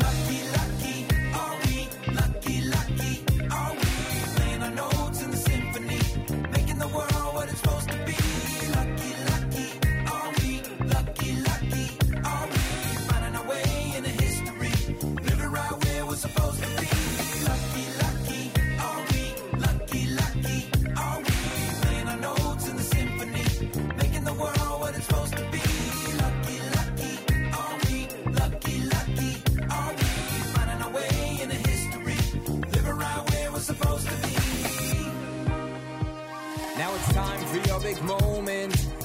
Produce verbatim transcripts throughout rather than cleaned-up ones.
Lucky, lucky, are we lucky, lucky?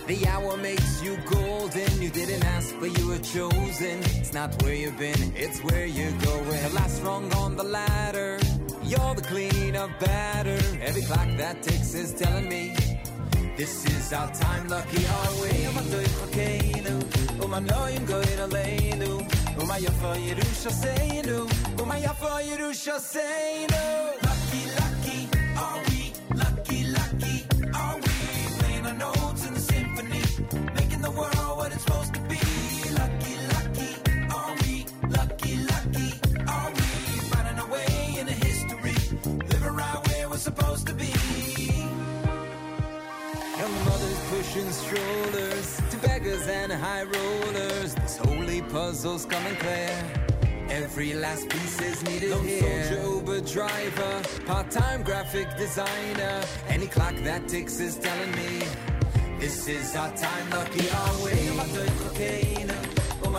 The hour makes you golden. You didn't ask, but you were chosen. It's not where you've been, it's where you're going. The last rung on the ladder, you're the queen of batter. Every clock that ticks is telling me this is our time, lucky are we. Lucky, lucky are we, lucky, lucky are we. Playing our notes in the symphony, making the world what it's supposed to be. Lucky, lucky are we, lucky, lucky are we. Finding our way in the history, living right where we're supposed to be. Pushing strollers to beggars and high rollers. This holy puzzle's coming clear. Every last piece is needed. Lone soldier, Uber driver, part-time graphic designer. Any clock that ticks is telling me this is our time, lucky are we. Lucky, lucky are we, lucky, lucky are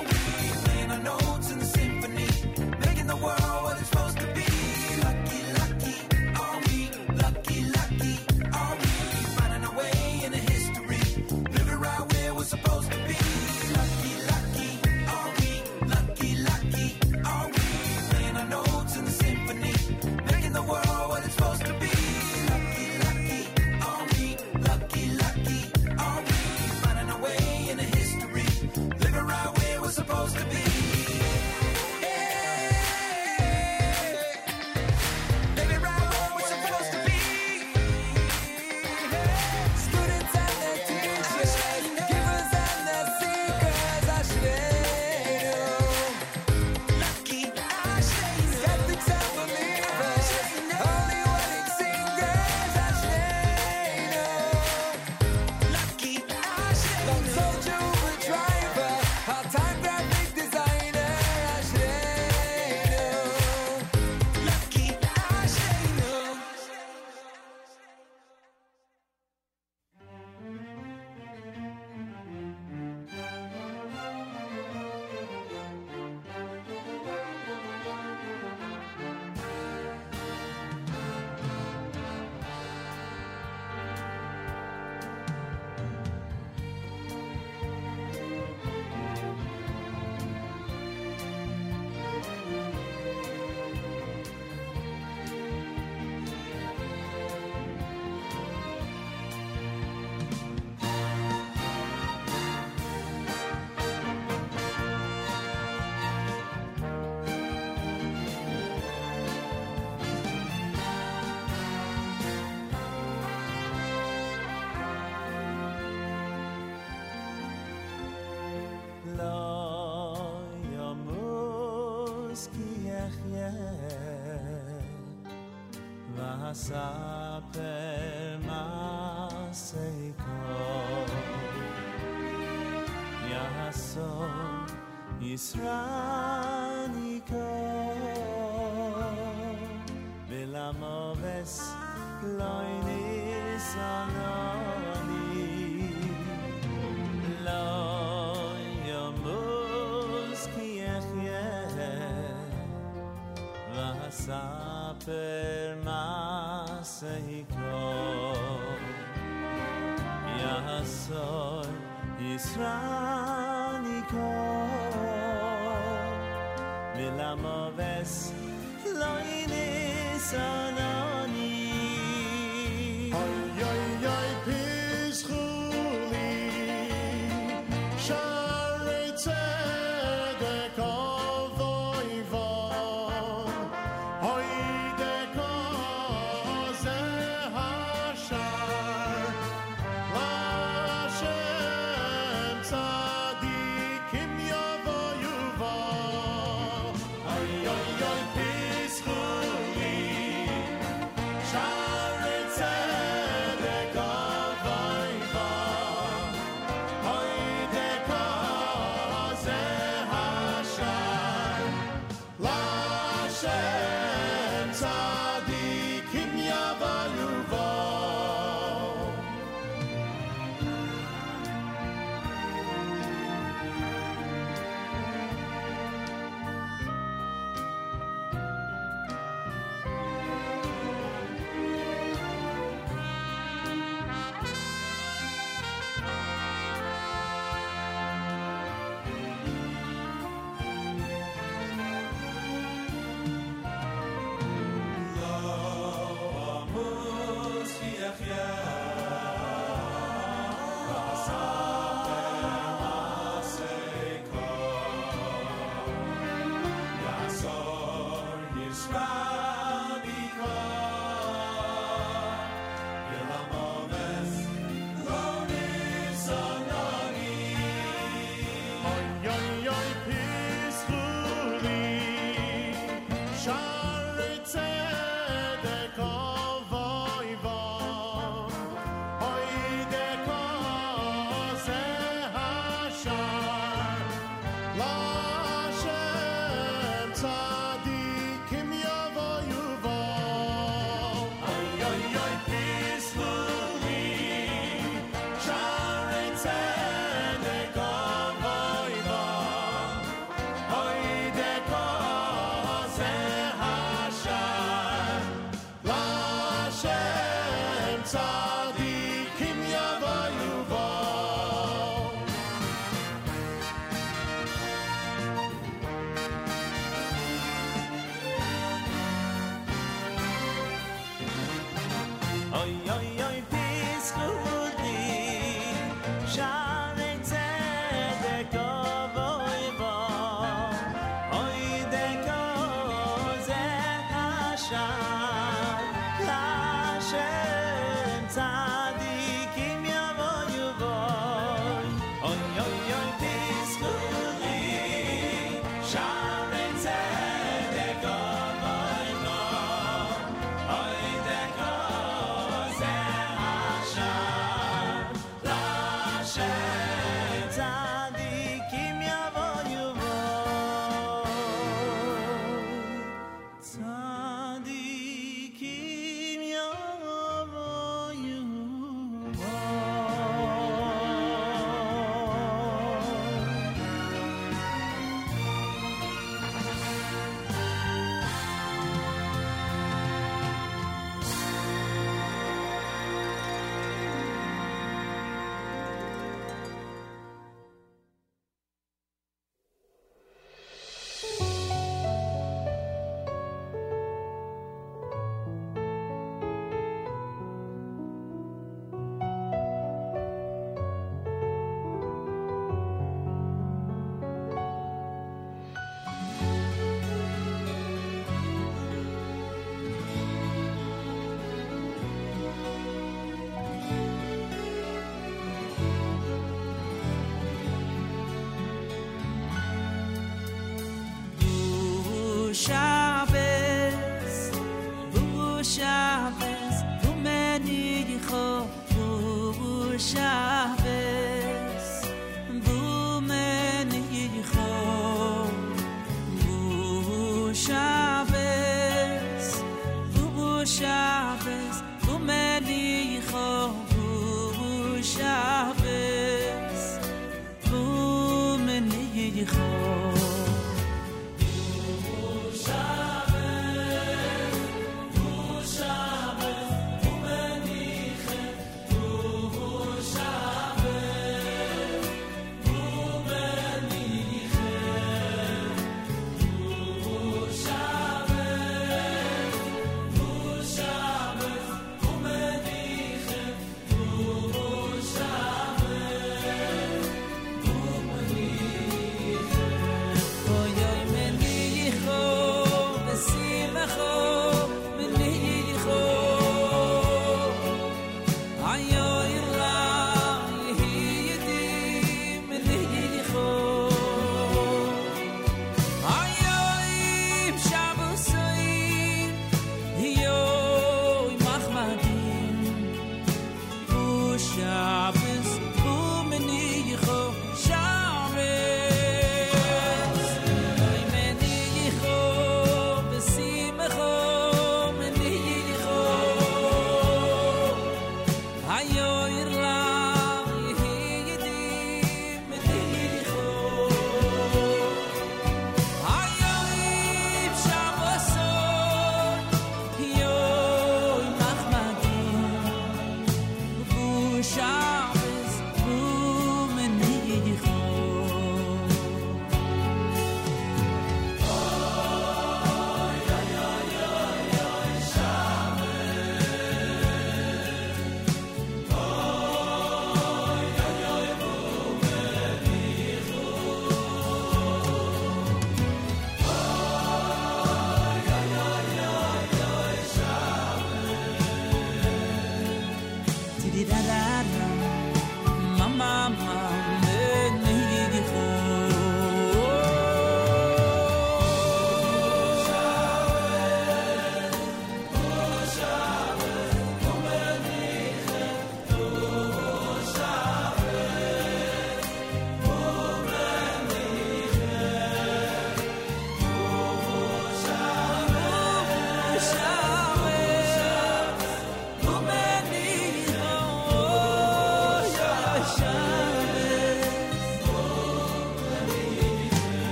we. Notes in the symphony, making the world what it's supposed to be. Lucky, lucky are we, lucky, lucky are we. Finding our way in the history, living right where we're supposed to be. Lucky, lucky are we, lucky, lucky are we. Playing our notes in the symphony, making the world what it's supposed to be. Lucky, lucky are we, lucky, lucky are we. Finding our way in the history, living right where we're supposed to be. Shabbos, Bubu Shabbos, Bumenicho, Bubu Shabbos, Bumenicho, Bubu Shabbos, Bubu Shabbos, Bumenicho, Bubu Shabbos, Bumenicho.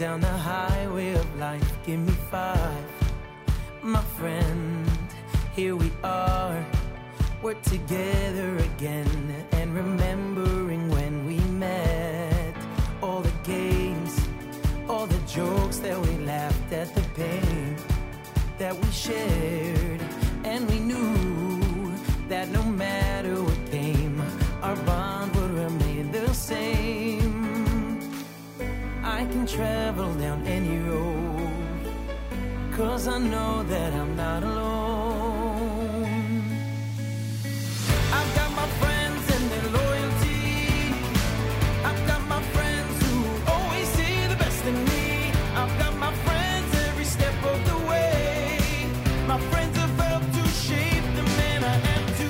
down the highway of life. Give me five, my friend. Here we are, we're together again, and remembering when we met. All the games, all the jokes that we laughed at, the pain that we shared, and we knew that no matter what came, our bond would remain the same. I can travel down any road, 'cause I know that I'm not alone. I've got my friends and their loyalty. I've got my friends who always see the best in me. I've got my friends every step of the way. My friends have helped to shape the man I am today.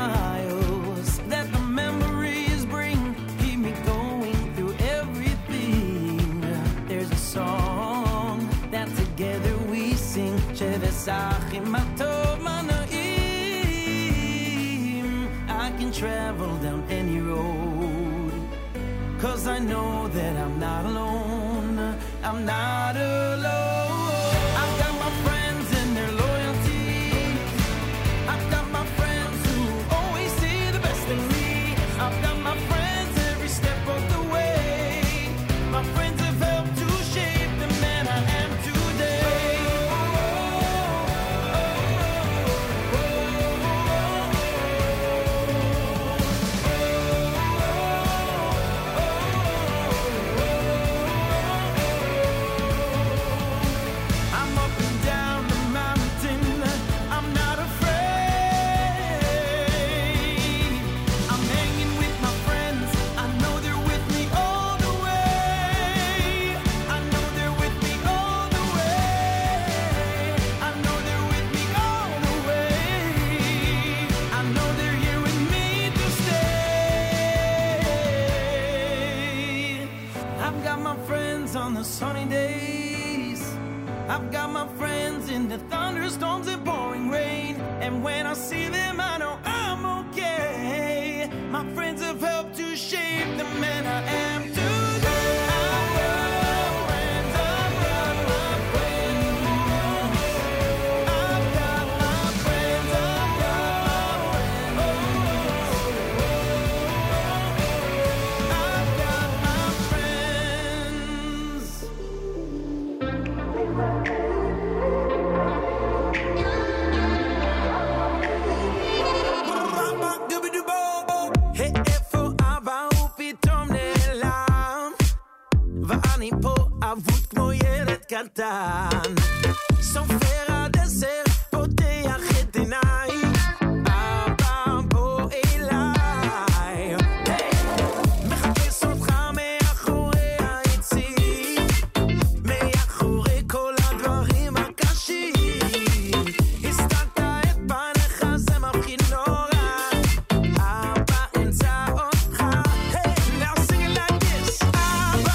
Smiles that the memories bring keep me going through everything. There's a song that together we sing, I can travel down any road, 'cause I know that I'm not alone. I'm not alone. Sunny days, I've got my friends in the thunderstorms and pouring rain, and when I see them I know I'm okay. My friends have helped to shape the man I am today. I've got my friends, I've got my friends, I've got my friends, I've got my friends, I've got my friends. ואני פה אבוד כמו ילד קטן, סופר עד עשר, פותח את עיניי, אבא בוא אליי, מחפש אותך מאחורי העצים, מאחורי כל הדברים הקשים, הסתרת את פניך זה מבחין נורא, אבא אמצא אותך. Now sing it like this. אבא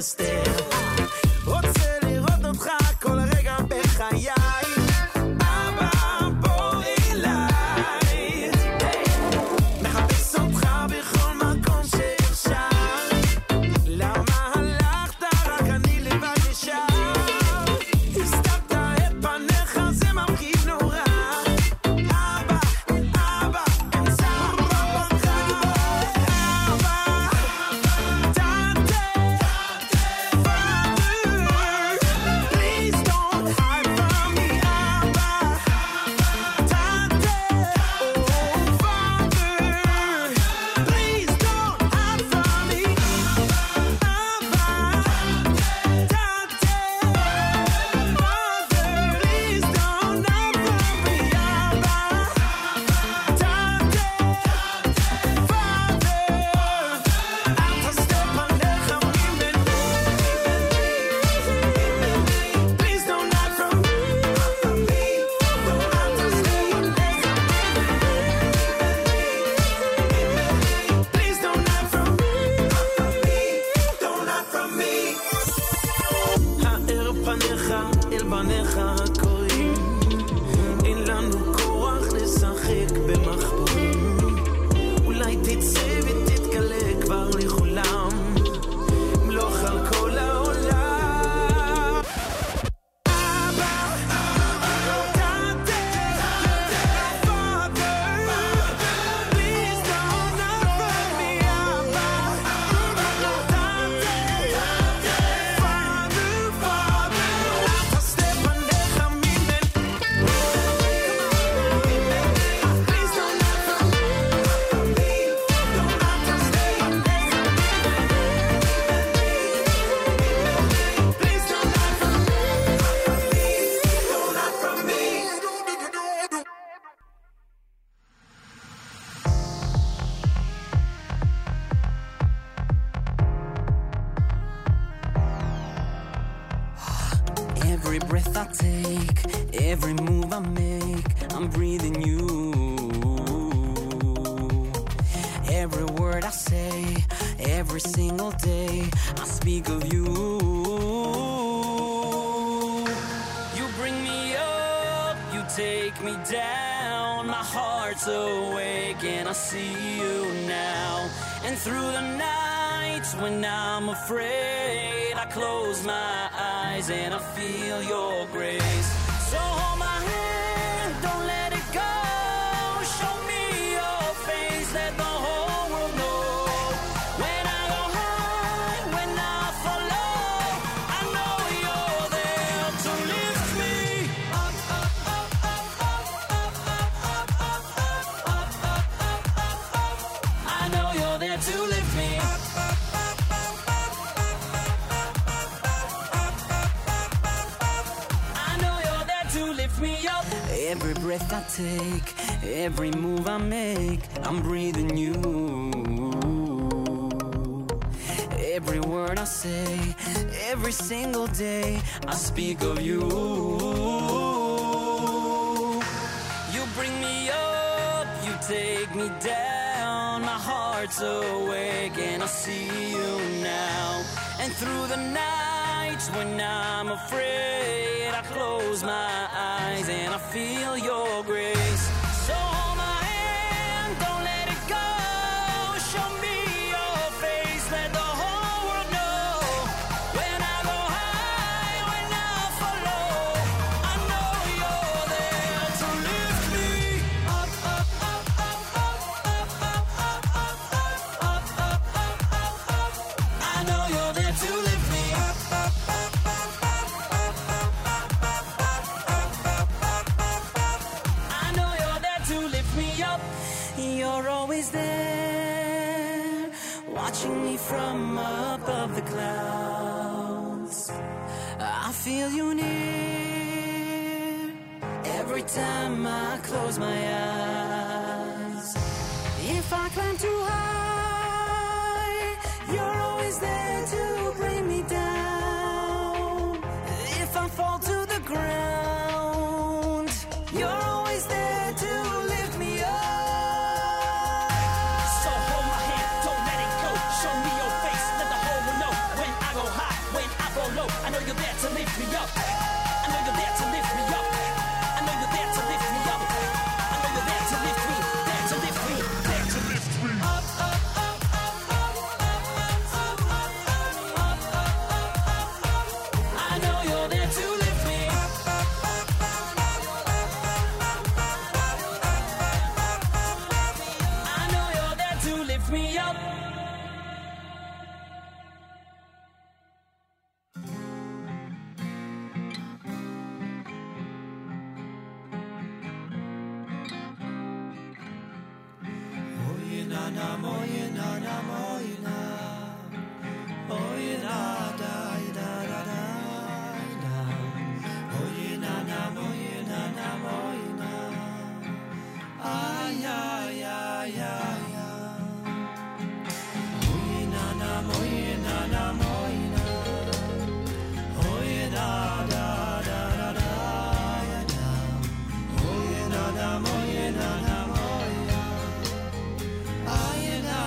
Esther, רוצה לראות אותך כל רגע בחיי. I'm here. breath I take, every move I make, I'm breathing you. Every word I say, every single day, I speak of you. You bring me up, you take me down, my heart's awake and I see you now. And through the nights when I'm afraid, I close my eyes and I feel your grace. So hold my hand, don't let it go, show me your face, let the whole world know. When I go high, when I fall low, I know you're there to lift me up, up, up, up, up, up, up, up, up, up, up, up, up, up. I know you're there to lift me up, up, up, up, up, up, up, up, up, up, up. I know you're there to lift me up. Every breath I take, every move I make, I'm breathing you. Every word I say, every single day, I speak of you. You bring me up, you take me down, my heart's awake and I see you now. And through the nights when I'm afraid, I close my eyes and I feel your grace. So hold my hand, don't let it go, show me your face, let the whole world know. When I go high, when I fall low, I know you're there to lift me up, up, up, up, up, up, up, up, up, up, up, up, up, up. I know you're there to lift me up, up, up, up, up, up, up, up, up, up, up, up, up. I know you're to lift me up, you're always there, watching me from above the clouds. I feel you near every time I close my eyes. If I climb too high, you're always there to bring me down. If I fall to the ground, you're always there to lift me up. So hold my hand, don't let it go, show me your face, let the whole world know. When I go high, when I go low, I know you're there to lift me up. I know you're there to lift me up. I know you're there to lift me up. I know you're there to lift me, there to lift me, there to lift me up, up, up, up, up, up, up, up, up, up, up, up, up, up. I know you're there to lift me up, up, up, up, up, up, up, up, up, up, up, up, up, up. I know you're there to lift me up. Aye, and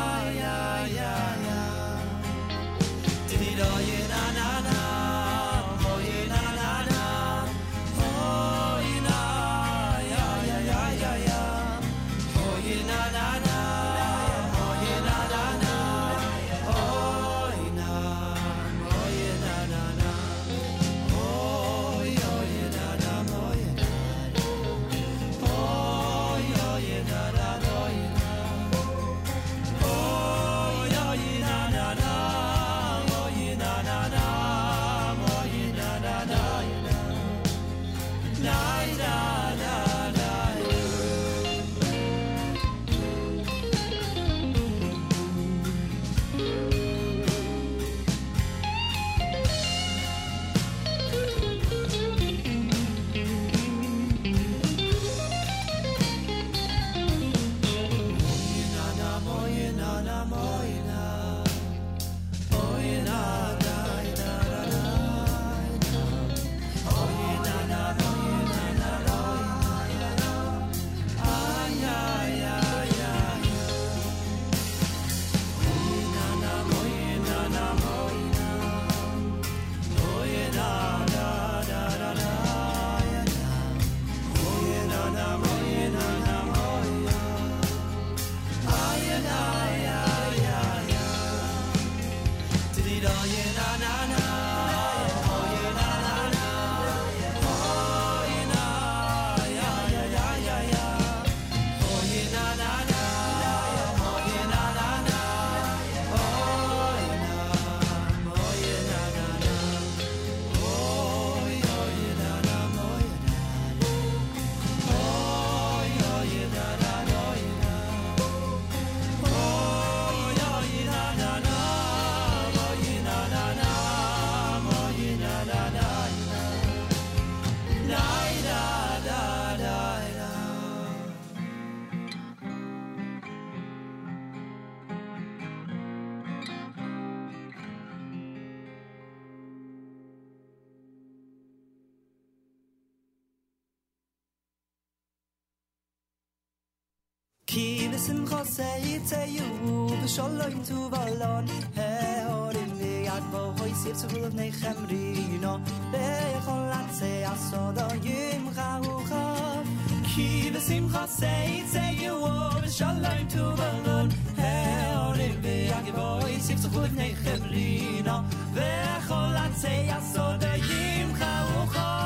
Ki v'simcha seitzeyu v'shalom tuvalon heorim v'yad v'hoi sivtzul v'nei chemrino v'echol atzei asodo yimchauchav Ki v'simcha seitzeyu v'shalom tuvalon heorim v'yad v'hoi sivtzul v'nei chemrino v'echol atzei asodo yimchauchav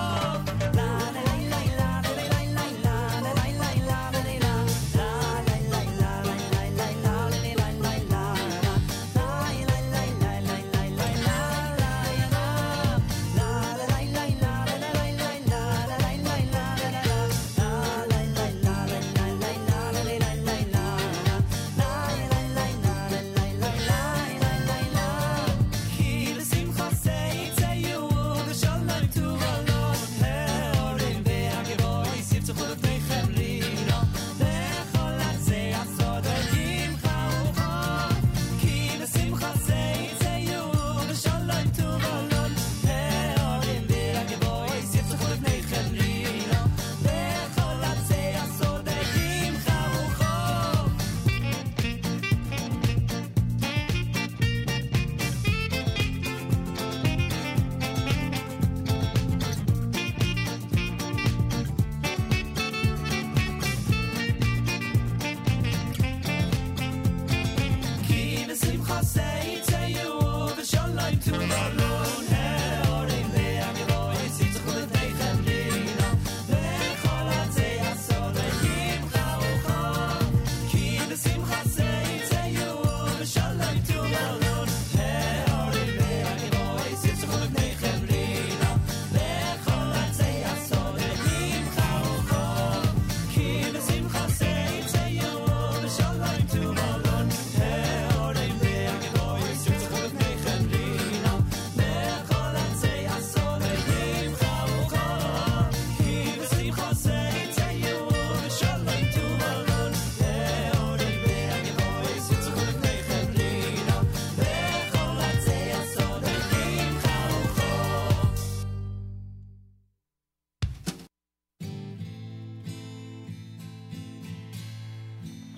La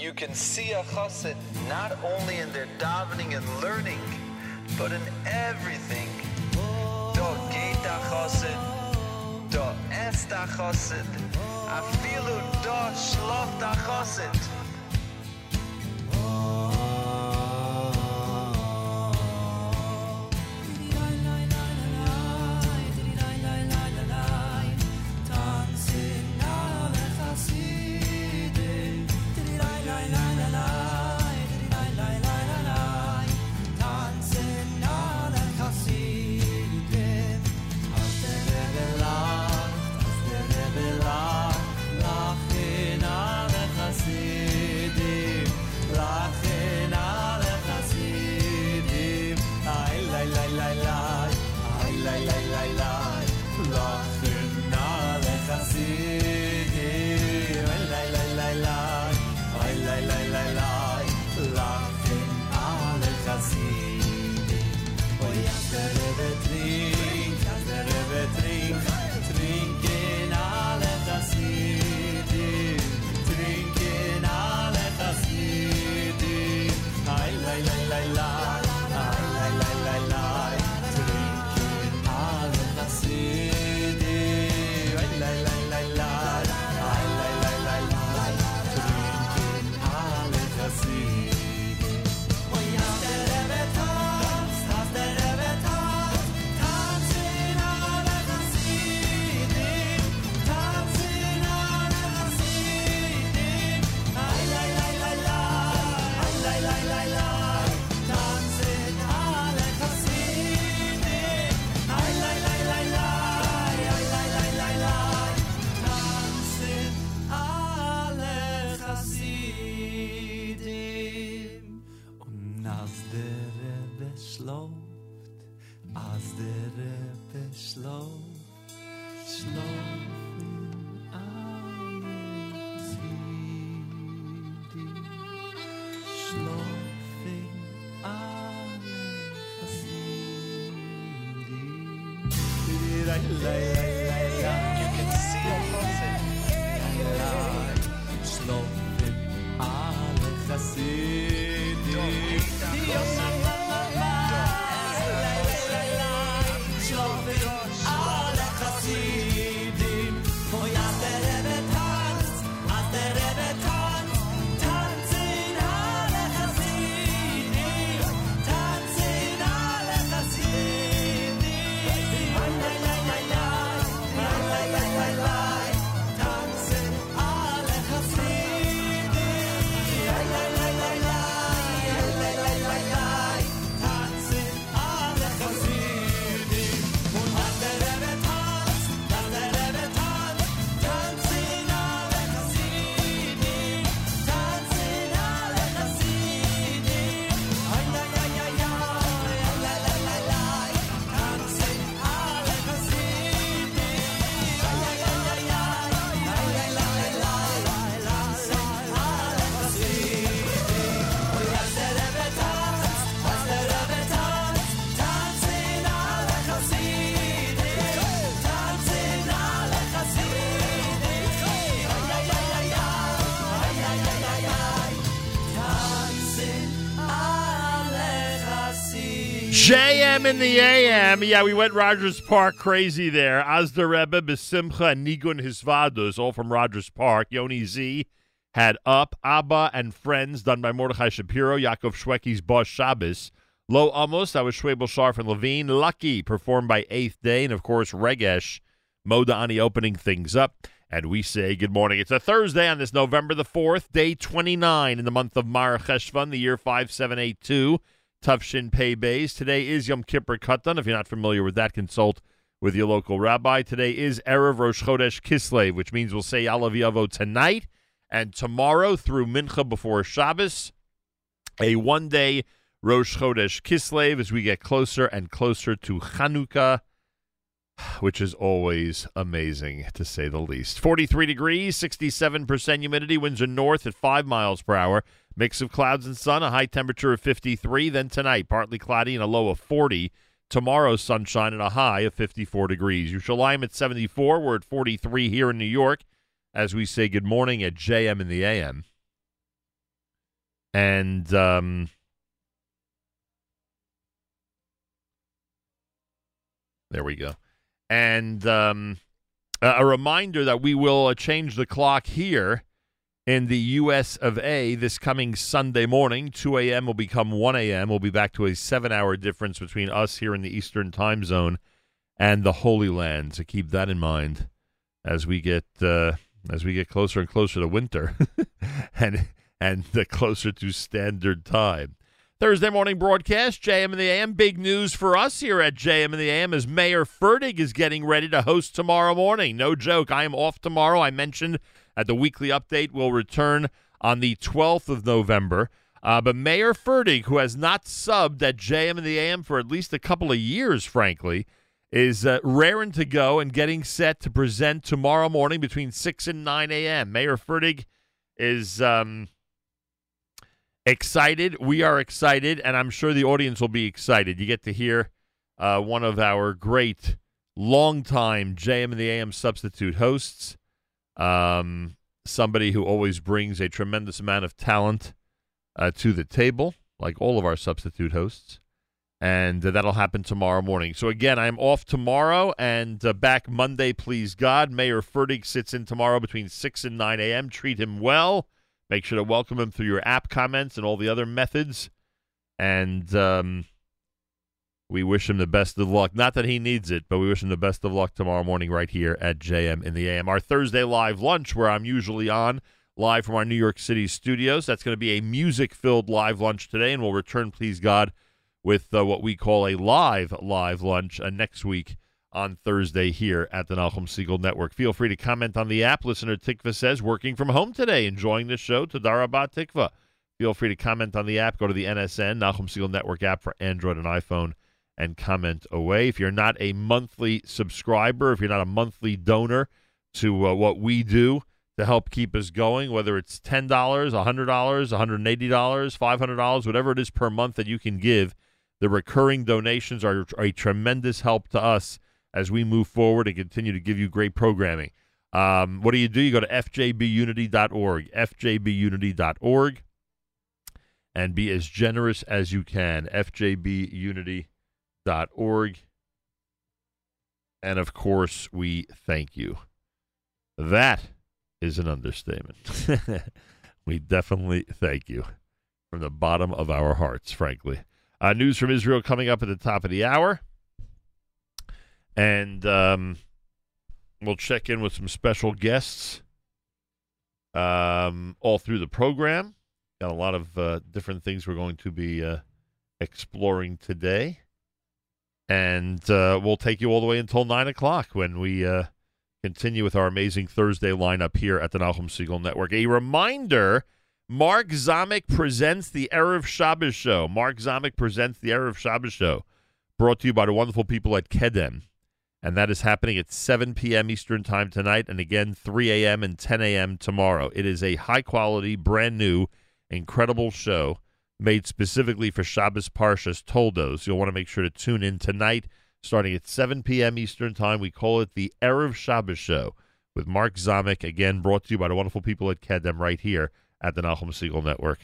You can see a chassid not only in their davening and learning, but in everything. Da geht a chassid, da esst a chassid, afilu da schlaft a chassid. You can see a person. Slow it. J M in the A M. Yeah, we went Rogers Park crazy there. Az the Rebbe, Besimcha, and Nigun Hisvadus, all from Rogers Park. Yoni Z had Up, Abba and Friends, done by Mordechai Shapiro, Yaakov Shweki's Boss Shabbos, Lo Amos, that was Shwebel, Sharf, and Levine, Lucky, performed by Eighth Day, and of course Regesh, Modani opening things up. And we say good morning. It's a Thursday on this November the fourth, day twenty-nine in the month of Mar Cheshvan, the year five seven eight two. Tough Shin Pei Bays. Today is Yom Kippur Katan. If you're not familiar with that, consult with your local rabbi. Today is Erev Rosh Chodesh Kislev, which means we'll say Yalav Yavo tonight and tomorrow through Mincha before Shabbos. A one-day Rosh Chodesh Kislev as we get closer and closer to Chanukah, which is always amazing, to say the least. forty-three degrees, sixty-seven percent humidity, winds are north at five miles per hour. Mix of clouds and sun, a high temperature of fifty-three. Then tonight, partly cloudy and a low of forty. Tomorrow, sunshine and a high of fifty-four degrees. Yerushalayim at seventy-four. We're at forty-three here in New York as we say good morning at J M in the A M. And, um... there we go. And um, a reminder that we will uh, change the clock here in the U S of A this coming Sunday morning. two a.m. will become one a.m. We'll be back to a seven-hour difference between us here in the Eastern time zone and the Holy Land. So keep that in mind as we get uh, as we get closer and closer to winter and and the closer to standard time. Thursday morning broadcast, J M in the A M. Big news for us here at J M in the A M is Mayor Fertig is getting ready to host tomorrow morning. No joke, I am off tomorrow. I mentioned at the weekly update will return on the twelfth of November. Uh, but Mayor Fertig, who has not subbed at J M in the A M for at least a couple of years, frankly, is uh, raring to go and getting set to present tomorrow morning between six and nine a.m. Mayor Fertig is... Um, excited. We are excited, and I'm sure the audience will be excited. You get to hear uh, one of our great longtime J M and the A M substitute hosts, um, somebody who always brings a tremendous amount of talent uh, to the table, like all of our substitute hosts, and uh, that'll happen tomorrow morning. So again, I'm off tomorrow and uh, back Monday, please God. Mayor Fertig sits in tomorrow between six and nine a.m. Treat him well. Make sure to welcome him through your app comments and all the other methods. And um, we wish him the best of luck. Not that he needs it, but we wish him the best of luck tomorrow morning right here at J M in the A M. Our Thursday live lunch, where I'm usually on, live from our New York City studios. That's going to be a music-filled live lunch today, and we'll return, please God, with uh, what we call a live live lunch uh, next week on Thursday here at the Nachum Segal Network. Feel free to comment on the app. Listener Tikva says, working from home today, enjoying the show. Todar Rabah, Tikva. Feel free to comment on the app. Go to the N S N, Nachum Segal Network app for Android and iPhone, and comment away. If you're not a monthly subscriber, if you're not a monthly donor to uh, what we do to help keep us going, whether it's ten dollars, one hundred dollars, one hundred eighty dollars, five hundred dollars, whatever it is per month that you can give, the recurring donations are, are a tremendous help to us as we move forward and continue to give you great programming. Um, what do you do? You go to f j b unity dot org, f j b unity dot org. and be as generous as you can. F J B unity dot org. And of course, we thank you. That is an understatement. We definitely thank you from the bottom of our hearts, frankly. Uh, news from Israel coming up at the top of the hour. And um, we'll check in with some special guests um, all through the program. Got a lot of uh, different things we're going to be uh, exploring today. And uh, we'll take you all the way until nine o'clock when we uh, continue with our amazing Thursday lineup here at the Nachum Segal Network. A reminder, Mark Zamek presents the Erev Shabbos Show. Mark Zamek presents the Erev Shabbos Show, brought to you by the wonderful people at Kedem. And that is happening at seven p.m. Eastern Time tonight, and again three a.m. and ten a.m. tomorrow. It is a high-quality, brand-new, incredible show made specifically for Shabbos Parshas Toldos. You'll want to make sure to tune in tonight, starting at seven p.m. Eastern Time. We call it the Erev Shabbos Show with Mark Zamek, again brought to you by the wonderful people at Kedem right here at the Nachum Segal Network.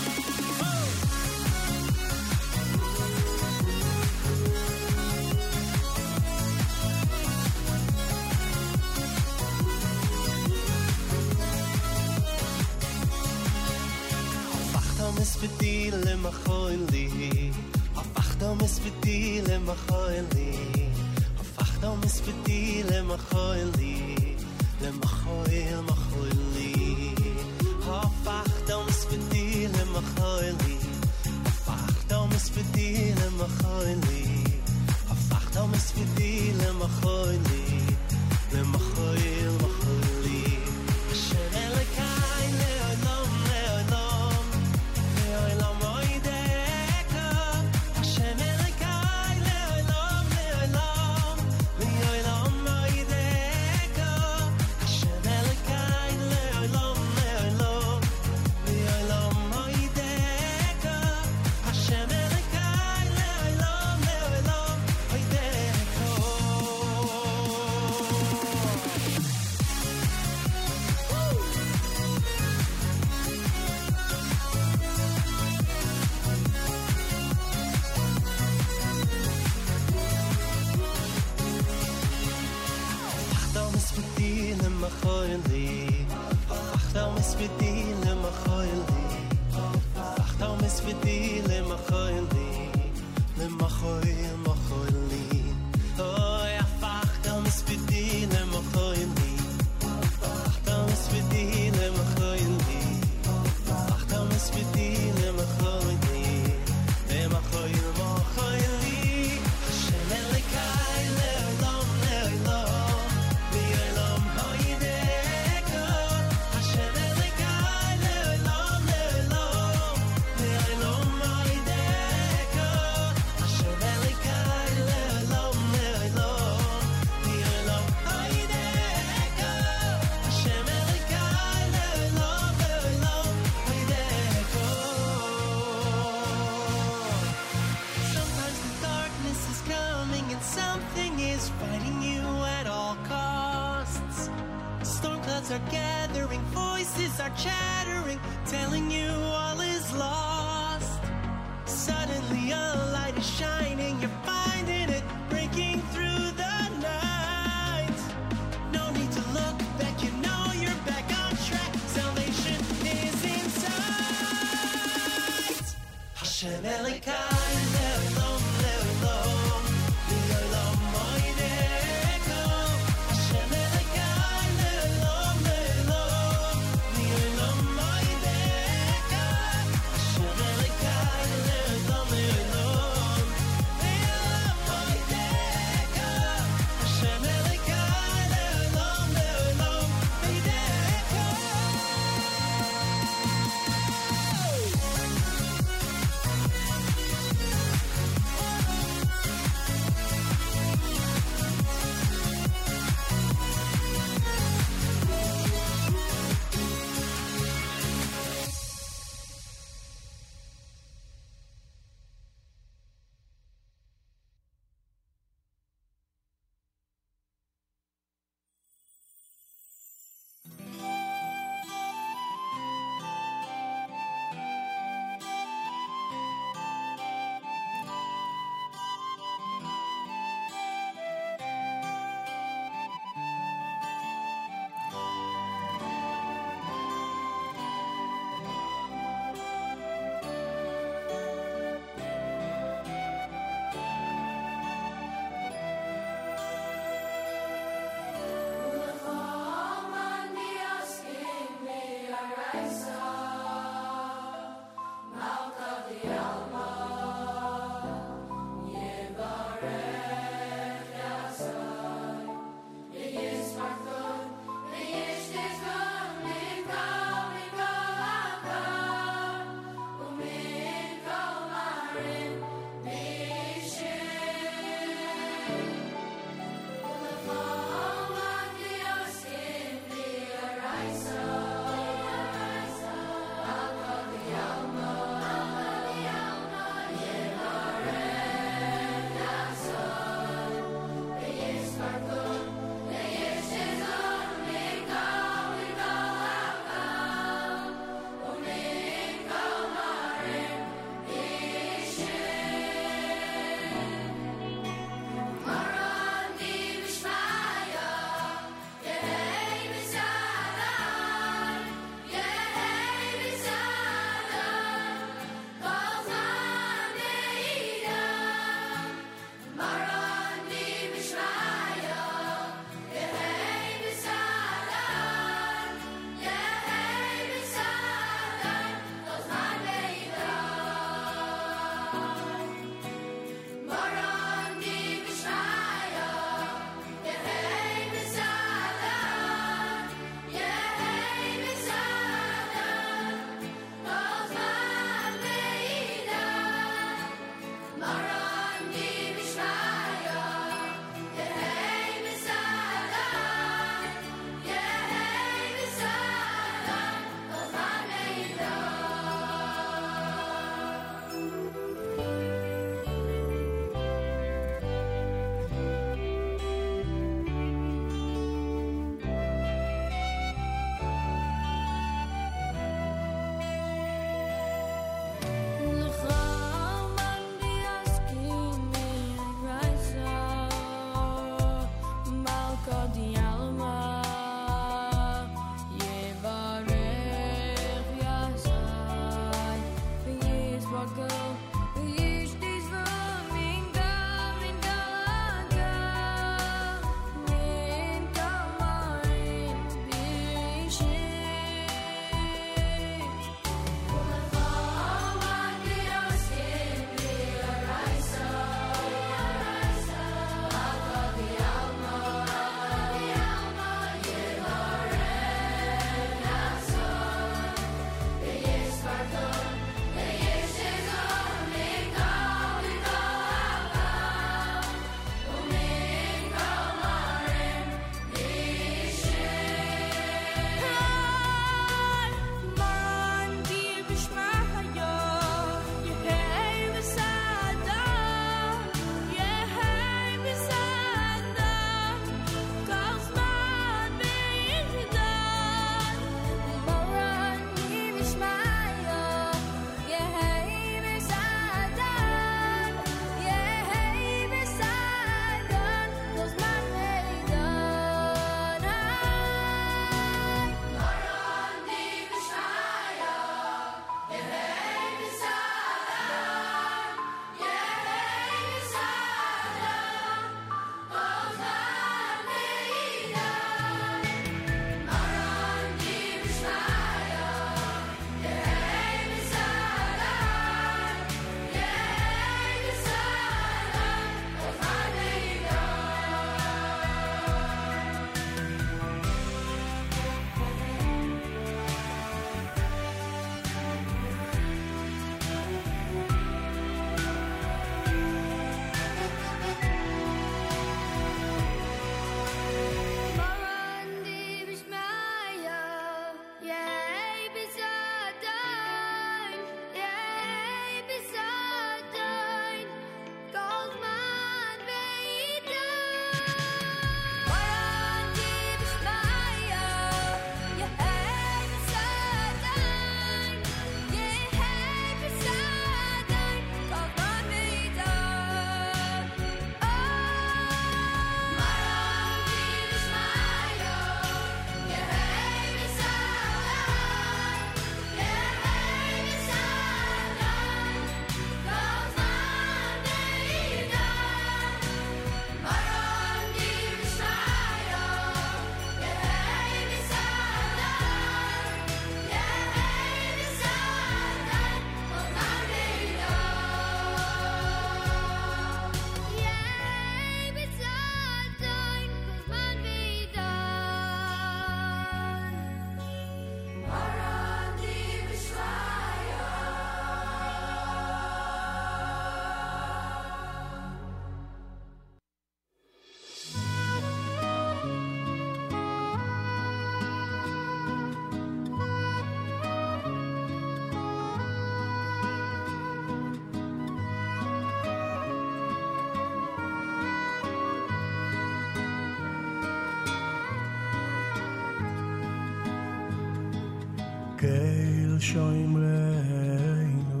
שוימרנו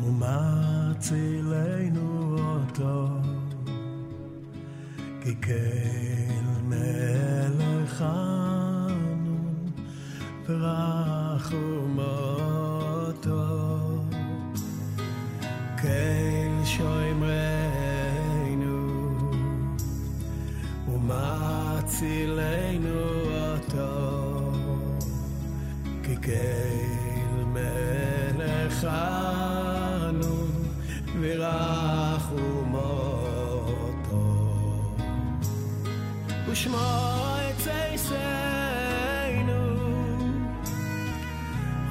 ומצילנו אותו כי כן מלכנו ברחמתו כן שוימרנו ומצילנו אותו Keil melechanu virachumoto Ushmo etzeisenu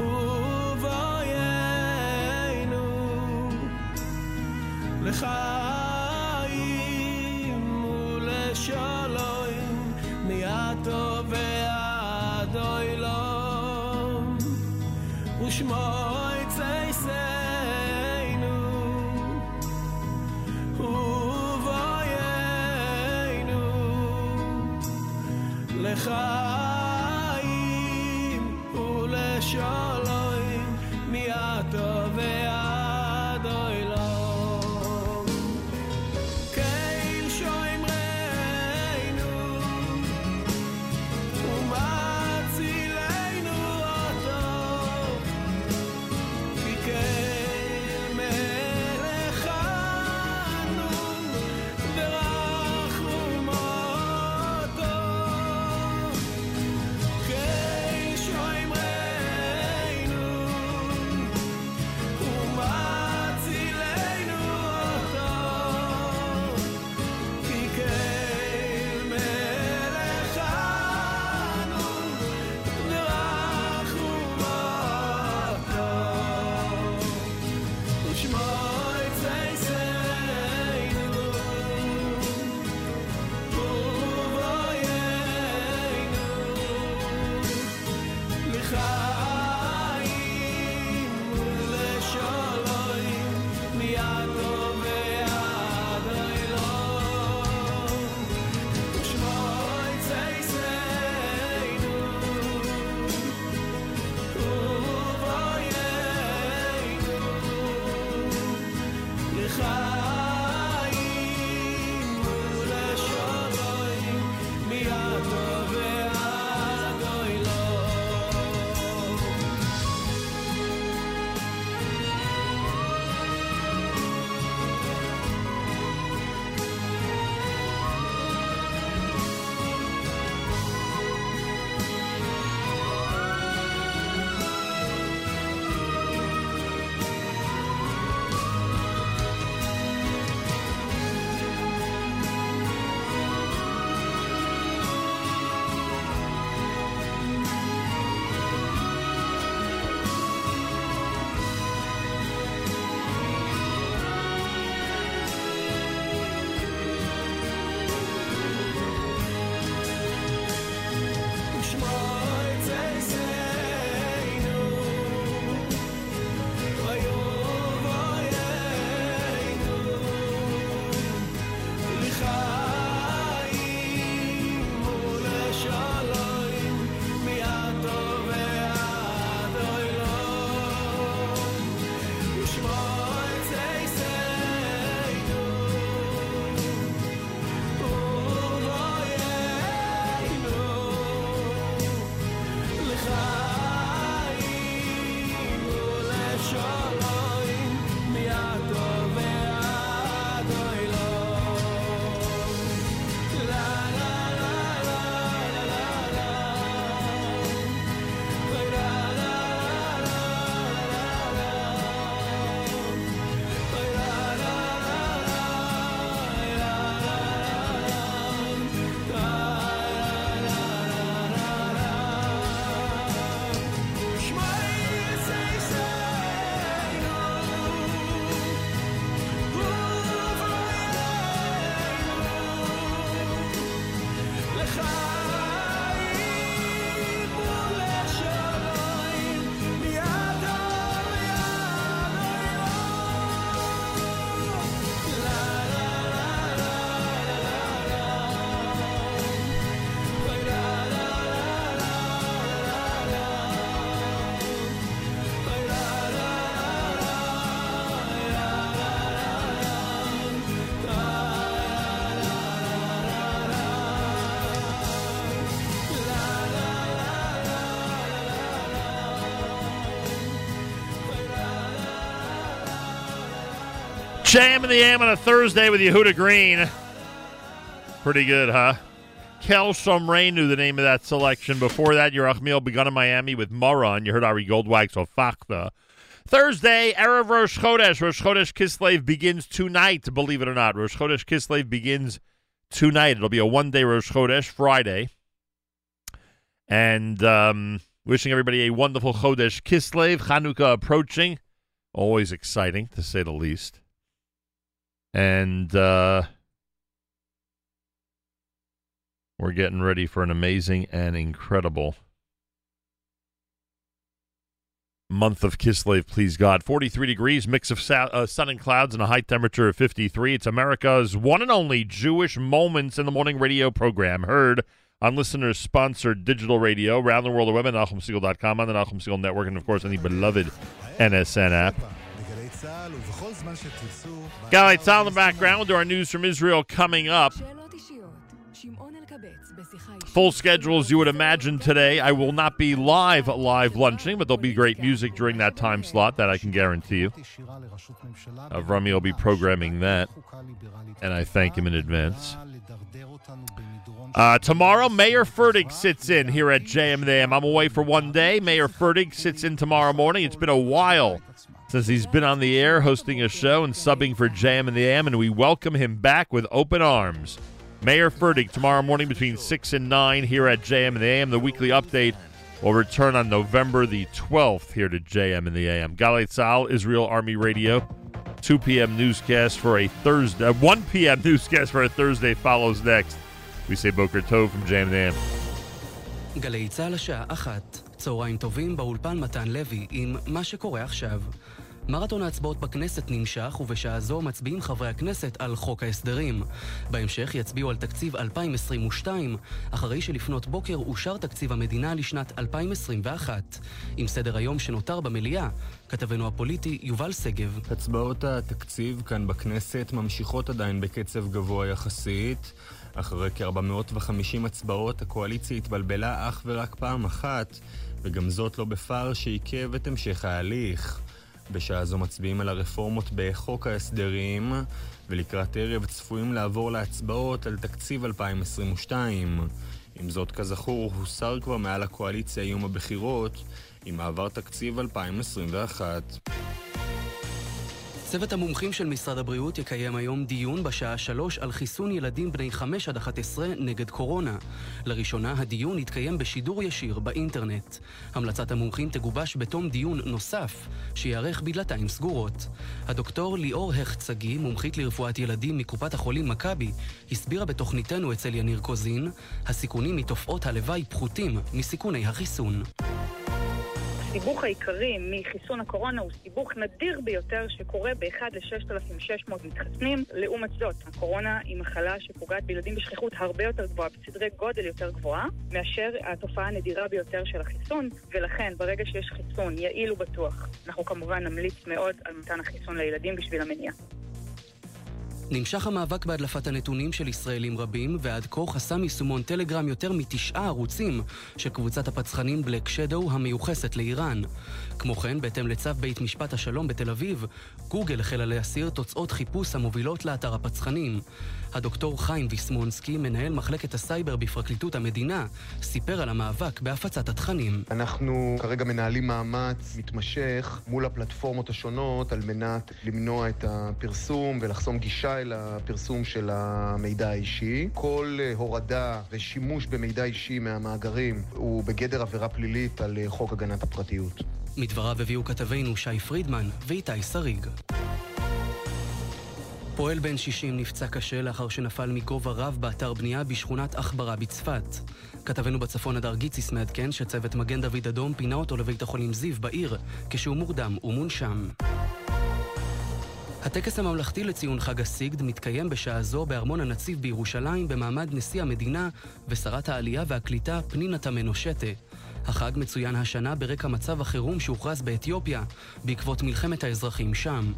Uvoyenu Lechaim uleshalom Miato ve'adoilo Shmoi tzeisenu Uvoyenu Lechaim Uleshalom Miato ve'ad oilom Keil shoimreinu Umatzilenu oto J M and the A M on a Thursday with Yehuda Green. Pretty good, huh? Kel Somre knew the name of that selection. Before that, Yerachmiel begun in Miami with Moran. You heard Ari Goldwag, so Fakta. Thursday, Erev Rosh Chodesh. Rosh Chodesh Kislev begins tonight, believe it or not. Rosh Chodesh Kislev begins tonight. It'll be a one-day Rosh Chodesh, Friday. And um, wishing everybody a wonderful Chodesh Kislev. Chanukah approaching. Always exciting, to say the least. And uh, we're getting ready for an amazing and incredible month of Kislev, please God. forty-three degrees, mix of sa- uh, sun and clouds, and a high temperature of fifty-three. It's America's one and only Jewish Moments in the Morning radio program. Heard on listeners-sponsored digital radio, around the world of web at Nachum Segal dot com, on the Nachum Segal Network, and of course on the beloved N S N app. Galei Tzal in the background. We'll do our news from Israel coming up. Full schedule, as you would imagine, today. I will not be live, live lunching, but there'll be great music during that time slot. That I can guarantee you. Avrami will be programming that, and I thank him in advance. Uh, tomorrow, Mayor Fertig sits in here at J M and A M. I'm away for one day. Mayor Fertig sits in tomorrow morning. It's been a while since he's been on the air hosting a show and subbing for J M and A M, and we welcome him back with open arms. Mayor Fertig, tomorrow morning between six and nine here at J M and A M. The weekly update will return on November the twelfth here to J M and A M. Galei Tzal, Israel Army Radio, two p.m. newscast for a Thursday. one p.m. newscast for a Thursday follows next. We say Boker Tov from J M and A M. גלי צהל השעה אחת, צהריים טובים באולפן מתן לוי עם מה שקורה עכשיו. מרתון ההצבעות בכנסת נמשך, ובשעה זו מצביעים חברי הכנסת על חוק ההסדרים. בהמשך יצביעו על תקציב אלפיים עשרים ושתיים, אחרי שלפנות בוקר אושר תקציב המדינה לשנת אלפיים עשרים ואחת. עם סדר היום שנותר במליאה, כתבנו הפוליטי יובל סגב. הצבעות התקציב כאן בכנסת ממשיכות עדיין בקצב גבוה יחסית. אחרי כ-ארבע מאות וחמישים הצבעות, הקואליציה התבלבלה אך ורק פעם אחת, וגם זאת לא בפער שעיכב את המשך ההליך. בשעה זו מצביעים על הרפורמות בחוק ההסדרים, ולקראת ערב צפויים לעבור להצבעות על תקציב אלפיים עשרים ושתיים. עם זאת, כזכור, הוסר כבר מעל הקואליציה איום הבחירות, עם מעבר תקציב אלפיים עשרים ואחת. צוות המומחים של משרד הבריאות יקיים היום דיון בשעה שלוש על חיסון ילדים בני חמש עד אחת עשרה נגד קורונה. לראשונה הדיון יתקיים בשידור ישיר באינטרנט. המלצת המומחים תגובש בתום דיון נוסף שיערך בדלתיים סגורות. הדוקטור ליאור החצגי, מומחית לרפואת ילדים מקופת החולים מכבי, הסבירה בתוכניתנו אצל יניר קוזין, הסיכונים מתופעות הלוואי פחותים מסיכוני החיסון. הסיבוך העיקרי מחיסון הקורונה הוא סיבוך נדיר ביותר שקורה באחד ל-שישת אלפים ושש מאות מתחסנים. לעומת זאת, הקורונה היא מחלה שפוגעת בילדים בשכיחות הרבה יותר גבוהה, בסדרי גודל יותר גבוהה, מאשר התופעה הנדירה ביותר של החיסון, ולכן ברגע שיש חיסון יעיל ובטוח, אנחנו כמובן נמליץ מאוד על מתן החיסון לילדים בשביל המניעה. נמשך המאבק בהדלפת הנתונים של ישראלים רבים, ועד כה חסם יישומון טלגרם יותר מתשעה ערוצים של קבוצת הפצחנים בלק שדו המיוחסת לאיראן. כמו כן, בהתאם לצו בית משפט השלום בתל אביב, גוגל החלה להסיר תוצאות חיפוש המובילות לאתר הפצחנים. הדוקטור חיים ויסמונסקי, מנהל מחלקת הסייבר בפרקליטות המדינה, סיפר על המאבק בהפצת התכנים. אנחנו כרגע מנהלים מאמץ מתמשך מול הפלטפורמות השונות על מנת למנוע את הפרסום ולחסום גישה אל הפרסום של המידע האישי. כל הורדה ושימוש במידע אישי מהמאגרים הוא בגדר עבירה פלילית על חוק הגנת הפרטיות. מדבריו הביאו כתבינו שי פרידמן ואיתי שריג. פועל בן שישים נפצע קשה לאחר שנפל מגובה רב באתר בנייה בשכונת אחברה בצפת. כתבנו בצפון הדר גיציס מעדכן שצוות מגן דוד אדום פינה אותו לבית החולים זיו בעיר כשהוא מורדם ומונשם. הטקס הממלכתי לציון חג הסיגד מתקיים בשעה זו בארמון הנציב בירושלים במעמד נשיא המדינה ושרת העלייה והקליטה פנינה תמנו שטה. החג מצוין השנה ברקע מצב החירום שהוכרז באתיופיה בעקבות מלחמת האזרחים שם.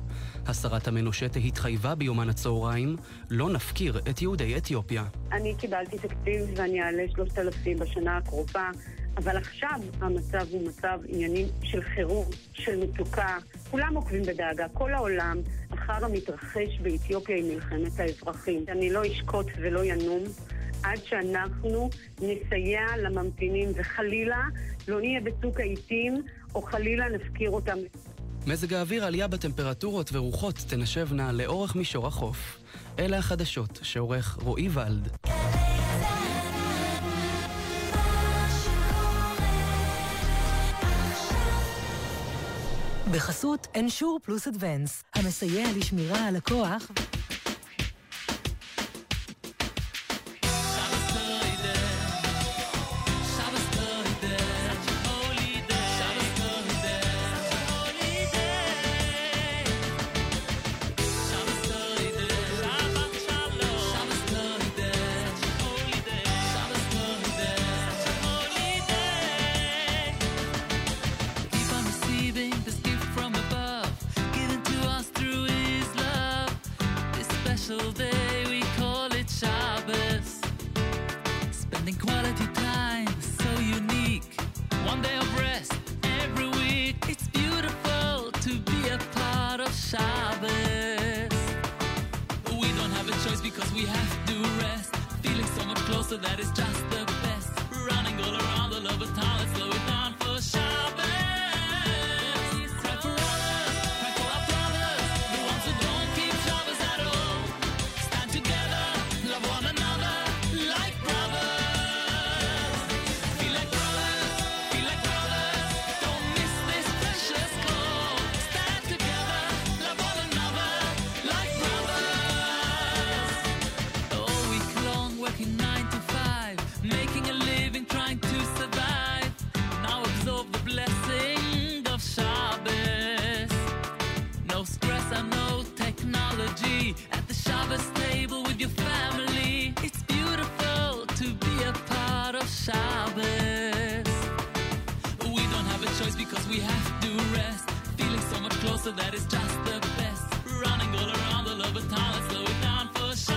השרה תמנו שטה התחייבה ביומן הצהריים, לא נפקיר את יהודי אתיופיה. אני קיבלתי תקציב ואני אעלה שלושת אלפים בשנה הקרובה, אבל עכשיו המצב הוא מצב עניינים של חירום, של מתוקה. כולם עוקבים בדאגה, כל העולם. לאחר המתרחש באתיופיה עם מלחמת האזרחים. אני לא אשקוט ולא ינום עד שאנחנו נסייע לממתינים וחלילה לא נהיה בצוק העיתים או חלילה נפקיר אותם. מזג האוויר, עלייה בטמפרטורות ורוחות תנשבנה לאורך מישור החוף. אלה החדשות שעורך רועי ולד. בחסות אנשור פלוס אדוונס, המסייע לשמירה על הכוח that is just the best. Running all around the lover's town, let's slow it down for Shabbos. Cry for others, cry for our brothers, the ones who don't keep Shabbos at all. Stand together, love one another, like brothers. Feel like brothers, feel like brothers, don't miss this precious call. Stand together, love one another, like brothers. All week long, working nine to making a living, trying to survive. Now absorb the blessing of Shabbos. No stress and no technology. At the Shabbos table with your family. It's beautiful to be a part of Shabbos. We don't have a choice because we have to rest. Feeling so much closer, that is just the best. Running all around all over town, let's slow it down for Shabbos.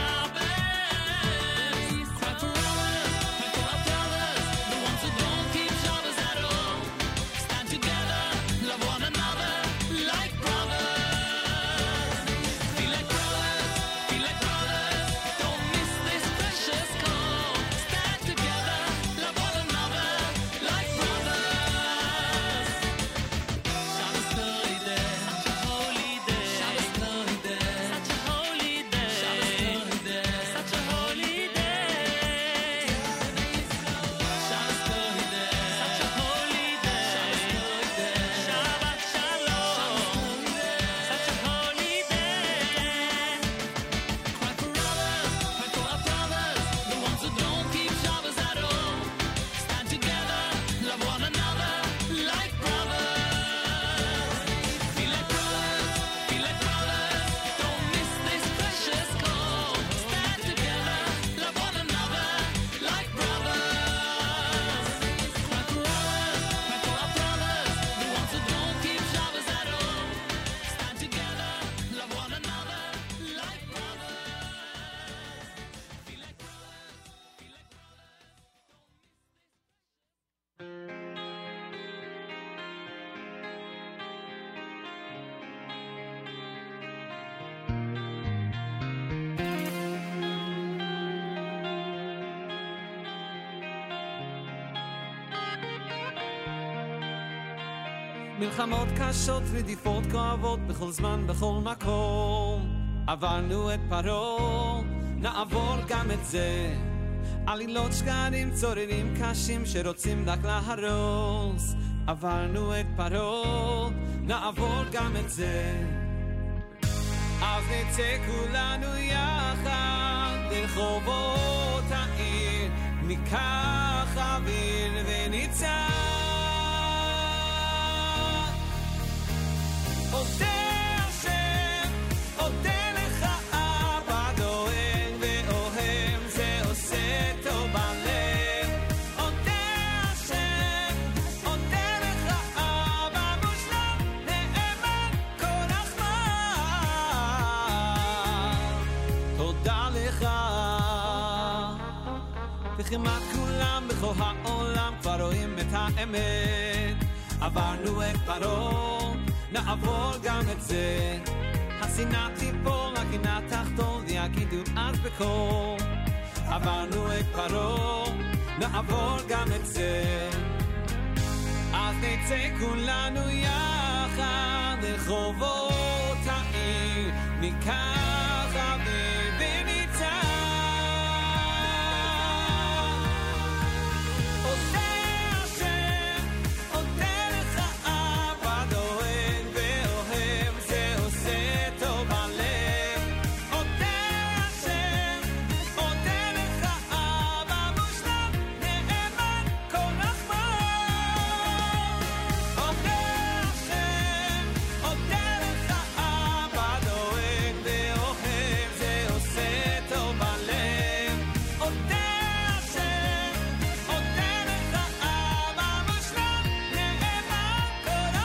מלחמות קשות, רדיפות כואבות, בכל זמן, בכל מקום. עברנו את פרעה, נעבור גם את זה. עלילות שקרים, צוררים קשים, שרוצים רק להרוס. עברנו את פרעה, נעבור גם את זה. אז נצא כולנו יחד, לרחובות העיר, ניקח אוויר וניצא. וכמעט כולם בכל העולם כבר רואים את האמת. עברנו את פרעה, נעבור גם את זה. הסינא תיפול, הקנאה תחדול, יגידו אז בקור. עברנו את פרעה, נעבור גם את זה. אז נצא כולנו יחד לרחובות העיר, ניקח אוויר וניצח. עושה השם, עודה לך אבא, דואג ואוהב, זה עושה טוב הלב. עודה השם, עודה לך אבא, מושלם, נאמן, כל רחמן. עודה השם, עודה לך אבא, דואג ואוהב, זה עושה טוב הלב. עודה השם, עודה לך אבא, מושלם, נאמן, כל רחמן.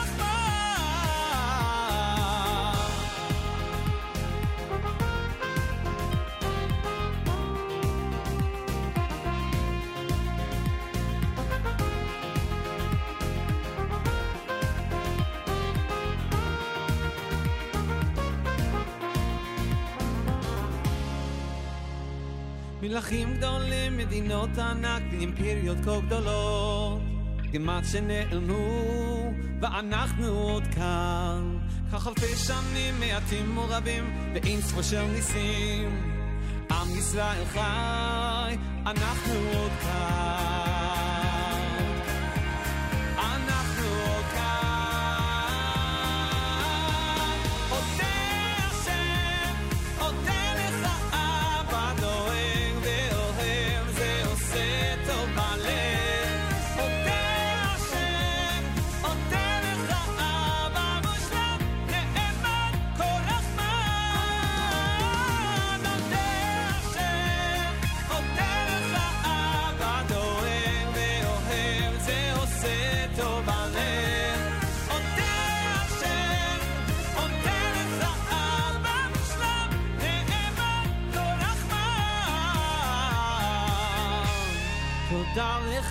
מלכים גדולים, מדינות ענק, אימפריות כה גדולות, כמעט שנעלמו, ואנחנו עוד כאן. כך אלפי שנים, מעטים ורבים, ואין ספור של ניסים. עם ישראל חי, אנחנו עוד כאן. אנחנו עוד כאן. עודה השם, עודה לך אבא, דואג ואוהב, זה עושה טוב בלב. עודה השם, עודה לך אבא, מושלם, נאמן, כל רחמן. עודה השם, עודה לך אבא, דואג ואוהב, זה עושה טוב בלב. עודה השם, עודה לך אבא, מושלם, נאמן, כל רחמן. תודה לך.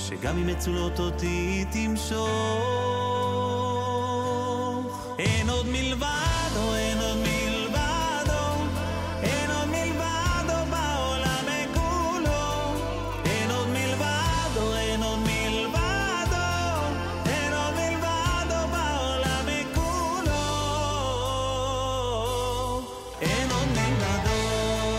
שגם אם מצולות אותי תמשוך. אין עוד מלבדו, אין עוד מלבדו, אין עוד מלבדו בעולם כולו. אין עוד מלבדו, אין עוד מלבדו, אין עוד מלבדו בעולם כולו. אין עוד מלבדו.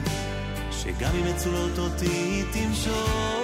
שגם אם מצולות אותי תמשוך.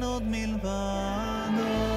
אין עוד מלבדו.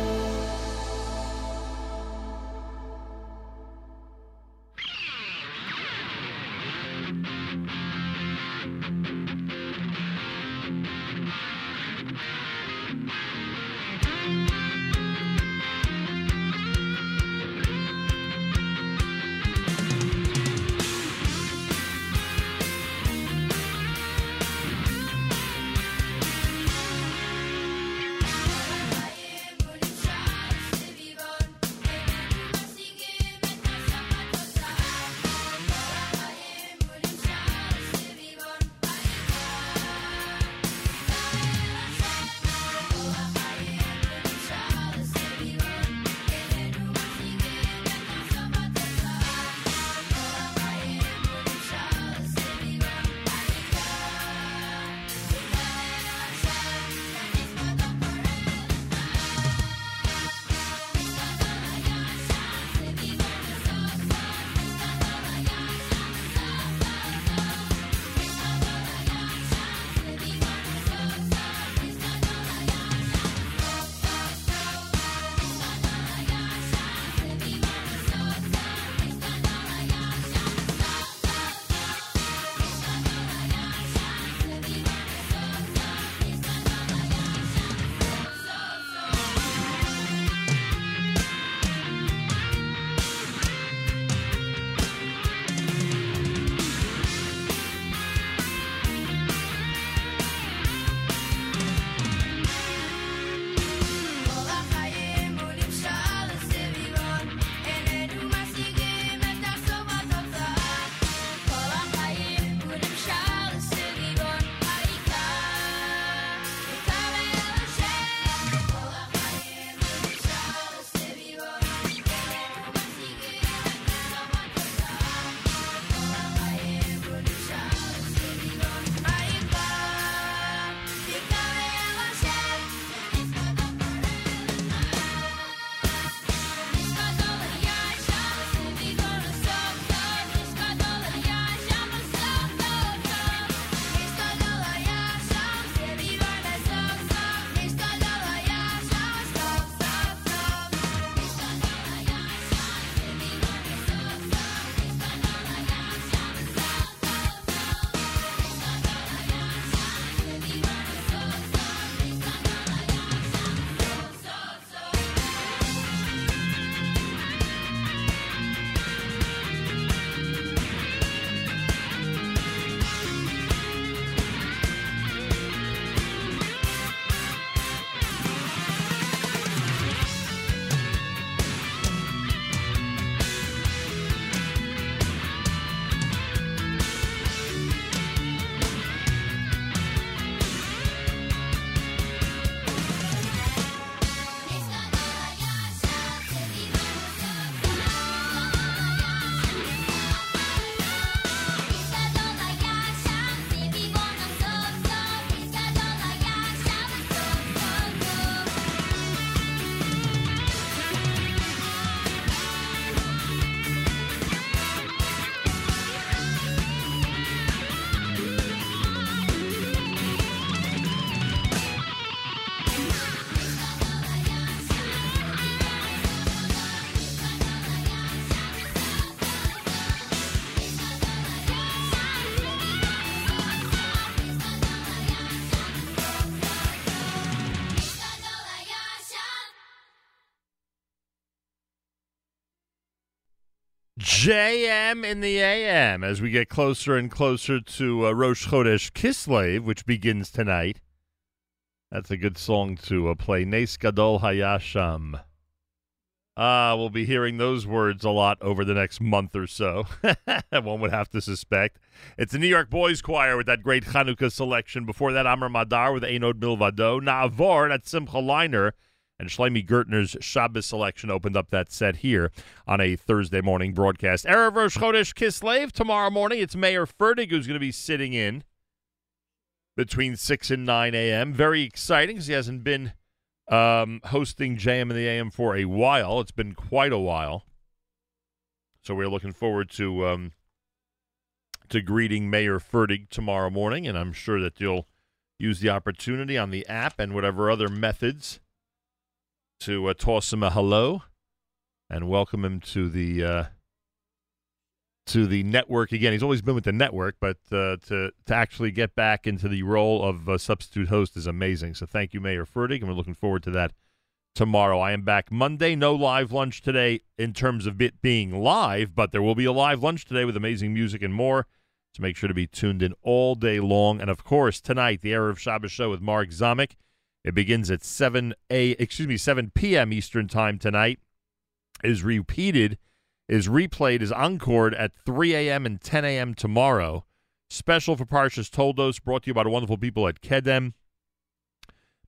J M in the A M as we get closer and closer to uh, Rosh Chodesh Kislev, which begins tonight. That's a good song to uh, play. Nes Gadol Hayasham. Ah, uh, we'll be hearing those words a lot over the next month or so. One would have to suspect. It's the New York Boys Choir with that great Chanukah selection. Before that, Amar Madar with Ein Od Milvado. Na'avor, that's Simcha Liner. And Shlomi Gertner's Shabbos selection opened up that set here on a Thursday morning broadcast. Erev Rosh Chodesh Kislev. Tomorrow morning, it's Mayor Fertig who's going to be sitting in between six and nine a.m. Very exciting because he hasn't been um, hosting J M and the A M for a while. It's been quite a while. So we're looking forward to um, to greeting Mayor Fertig tomorrow morning, and I'm sure that you'll use the opportunity on the app and whatever other methods to uh, toss him a hello and welcome him to the uh, to the network again. He's always been with the network, but uh, to to actually get back into the role of uh, substitute host is amazing. So thank you, Mayor Fertig, and we're looking forward to that tomorrow. I am back Monday. No live lunch today in terms of it being live, but there will be a live lunch today with amazing music and more. So make sure to be tuned in all day long. And, of course, tonight, the Erev Shabbos show with Mark Zamek. It begins at seven a, excuse me, seven p.m. Eastern time tonight. Is repeated, is replayed, is encored at three a.m. and ten a.m. tomorrow. Special for Parshas Toldos, brought to you by the wonderful people at Kedem.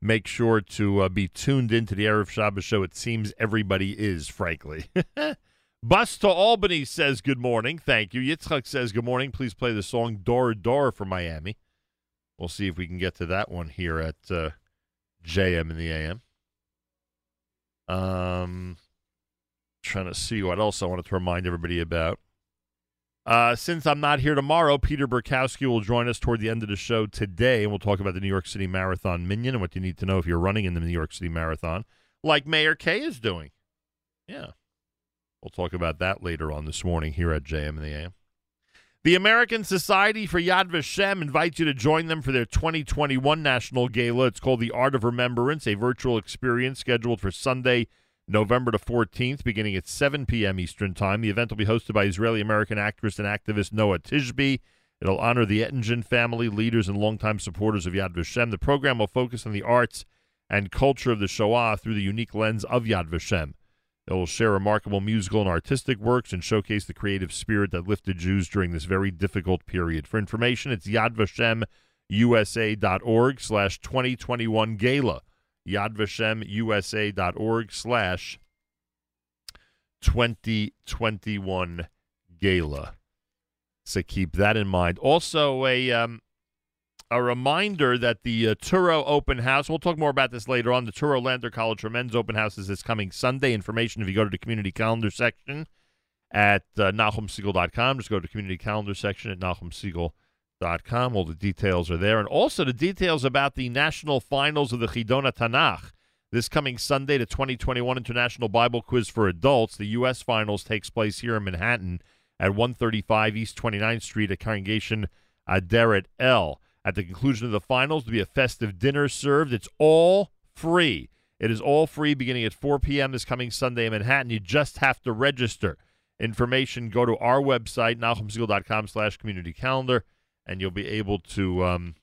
Make sure to uh, be tuned into the Erev Shabbos show. It seems everybody is, frankly. Bus to Albany says good morning. Thank you. Yitzchak says good morning. Please play the song Dora Dora from Miami. We'll see if we can get to that one here at uh, J M in the A M. Um, trying to see what else I wanted to remind everybody about. Uh, since I'm not here tomorrow, Peter Berkowsky will join us toward the end of the show today, and we'll talk about the New York City Marathon Minion and what you need to know if you're running in the New York City Marathon, like Mayor Kay is doing. Yeah. We'll talk about that later on this morning here at J M and the A M. The American Society for Yad Vashem invites you to join them for their twenty twenty-one National Gala. It's called The Art of Remembrance, a virtual experience scheduled for Sunday, November the fourteenth, beginning at seven p.m. Eastern Time. The event will be hosted by Israeli-American actress and activist Noah Tishby. It'll honor the Ettingen family, leaders, and longtime supporters of Yad Vashem. The program will focus on the arts and culture of the Shoah through the unique lens of Yad Vashem. It will share remarkable musical and artistic works and showcase the creative spirit that lifted Jews during this very difficult period. For information, it's yadvashemusa.org slash 2021 gala. yadvashemusa.org slash 2021 gala. So keep that in mind. Also, a um, a reminder that the uh, Touro Open House, we'll talk more about this later on, the Touro Lander College for Men's Open House is this coming Sunday. Information, if you go to the community calendar section at uh, Nachum Segal dot com, just go to the community calendar section at Nachum Segal dot com. All the details are there. And also the details about the national finals of the Chidon HaTanakh. This coming Sunday, the twenty twenty-one International Bible Quiz for Adults, the U S finals takes place here in Manhattan at one thirty-five East twenty-ninth Street at Congregation Aderet El. At the conclusion of the finals, there'll be a festive dinner served. It's all free. It is all free beginning at four p.m. this coming Sunday in Manhattan. You just have to register. Information, go to our website, NahumSegal.com slash community calendar, and you'll be able to um,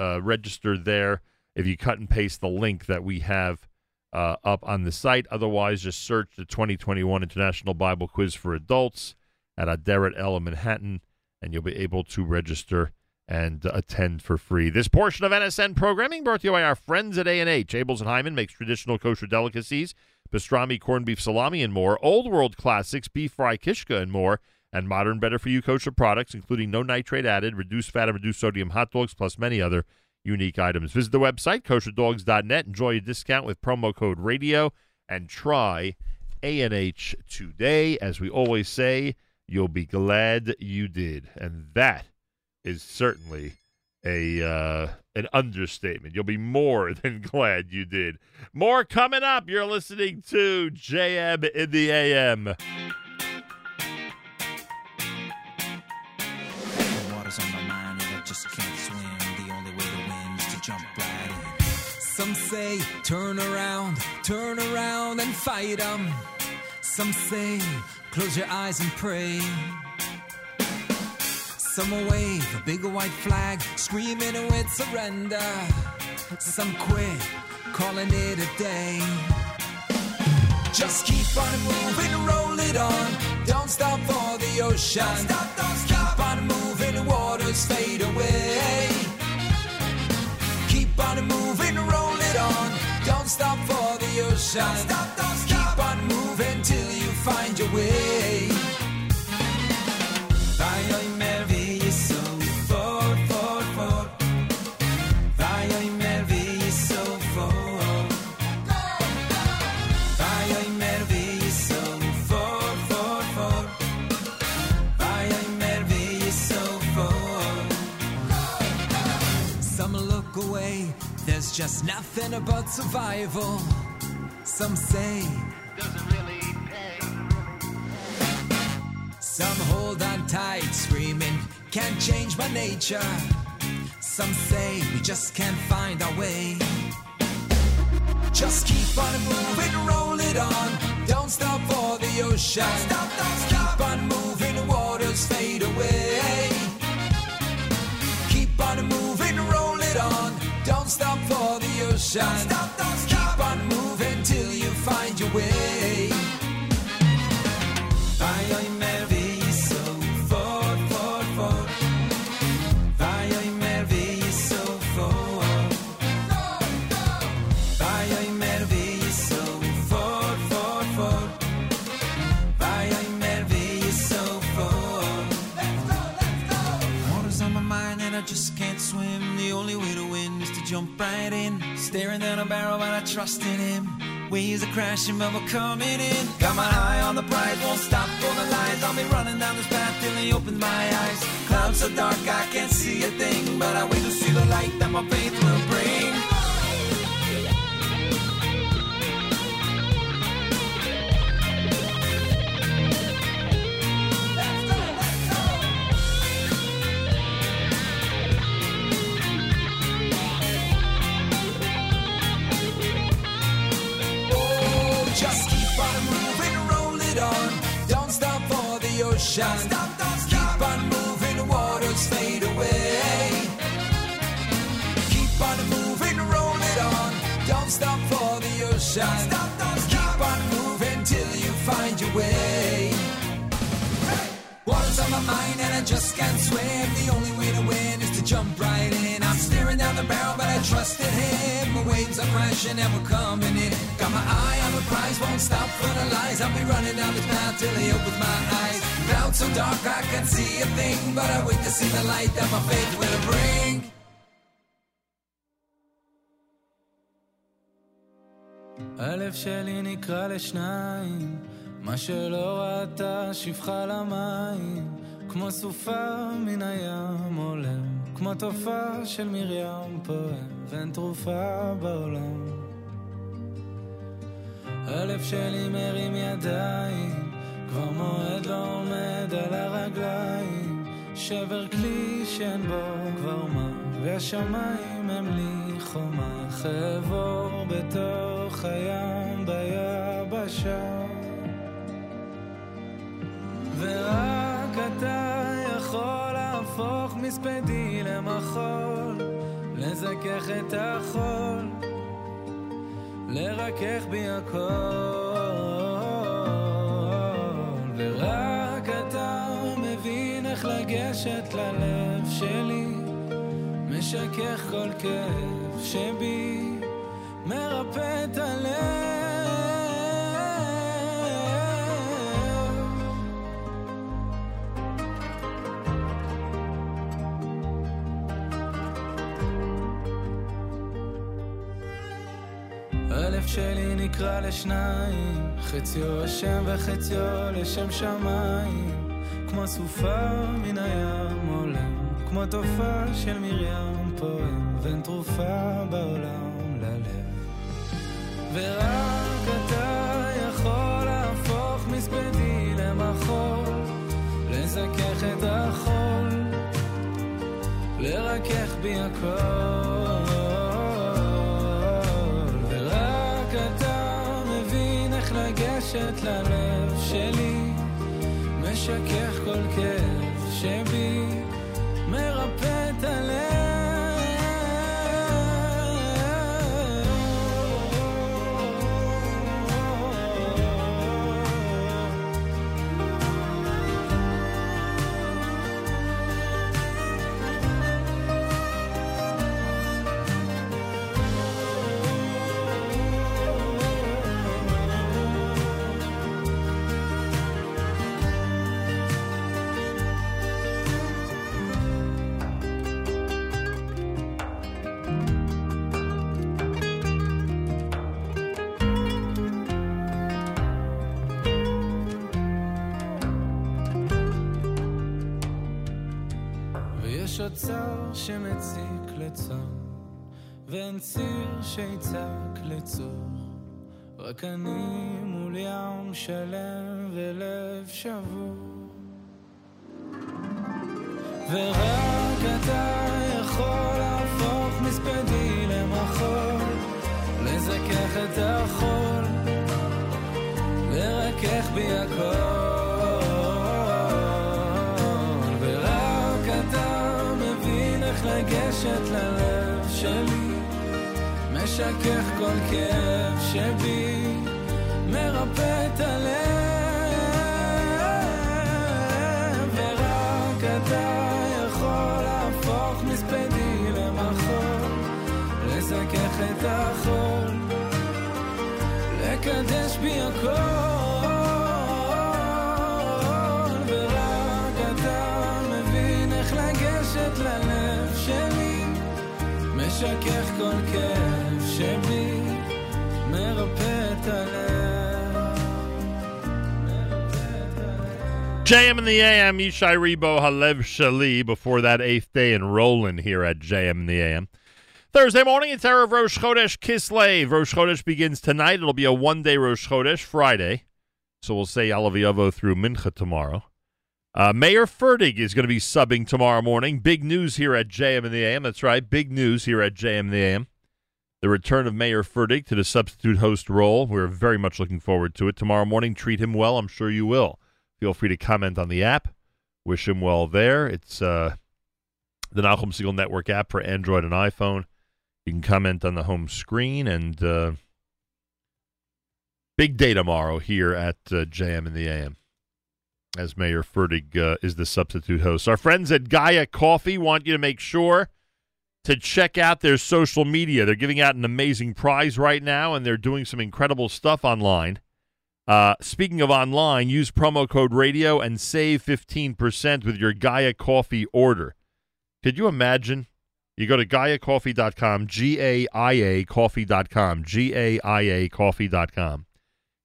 uh, register there if you cut and paste the link that we have uh, up on the site. Otherwise, just search the twenty twenty-one International Bible Quiz for Adults at Aderet El in Manhattan, and you'll be able to register and attend for free. This portion of N S N programming brought to you by our friends at A and H. Abels and Hyman makes traditional kosher delicacies, pastrami, corned beef salami, and more, old world classics, beef fry, kishka, and more, and modern better-for-you kosher products, including no nitrate added, reduced fat and reduced sodium hot dogs, plus many other unique items. Visit the website, kosher dogs dot net. Enjoy a discount with promo code radio, and try A and H today. As we always say, you'll be glad you did. And that is certainly a uh, an understatement. You'll be more than glad you did. More coming up. You're listening to J M in the A M. The water's on my mind and I just can't swim. The only way to win is to jump right in. Some say turn around, turn around and fight 'em. Some say close your eyes and pray. Some will wave a big white flag, screaming with surrender. Some quit, calling it a day. Just keep on moving, roll it on. Don't stop for the ocean. Don't stop, don't stop. Keep on moving, waters fade away. Keep on moving, roll it on. Don't stop for the ocean. Don't stop, don't stop. Keep on moving till you find your way. Away. There's nothing about survival. Some say doesn't really pay. Some hold on tight, screaming, can't change my nature. Some say we just can't find our way. Just keep on moving, roll it on. Don't stop for the ocean. Stop, stop, stop. Keep on moving, waters fade away. Keep on moving, roll it on. Don't stop for the ocean. Stop, stop, stop. Keep on moving till you find your way. Jump right in, staring down a barrel, but I trust in him. Waves are crashing, but we're coming in. Got my eye on the prize, won't stop for the lies. I'll be running down this path till he opens my eyes. Clouds so dark, I can't see a thing, but I wait to see the light that my faith will bring. Stop, stop, stop. Keep on moving, waters fade away. Keep on moving, roll it on. Don't stop for the ocean. Stop, stop, stop. Keep on moving till you find your way. Hey! Water's on my mind and I just can't swim. The only way to win is to jump right in. I'm staring down the barrel but I trusted him. My waves are crashing and we're coming in. Got my eye on the prize, won't stop for the lies. I'll be running down this path till he opens my eyes. Clouds so dark I can't see a thing, but I wait to see the light that my faith will bring. הלב שלי נקרא לשניים, מה שלא ראתה שפחה למים, כמו סופה מן הים עולם, כמו תופעה של מרים פועם, ואין תרופה בעולם. הלב שלי מרים ידיים, כבר מועד לא עומד על הרגליים, שבר כלי שאין בו כבר מה, והשמיים הם לי חומה, חבור בתוך הים ביבשה. ורק אתה יכול להפוך מספדי למחול, לזכך את החול, לרקח בי הכל. ורק אתה מבין איך לגשת ללב שלי, משכך כל כאב שבי, מרפא את הלב. שלי נקרא לשניים, חציו השם וחציו לשם שמיים, כמו סופה מן הים עולם, כמו תופעה של מרים פועם, ואין תרופה בעולם ללב. ורק אתה יכול להפוך מספדי למחול, לזכך את החול, לרקח בי הכל. שאת ללב שלי משכך כל כאב שבי מרפא את הלב. ואין ציר שיצק לצור, רק אני מול ים שלם ולב שבור. ורק אתה יכול להפוך מספדי למחול, לזכך את החול, לרכך בי הכל. ורק אתה מבין איך לגשת ללב שלי, משכך כל כאב שבי, מרפא את הלב. ורק אתה יכול להפוך מספדי למחול, לזכך את החול, לקדש בי הכל. ורק אתה מבין איך לגשת ללב שלי, משכך כל כאב שבי, מרפא את הלב. J M in the A M, Yishai Ribo, Halev Shali, before that Eighth Day in Roland here at J M in the A M. Thursday morning, it's Erev Rosh Chodesh Kislev. Rosh Chodesh begins tonight. It'll be a one-day Rosh Chodesh, Friday. So we'll say Alav through Mincha tomorrow. Uh, Mayor Fertig is going to be subbing tomorrow morning. Big news here at J M in the A M. That's right, big news here at J M in the A M. The return of Mayor Fertig to the substitute host role. We're very much looking forward to it. Tomorrow morning, treat him well. I'm sure you will. Feel free to comment on the app. Wish him well there. It's uh, the Nachum Segal Network app for Android and iPhone. You can comment on the home screen. And uh, big day tomorrow here at uh, J M in the A M, as Mayor Fertig uh, is the substitute host. Our friends at Gaia Coffee want you to make sure to check out their social media. They're giving out an amazing prize right now, and they're doing some incredible stuff online. Uh, speaking of online, use promo code radio and save fifteen percent with your Gaia Coffee order. Could you imagine? You go to gaia coffee dot com, G A I A coffee dot com, G A I A coffee dot com.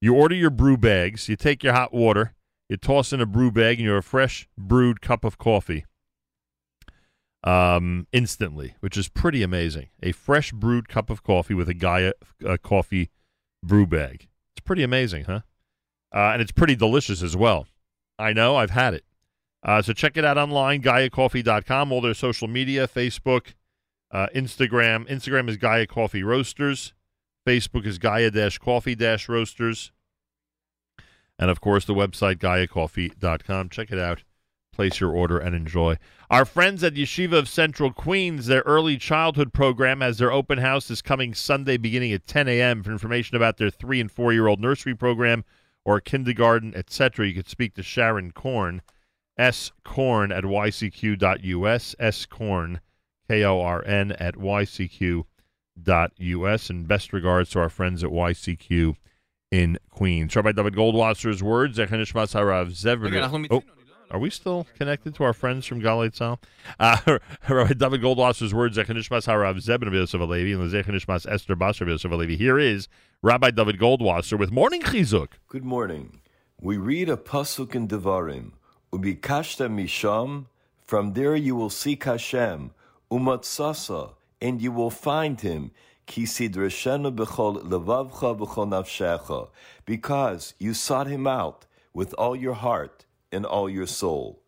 You order your brew bags, you take your hot water, you toss in a brew bag, and you're a fresh brewed cup of coffee um, instantly, which is pretty amazing. A fresh brewed cup of coffee with a Gaia uh, Coffee brew bag. It's pretty amazing, huh? Uh, and it's pretty delicious as well. I know, I've had it. Uh, so check it out online, gaia coffee dot com, all their social media, Facebook, uh, Instagram. Instagram is Gaia Coffee Roasters. Facebook is Gaia Coffee Roasters. And, of course, the website, gaia coffee dot com. Check it out. Place your order and enjoy. Our friends at Yeshiva of Central Queens, their early childhood program, as their open house is coming Sunday beginning at ten a.m. For information about their three- and four-year-old nursery program or kindergarten, et cetera, you could speak to Sharon Korn, S Korn at y c q dot u s, S Korn, K O R N, at y c q dot u s. And best regards to our friends at Y C Q in Queens. Rabbi David Goldwasser's words, oh. Are we still connected to our friends from Galei Tzal? Uh, Rabbi David Goldwasser's words, here is Rabbi David Goldwasser with Morning Chizuk. Good morning. We read a pasuk in Devarim, Ubikashta Misham, from there you will seek Hashem, Umatsasa, and you will find him, because you sought him out with all your heart and all your soul.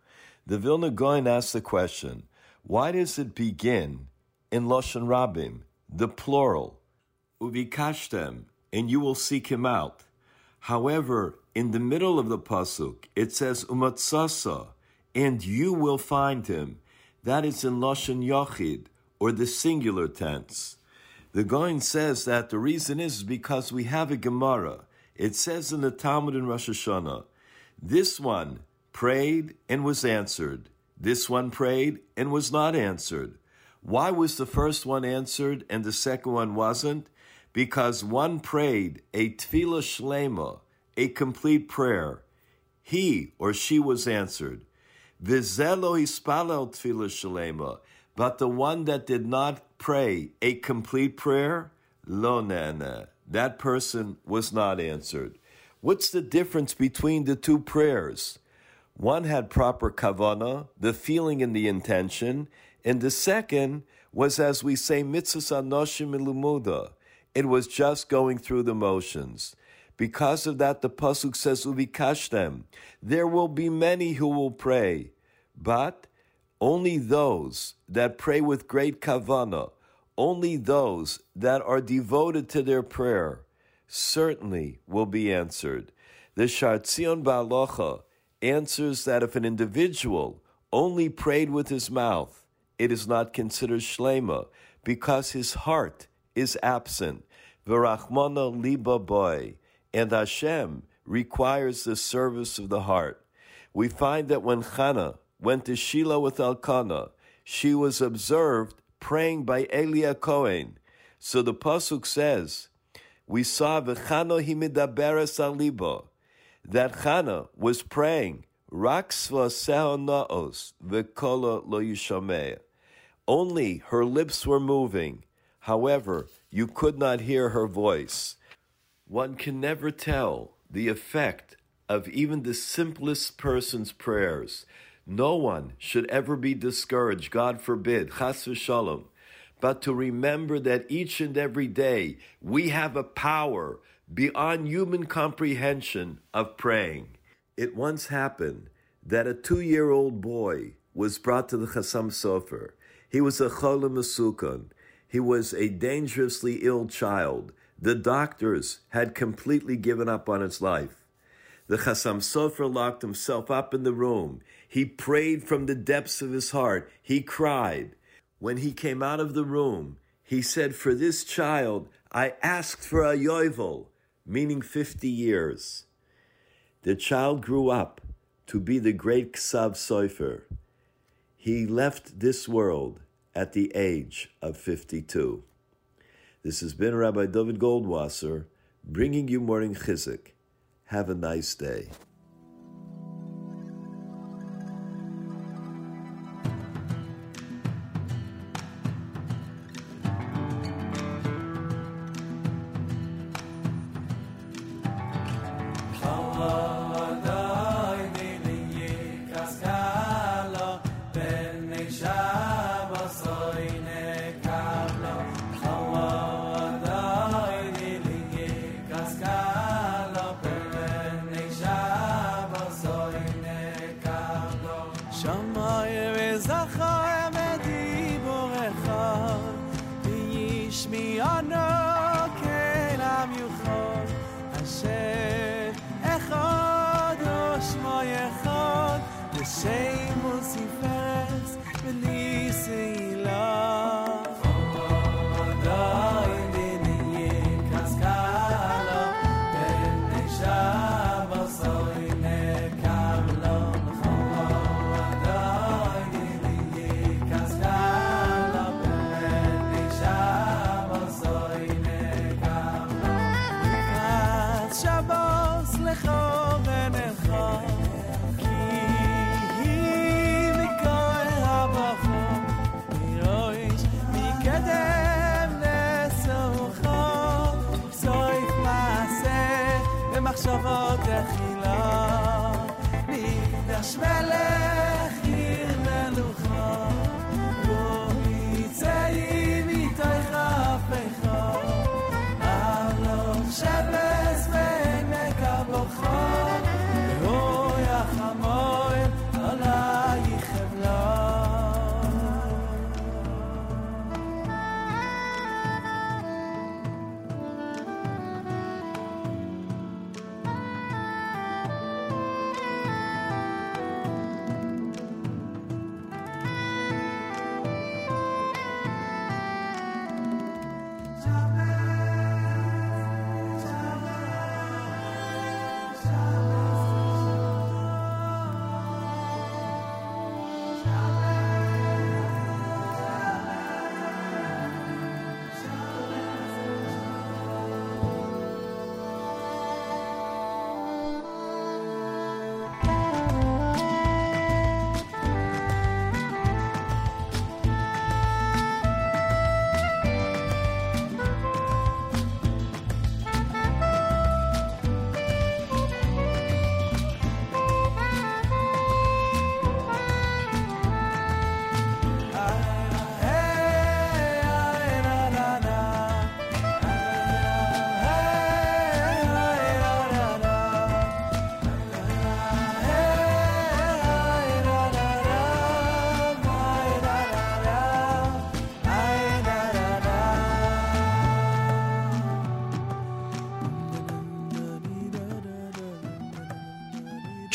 The Vilna Gaon asks the question, why does it begin in Lashon Rabim, the plural, uvikashtem, and you will seek him out? However, in the middle of the pasuk, it says umatsasa, and you will find him. That is in Lashon Yachid, or the singular tense. The Gaon says that the reason is because we have a Gemara. It says in the Talmud in Rosh Hashanah, this one prayed and was answered. This one prayed and was not answered. Why was the first one answered and the second one wasn't? Because one prayed a tefillah shlema, a complete prayer. He or she was answered. V'zeh lo hispalel tefillah shlema. But the one that did not pray a complete prayer, lo ne'aneh, that person was not answered. What's the difference between the two prayers? One had proper kavanah, the feeling and the intention, and the second was, as we say, mitzvahs anoshim milumuda. It was just going through the motions. Because of that, the pasuk says, uvikashtem, there will be many who will pray, but only those that pray with great kavanah, only those that are devoted to their prayer, certainly will be answered. The Shartzion Ba'alocha answers that if an individual only prayed with his mouth, it is not considered shlema, because his heart is absent. V'rachmana liba boy, and Hashem requires the service of the heart. We find that when Hannah went to Shiloh with Elkanah, she was observed praying by Elia Cohen. So the pasuk says, we saw v'chano himidaberes al libo, that Hannah was praying, Rak sva seho naos v'kolo lo yishameh. Only her lips were moving. However, you could not hear her voice. One can never tell the effect of even the simplest person's prayers. No one should ever be discouraged, God forbid, chas v'shalom, but to remember that each and every day we have a power beyond human comprehension of praying. It once happened that a two-year-old boy was brought to the Chasam Sofer. He was a chole mesukon. He was a dangerously ill child. The doctors had completely given up on his life. The Chasam Sofer locked himself up in the room. He prayed from the depths of his heart. He cried. When he came out of the room, he said, for this child, I asked for a yovel, meaning fifty years. The child grew up to be the great Chasam Sofer. He left this world at the age of fifty-two. This has been Rabbi David Goldwasser bringing you Morning Chizuk. Have a nice day.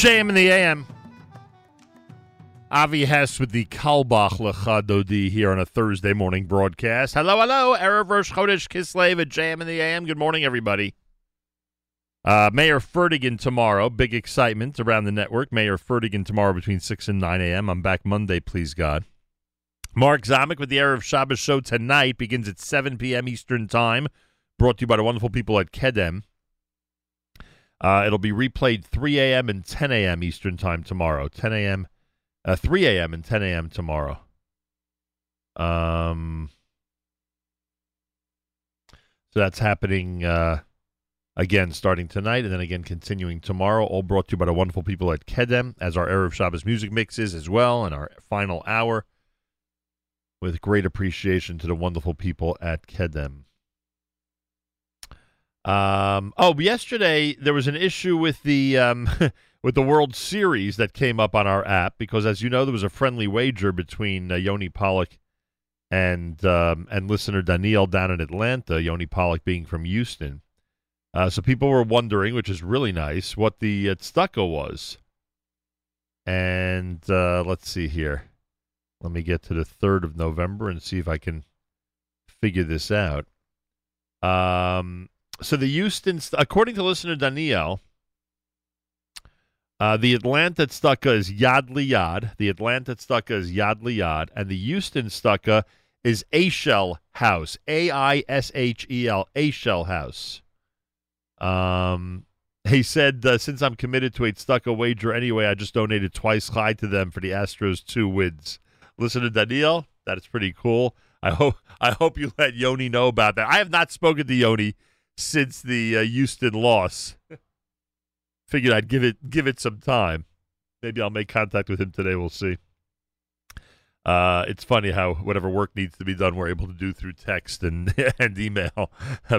J M in the A M. Avi Hess with the Kalbach Lechadodi here on a Thursday morning broadcast. Hello, hello. Erev Rosh Chodesh Kislev at J M in the A M. Good morning, everybody. Uh, Mayor Fertigan tomorrow. Big excitement around the network. Mayor Fertigan tomorrow between six and nine a.m. I'm back Monday, please God. Mark Zamek with the Erev Shabbos show tonight. Begins at seven p.m. Eastern Time. Brought to you by the wonderful people at Kedem. Uh, it'll be replayed three a.m. and ten a.m. Eastern Time tomorrow. ten a.m. Uh, three a.m. and ten a.m. tomorrow. Um, so that's happening uh, again starting tonight and then again continuing tomorrow. All brought to you by the wonderful people at Kedem, as our Erev Shabbos music mixes as well, and our final hour with great appreciation to the wonderful people at Kedem. Um, oh, yesterday there was an issue with the... Um, with the World Series that came up on our app, because, as you know, there was a friendly wager between uh, Yoni Pollock and um, and listener Daniel down in Atlanta, Yoni Pollock being from Houston. Uh, so people were wondering, which is really nice, what the uh, tzedakah was. And uh, let's see here. Let me get to the third of November and see if I can figure this out. Um, so the Houston, according to listener Daniel... Uh, the Atlanta tzedakah is Yad Liyad. The Atlanta tzedakah is Yad Liyad. And the Houston tzedakah is Aishel House. A I S H E L. Aishel House. Um, he said, uh, since I'm committed to a tzedakah wager anyway, I just donated twice high to them for the Astros' two wins. Listen to Daniel. That is pretty cool. I hope I hope you let Yoni know about that. I have not spoken to Yoni since the uh, Houston loss. Figured I'd give it give it some time. Maybe I'll make contact with him today. We'll see. Uh, it's funny how whatever work needs to be done, we're able to do through text and, and email.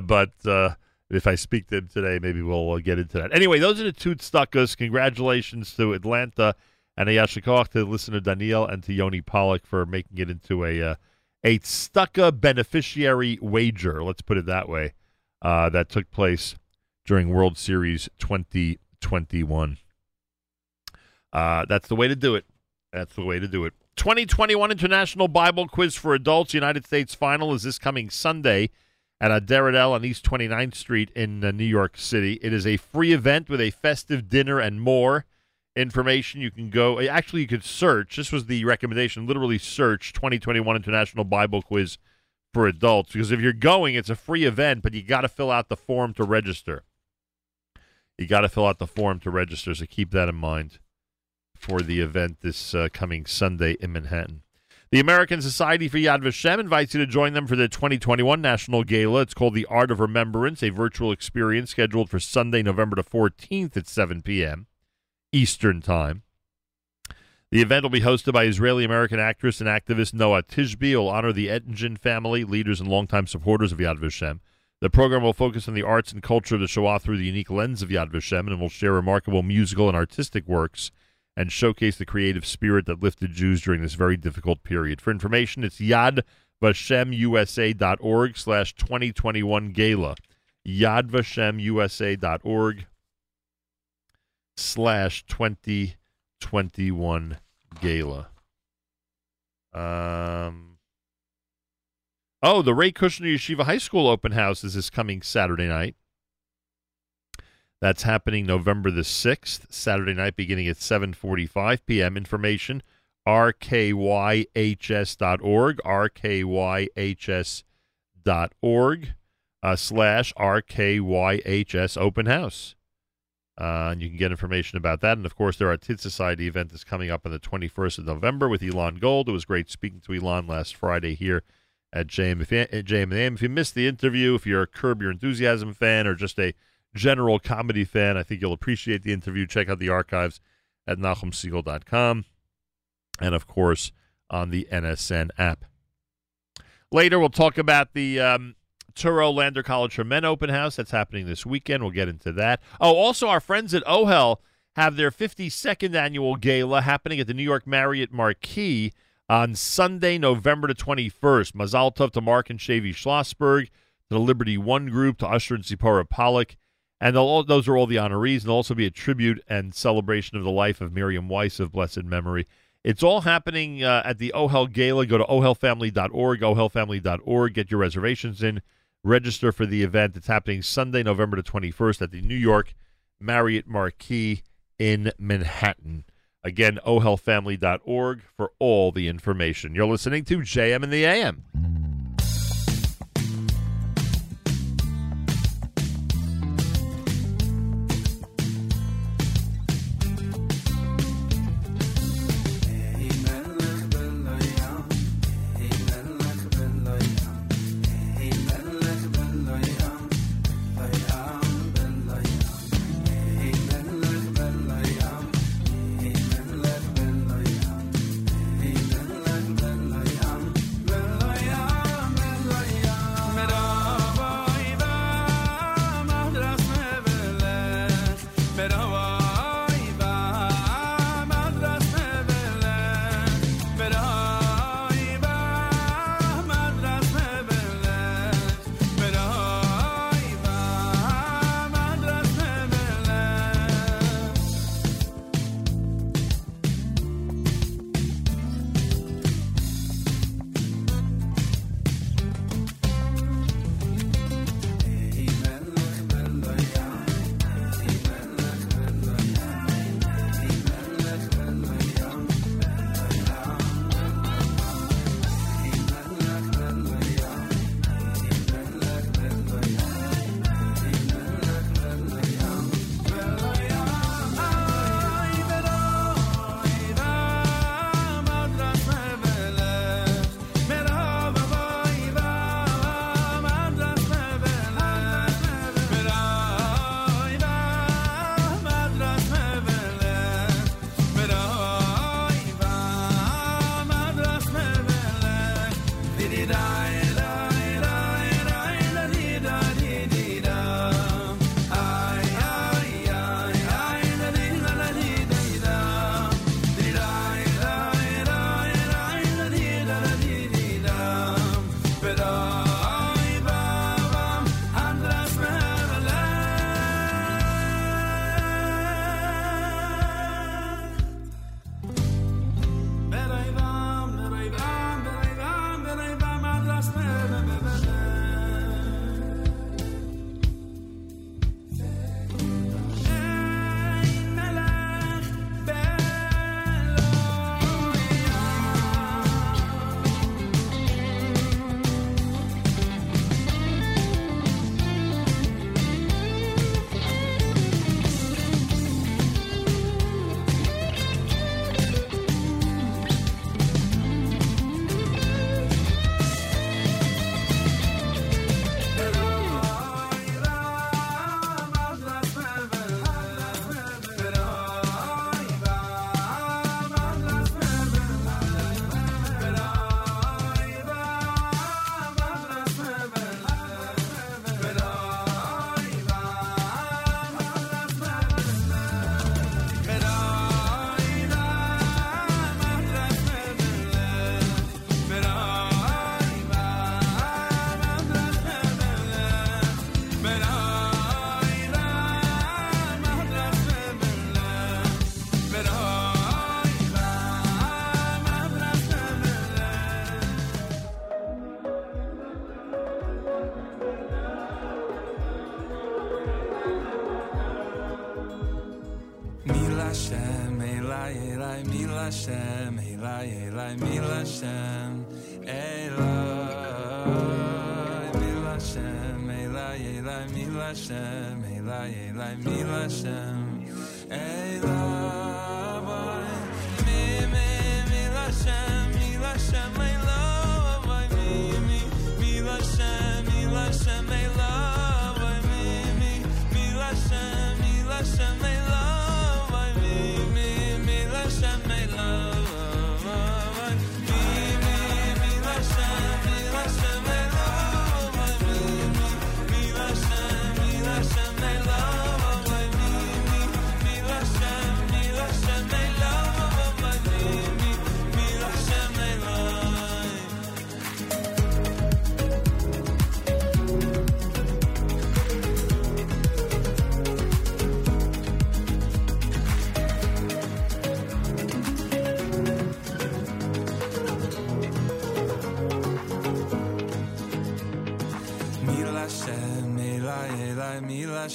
But uh, if I speak to him today, maybe we'll uh, get into that. Anyway, those are the two tzedakahs. Congratulations to Atlanta and a Yashikoch, to listener Daniel, and to Yoni Pollock for making it into a, uh, a tzedakah beneficiary wager. Let's put it that way. Uh, that took place during World Series twenty twenty-one. Uh, that's the way to do it. That's the way to do it. twenty twenty-one International Bible Quiz for Adults United States Final is this coming Sunday at Adairadel on East twenty-ninth Street in uh, New York City. It is a free event with a festive dinner and more information. You can go, actually you could search, this was the recommendation, literally search twenty twenty-one International Bible Quiz for Adults, because if you're going, it's a free event, but you got to fill out the form to register. You got to fill out the form to register, so keep that in mind for the event this uh, coming Sunday in Manhattan. The American Society for Yad Vashem invites you to join them for the twenty twenty-one National Gala. It's called The Art of Remembrance, a virtual experience scheduled for Sunday, November the fourteenth at seven p.m. Eastern Time. The event will be hosted by Israeli-American actress and activist Noah Tishby. It will honor the Ettingen family, leaders and longtime supporters of Yad Vashem. The program will focus on the arts and culture of the Shoah through the unique lens of Yad Vashem, and will share remarkable musical and artistic works and showcase the creative spirit that lifted Jews during this very difficult period. For information, it's yadvashemusa.org slash 2021 gala. yadvashemusa.org slash 2021 gala. Um... Oh, the Ray Kushner Yeshiva High School Open House is this coming Saturday night. That's happening November the sixth, Saturday night, beginning at seven forty-five p.m. Information, r k y h s dot org, r k y h s dot org, uh, slash r k y h s Open House. Uh, and you can get information about that. And, of course, their Atid Society event is coming up on the twenty-first of November with Elon Gold. It was great speaking to Elon last Friday here at J M. If you, at J M and A M. If you missed the interview, if you're a Curb Your Enthusiasm fan or just a general comedy fan, I think you'll appreciate the interview. Check out the archives at nachum segal dot com and, of course, on the N S N app. Later, we'll talk about the um, Turo Lander College for Men Open House. That's happening this weekend. We'll get into that. Oh, also, our friends at Ohel have their fifty-second annual gala happening at the New York Marriott Marquis on Sunday, November the twenty-first. Mazal Tov to Mark and Shavy Schlossberg, to the Liberty One Group, to Usher and Zipporah Pollock, And all, those are all the honorees, and there'll also be a tribute and celebration of the life of Miriam Weiss of blessed memory. It's all happening uh, at the Ohel Gala. Go to ohel family dot org, ohel family dot org. Get your reservations in. Register for the event. It's happening Sunday, November the twenty-first at the New York Marriott Marquis in Manhattan. Again, ohel family dot org for all the information. You're listening to J M and the A M.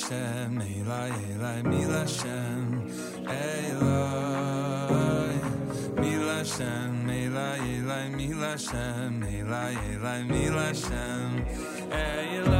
Hashem, Eli, Eli, Mila Hashem, Eli, Mila Hashem, Eli, Eli, Mila Hashem, Eli, Eli, Mila Hashem, Eli.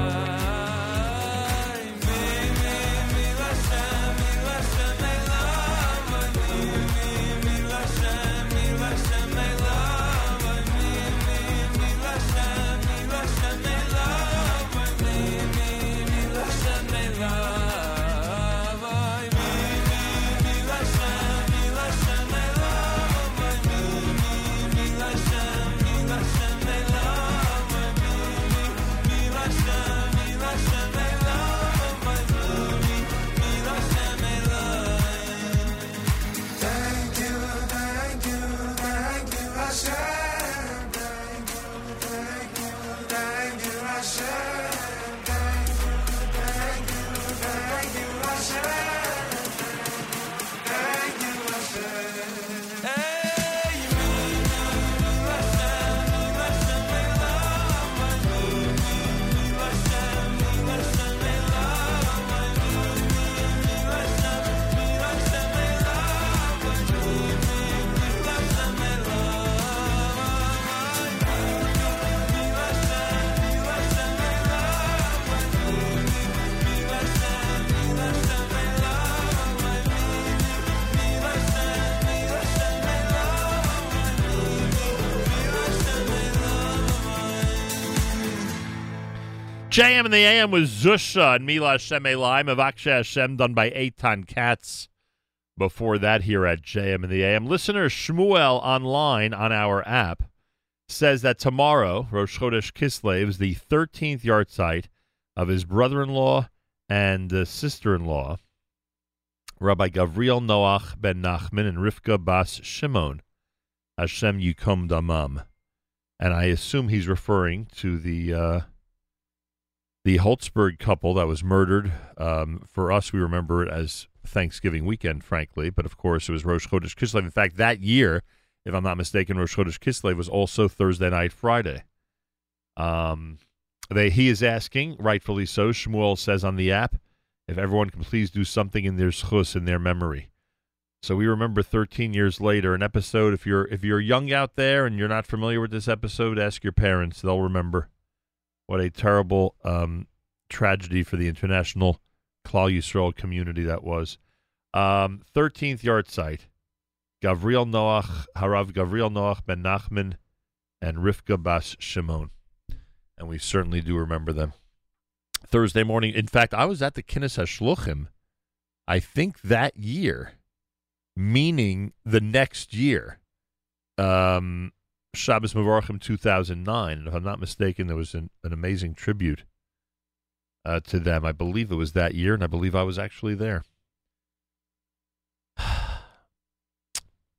J M and the A M was Zusha and Mila Hashem Elai, Mavaksha Hashem, done by Eitan Katz. Before that, here at J M and the A M, listener Shmuel online on our app says that tomorrow, Rosh Chodesh Kislev, is the thirteenth yahrzeit of his brother-in-law and uh, sister-in-law, Rabbi Gavriel Noach ben Nachman and Rivka Bas Shimon, Hashem Yikom Damam. And I assume he's referring to the... Uh, The Holtzberg couple that was murdered. Um, for us, we remember it as Thanksgiving weekend, frankly, but of course it was Rosh Chodesh Kislev. In fact, that year, if I'm not mistaken, Rosh Chodesh Kislev was also Thursday night, Friday. Um, they, he is asking, rightfully so, Shmuel says on the app, if everyone can please do something in their schus, in their memory. So we remember thirteen years later, an episode, if you're, if you're young out there and you're not familiar with this episode, ask your parents, they'll remember. What a terrible um, tragedy for the international Klal Yisrael community that was. Um, thirteenth yahrzeit, Gavriel Noach, Harav Gavriel Noach ben Nachman, and Rivka Bas Shimon. And we certainly do remember them. Thursday morning, in fact, I was at the Kinnis HaShluchim, I think that year, meaning the next year, um... Shabbos Mevorachim two thousand nine, and if I'm not mistaken, there was an, an amazing tribute uh, to them. I believe it was that year, and I believe I was actually there.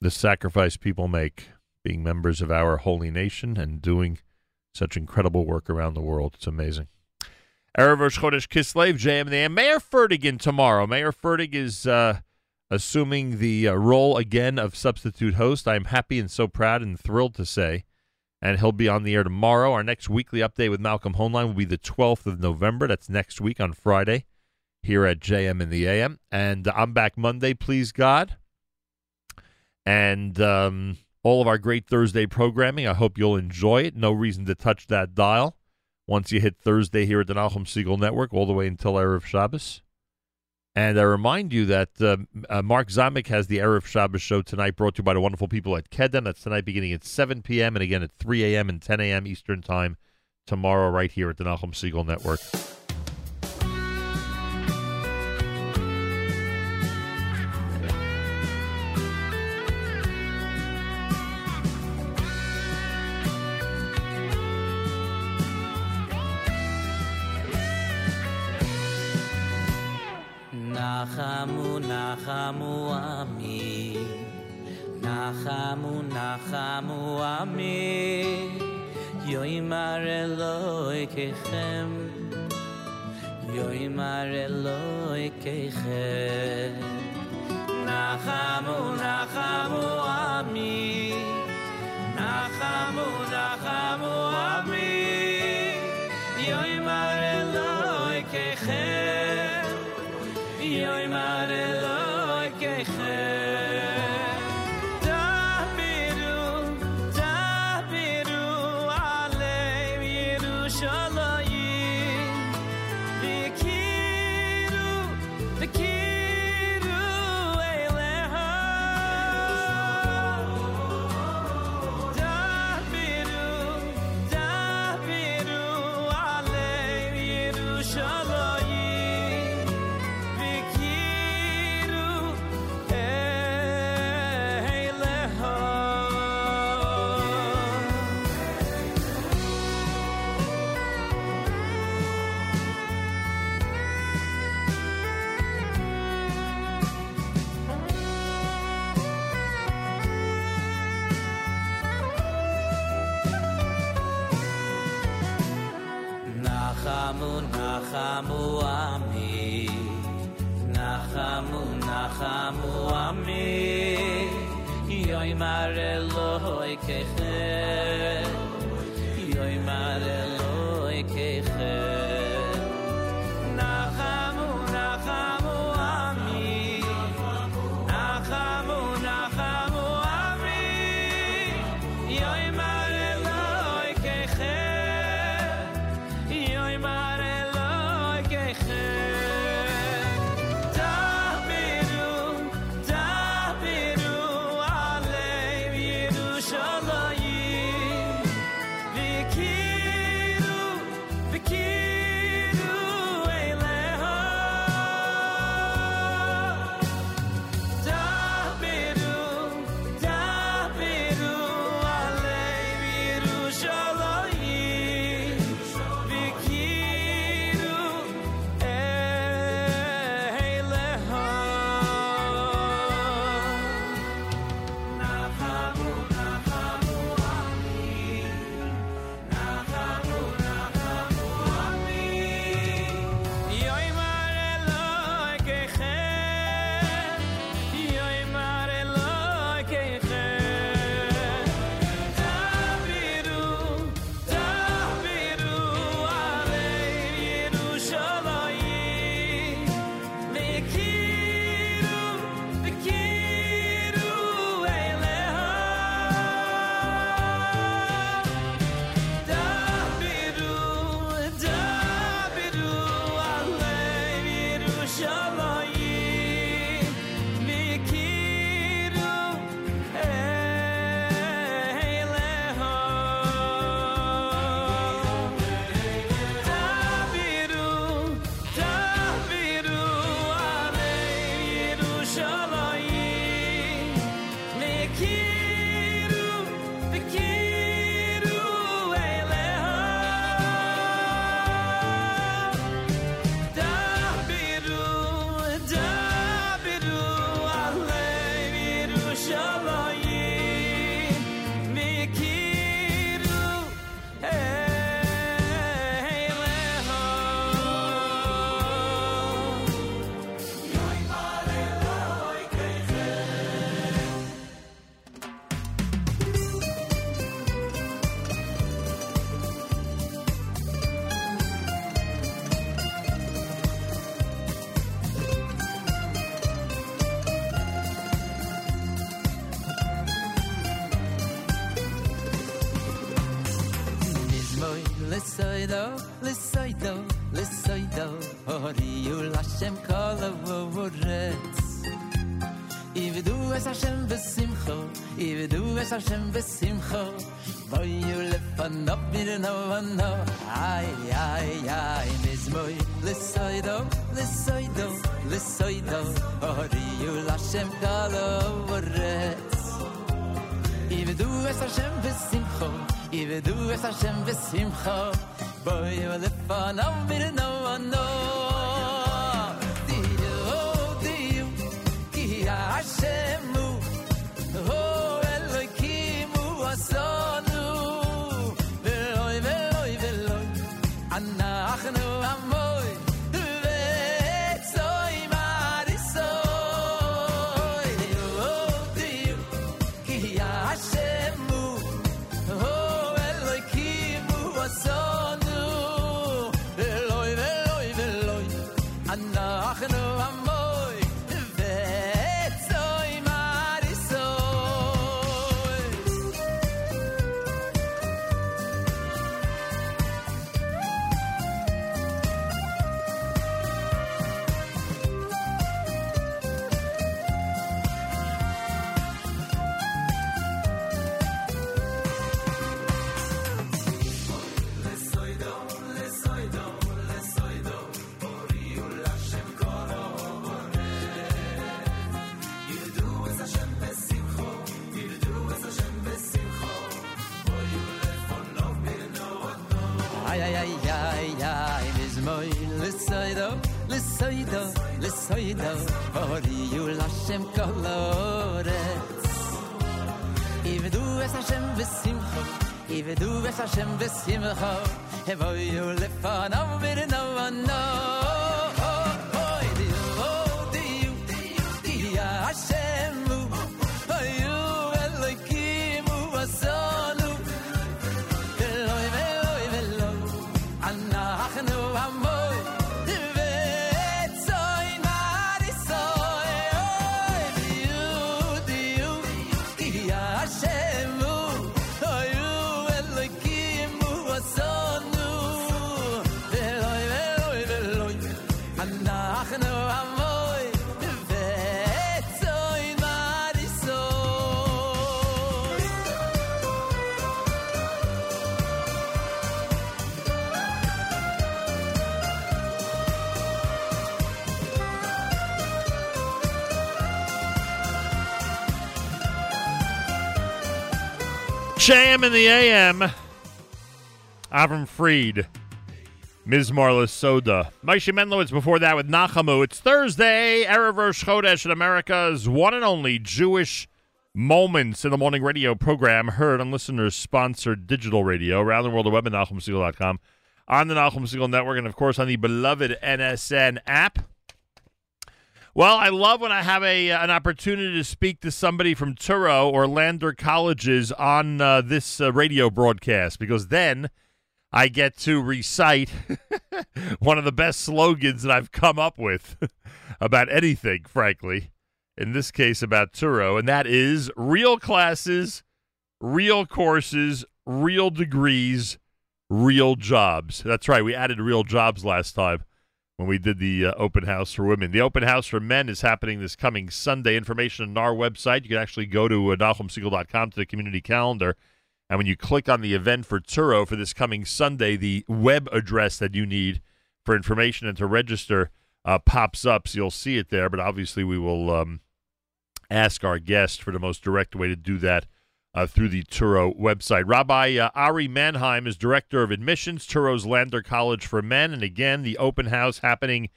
The sacrifice people make, being members of our holy nation and doing such incredible work around the world. It's amazing. Erev Rosh Chodesh Kislev, J M and the A M. Mayor Fertig tomorrow. Mayor Fertig is... Uh, Assuming the uh, role again of substitute host, I am happy and so proud and thrilled to say, and he'll be on the air tomorrow. Our next weekly update with Malcolm Honlein will be the twelfth of November. That's next week on Friday here at J M in the A M. And uh, I'm back Monday, please God. And um, all of our great Thursday programming, I hope you'll enjoy it. No reason to touch that dial. Once you hit Thursday here at the Nachum Segal Network, all the way until Erev Shabbos. And I remind you that uh, uh, Mark Zamek has the Erev Shabbos show tonight, brought to you by the wonderful people at Kedem. That's tonight beginning at seven p.m. and again at three a.m. and ten a.m. Eastern Time tomorrow right here at the Nachum Segal Network. Nachamu, nachamu, ami. Nachamu, nachamu, ami. Yoimar Elohekechem. Yoimar Elohekechem. Nachamu, nachamu, ami. Nachamu, nachamu, ami. Yoimar Elohekechem. Hashem v'simcha, boyu lefanov mirnavano. Ay ay ay, mizmoy l'soido, l'soido, l'soido. Horiyu l'Hashem kalovoretz. Ivedu es Hashem v'simcha, ivedu es Hashem v'simcha, boyu lefanov mirnavano. Diyu, diyu, ki Hashemu. Eloi, Eloi, Eloi, soido hori yul Hashem koloretz Ivdu es Hashem v'simcho Ivdu es Hashem v'simcho Hevoyu lefanov mirno ano Hoi diyo diyo diya Hashemu Hoyu elokimu asonu Eloi ve'oi ve'lo Anachnu hamoi J M in the A M. Avram Fried, Miz Marla Soda, Moshe Menlowitz before that with Nachamu. It's Thursday, Erev Rosh Chodesh in America's one and only Jewish Moments in the Morning radio program, heard on listeners-sponsored digital radio, around the world, the web at Nachum Segal dot com, on the Nachum Segal Network, and of course on the beloved N S N app. Well, I love when I have a an opportunity to speak to somebody from Touro or Lander colleges on uh, this uh, radio broadcast, because then I get to recite one of the best slogans that I've come up with about anything, frankly, in this case about Touro, and that is real classes, real courses, real degrees, real jobs. That's right. We added real jobs last time when we did the uh, open house for women. The open house for men is happening this coming Sunday. Information on our website. You can actually go to uh, Nachum Segal dot com to the community calendar. And when you click on the event for Touro for this coming Sunday, the web address that you need for information and to register uh, pops up. So you'll see it there. But obviously we will um, ask our guest for the most direct way to do that uh, through the Touro website. Rabbi uh, Ari Manheim is Director of Admissions, Touro's Lander College for Men. And again, the open house happening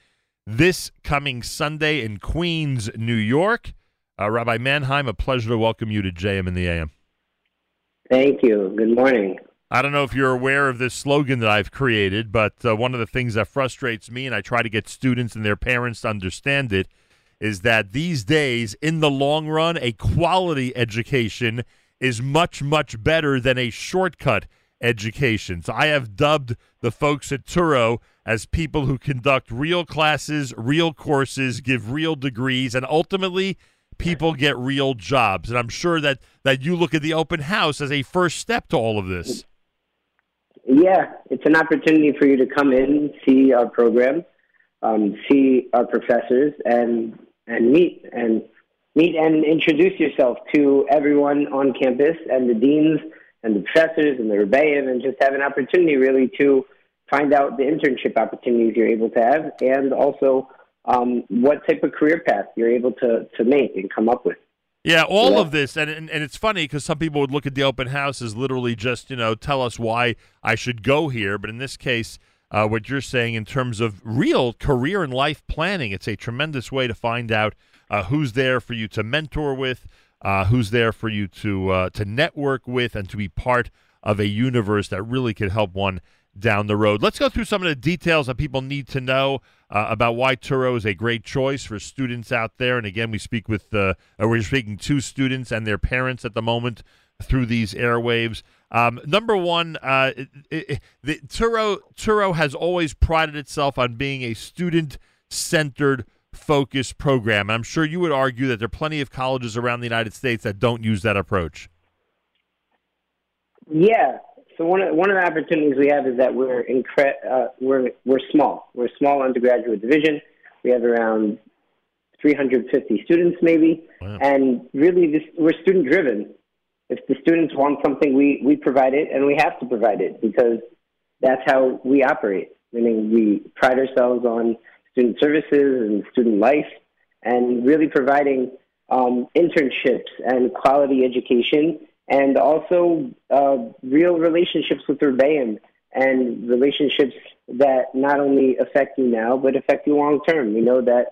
this coming Sunday in Queens, New York. Uh, Rabbi Manheim, a pleasure to welcome you to J M in the A M. Thank you. Good morning. I don't know if you're aware of this slogan that I've created, but uh, one of the things that frustrates me, and I try to get students and their parents to understand it, is that these days, in the long run, a quality education is much, much better than a shortcut education. So I have dubbed the folks at Touro as people who conduct real classes, real courses, give real degrees, and ultimately people get real jobs. And I'm sure that, that you look at the open house as a first step to all of this. Yeah, it's an opportunity for you to come in, see our program, um, see our professors, and and meet and meet and introduce yourself to everyone on campus and the deans and the professors and the rebbeim, and just have an opportunity really to find out the internship opportunities you're able to have, and also Um, what type of career path you're able to, to make and come up with. Yeah, all yeah. of this, and, and and it's funny because some people would look at the open house as literally just, you know, tell us why I should go here. But in this case, uh, what you're saying in terms of real career and life planning, it's a tremendous way to find out uh, who's there for you to mentor with, uh, who's there for you to uh, to network with, and to be part of a universe that really could help one down the road. Let's go through some of the details that people need to know uh, about why Touro is a great choice for students out there. And again, we speak with uh, we're speaking to students and their parents at the moment through these airwaves. Um, number one, uh, it, it, the Touro Touro has always prided itself on being a student-centered, focused program. And I'm sure you would argue that there are plenty of colleges around the United States that don't use that approach. Yeah. So one of, one of the opportunities we have is that we're incre- uh, we're we're small. We're a small undergraduate division. We have around three hundred fifty students, maybe, wow. and really, this, we're student driven. If the students want something, we, we provide it, and we have to provide it because that's how we operate. Meaning, we pride ourselves on student services and student life, and really providing um, internships and quality education. And also uh, real relationships with Rebbeim, and relationships that not only affect you now, but affect you long term. We know that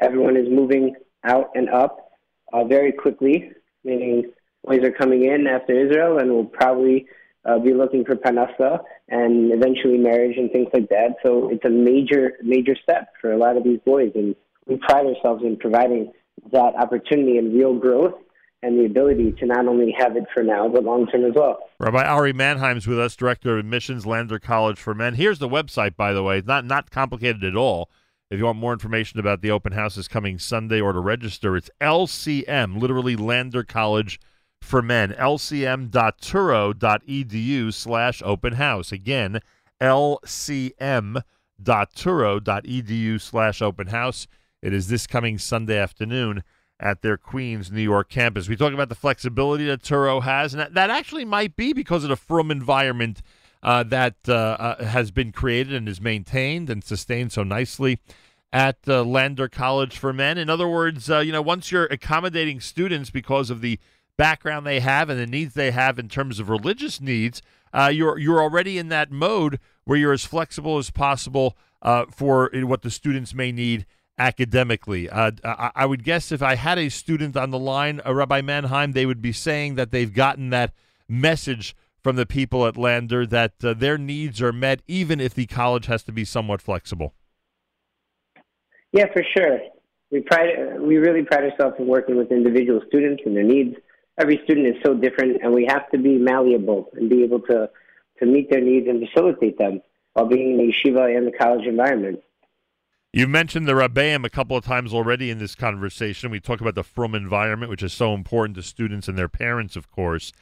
Everyone is moving out and up uh, very quickly, meaning boys are coming in after Israel and will probably uh, be looking for panasa and eventually marriage and things like that. So it's a major, major step for a lot of these boys, and we pride ourselves in providing that opportunity and real growth and the ability to not only have it for now, but long-term as well. Rabbi Ari Manheim is with us, Director of Admissions, Lander College for Men. Here's the website, by the way. It's not, not complicated at all. If you want more information about the open houses coming Sunday or to register, it's L C M, literally Lander College for Men, lcm.turo.edu slash open house. Again, lcm.turo.edu slash open house. It is this coming Sunday afternoon at their Queens, New York campus. We talk about the flexibility that Turo has, and that, that actually might be because of the frum environment uh, that uh, uh, has been created and is maintained and sustained so nicely at uh, Lander College for Men. In other words, uh, you know, once you're accommodating students because of the background they have and the needs they have in terms of religious needs, uh, you're you're already in that mode where you're as flexible as possible uh, for what the students may need academically. Uh, I, I would guess if I had a student on the line, uh, Rabbi Manheim, they would be saying that they've gotten that message from the people at Lander that uh, their needs are met, even if the college has to be somewhat flexible. Yeah, for sure. We pride, we really pride ourselves in working with individual students and their needs. Every student is so different, and we have to be malleable and be able to, to meet their needs and facilitate them while being in the yeshiva and the college environment. You mentioned the Rabbeim a couple of times already in this conversation. We talk about the frum environment, which is so important to students and their parents, of course.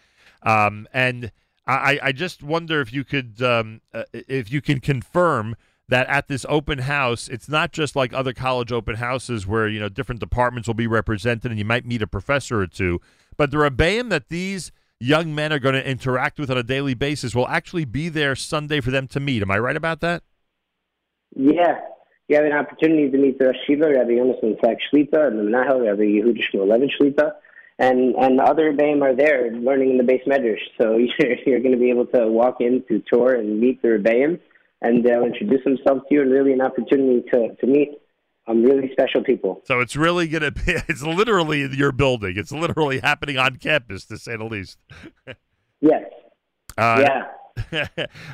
Um, and I, I just wonder if you could, um, uh, if you can confirm that at this open house, it's not just like other college open houses where, you know, different departments will be represented and you might meet a professor or two, but the Rabbeim that these young men are going to interact with on a daily basis will actually be there Sunday for them to meet. Am I right about that? Yeah. You have an opportunity to meet the Rosh Yeshiva, Rabbi Yonason Sack Shlita, and the Menahel, Rabbi Yehuda Shmuel Levin Shlita, and, and the other Rebbeim are there learning in the Beis Medrash. So you're, you're going to be able to walk in to tour and meet the Rebbeim, and they'll introduce themselves to you, and really an opportunity to, to meet um, really special people. So it's really going to be, it's literally your building. It's literally happening on campus, to say the least. Yes. Uh, yeah.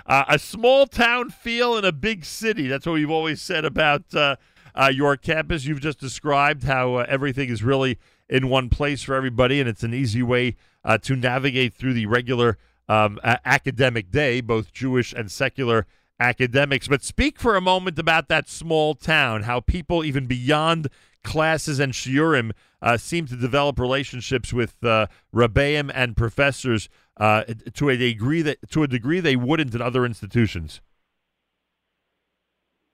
uh, a small town feel in a big city. That's what we've always said about uh, uh, your campus. You've just described how uh, everything is really in one place for everybody, and it's an easy way uh, to navigate through the regular um, uh, academic day, both Jewish and secular academics. But speak for a moment about that small town, how people even beyond classes and shiurim uh, seem to develop relationships with uh, Rabbeim and professors Uh, to a degree that to a degree they wouldn't in other institutions.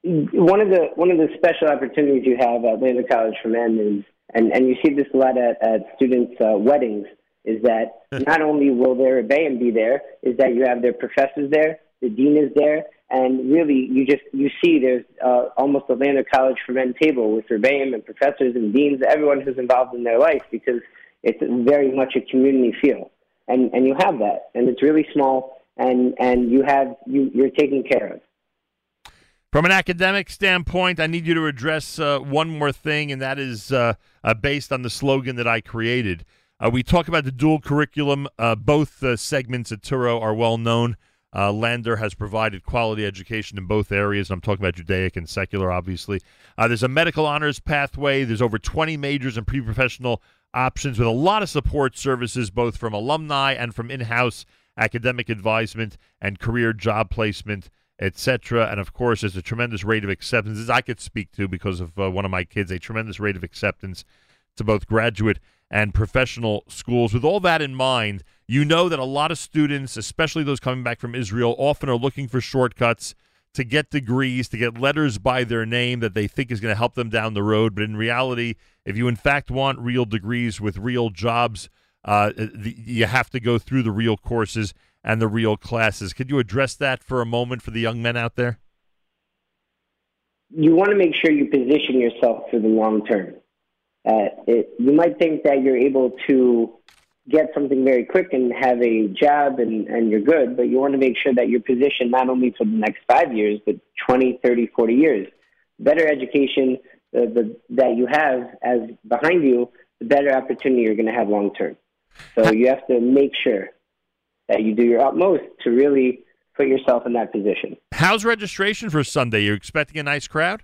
One of the one of the special opportunities you have at Lander College for Men is, and, and you see this a lot at, at students' uh, weddings, is that not only will their Rebbeim be there, is that you have their professors there, the dean is there, and really you just you see there's uh, almost a Lander College for Men table with Rebbeim and professors and deans, everyone who's involved in their life, because it's very much a community feel. And, and you have that, and it's really small, and, and you have, you, you're taken care of. From an academic standpoint, I need you to address uh, one more thing, and that is uh, uh, based on the slogan that I created. Uh, we talk about the dual curriculum. Uh, both uh, segments at Turo are well known. Uh, Lander has provided quality education in both areas, and I'm talking about Judaic and secular, obviously. Uh, there's a medical honors pathway. There's over twenty majors and pre-professional options with a lot of support services, both from alumni and from in-house academic advisement and career job placement, et cetera. And, of course, there's a tremendous rate of acceptance, as I could speak to because of uh, one of my kids, a tremendous rate of acceptance to both graduate and professional schools. With all that in mind, you know that a lot of students, especially those coming back from Israel, often are looking for shortcuts to get degrees, to get letters by their name that they think is going to help them down the road. But in reality, if you in fact want real degrees with real jobs, uh, the, you have to go through the real courses and the real classes. Could you address that for a moment for the young men out there? You want to make sure you position yourself for the long term. Uh, it, you might think that you're able to get something very quick and have a job and, and you're good, but you want to make sure that you're positioned not only for the next five years, but twenty, thirty, forty years. Better education, uh, the, that you have as behind you, the better opportunity you're going to have long term. So you have to make sure that you do your utmost to really put yourself in that position. How's registration for Sunday? You're expecting a nice crowd?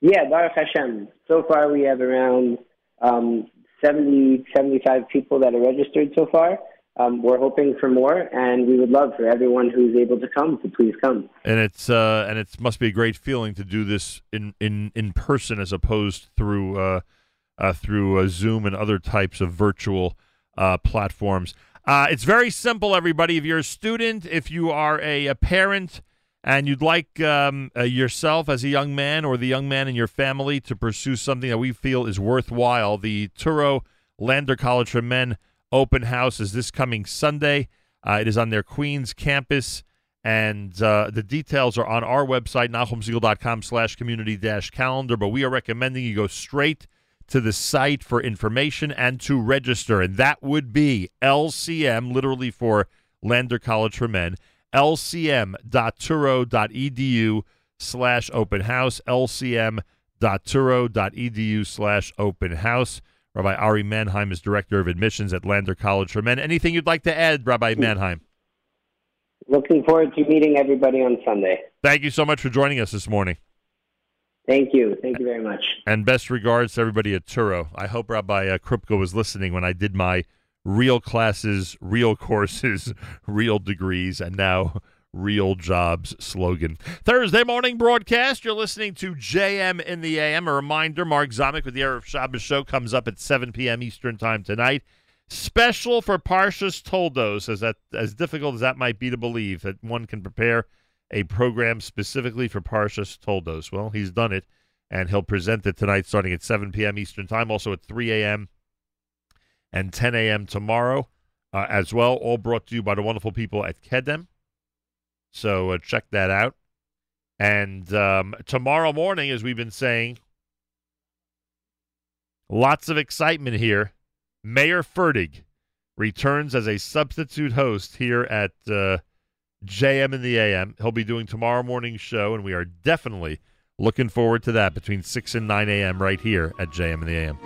Yeah, Baruch Hashem. So far we have around um, seventy, seventy-five people that are registered so far. Um, we're hoping for more, and we would love for everyone who's able to come to please come. And it's uh, and it must be a great feeling to do this in in, in person as opposed through uh, uh, through uh, Zoom and other types of virtual uh, platforms. Uh, it's very simple, everybody. If you're a student, if you are a, a parent, and you'd like um, uh, yourself as a young man or the young man in your family to pursue something that we feel is worthwhile, the Touro Lander College for Men Open House is this coming Sunday. Uh, it is on their Queens campus, and uh, the details are on our website, nachum segal dot com slash community dash calendar, but we are recommending you go straight to the site for information and to register, and that would be L C M, literally for Lander College for Men, L C M dot touro dot e d u slash open house, L C M dot touro dot e d u slash open house. Rabbi Ari Manheim is Director of Admissions at Lander College for Men. Anything you'd like to add, Rabbi Manheim? Looking forward to meeting everybody on Sunday. Thank you so much for joining us this morning. Thank you. Thank you very much. And best regards to everybody at Touro. I hope Rabbi uh, Krupka was listening when I did my real classes, real courses, real degrees, and now real jobs slogan. Thursday morning broadcast. You're listening to J M in the A M. A reminder, Mark Zamek with the Erev Shabbos show comes up at seven p.m. Eastern time tonight. Special for Parshas Toldos, as that as difficult as that might be to believe, that one can prepare a program specifically for Parshas Toldos. Well, he's done it, and he'll present it tonight starting at seven p.m. Eastern time, also at three a.m. and ten a.m. tomorrow uh, as well, all brought to you by the wonderful people at Kedem. So uh, check that out. And um, tomorrow morning, as we've been saying, lots of excitement here. Mayor Fertig returns as a substitute host here at uh, J M in the A M. He'll be doing tomorrow morning's show, and we are definitely looking forward to that between six and nine a.m. right here at J M in the A M.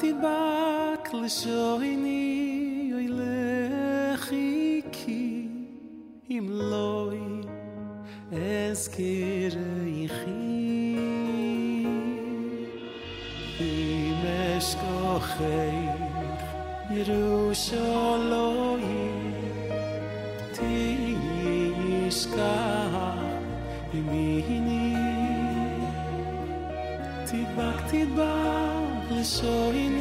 Tidbak l'shoini oy lechiki im loy eskereichi im eskochei Yerushalayim tishkach imini tidbak tidbak So in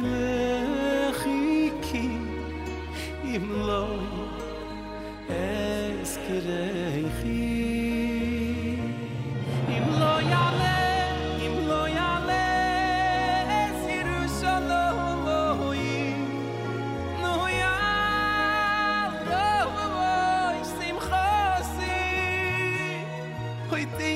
lechiki im lo eskereichi im lo yale im lo yale Yerushalayim no yale simcha si hoyte.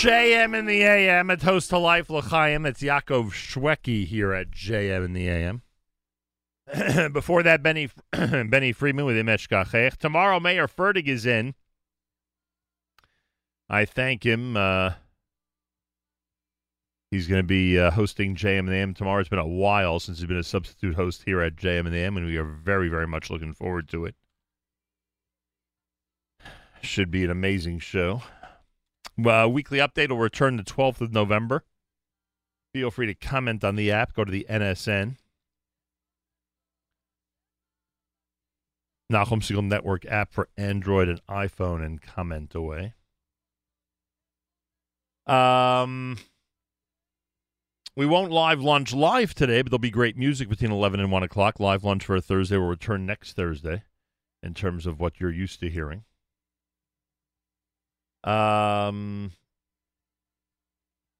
J M in the A M at Toast to Life L'Chaim. It's Yaakov Shweki here at J M in the A M. Before that, Benny Benny Friedman with Imeshkachech. Tomorrow, Mayor Fertig is in. I thank him. Uh, He's going to be uh, hosting J M and M tomorrow. It's been a while since he's been a substitute host here at J M and M, and we are very, very much looking forward to it. Should be an amazing show. Uh, weekly update will return the twelfth of November. Feel free to comment on the app. Go to the N S N. Nachum Segal Network app for Android and iPhone, and comment away. Um... We won't live lunch live today, but there'll be great music between eleven and one o'clock. Live lunch for a Thursday will return next Thursday in terms of what you're used to hearing. Um,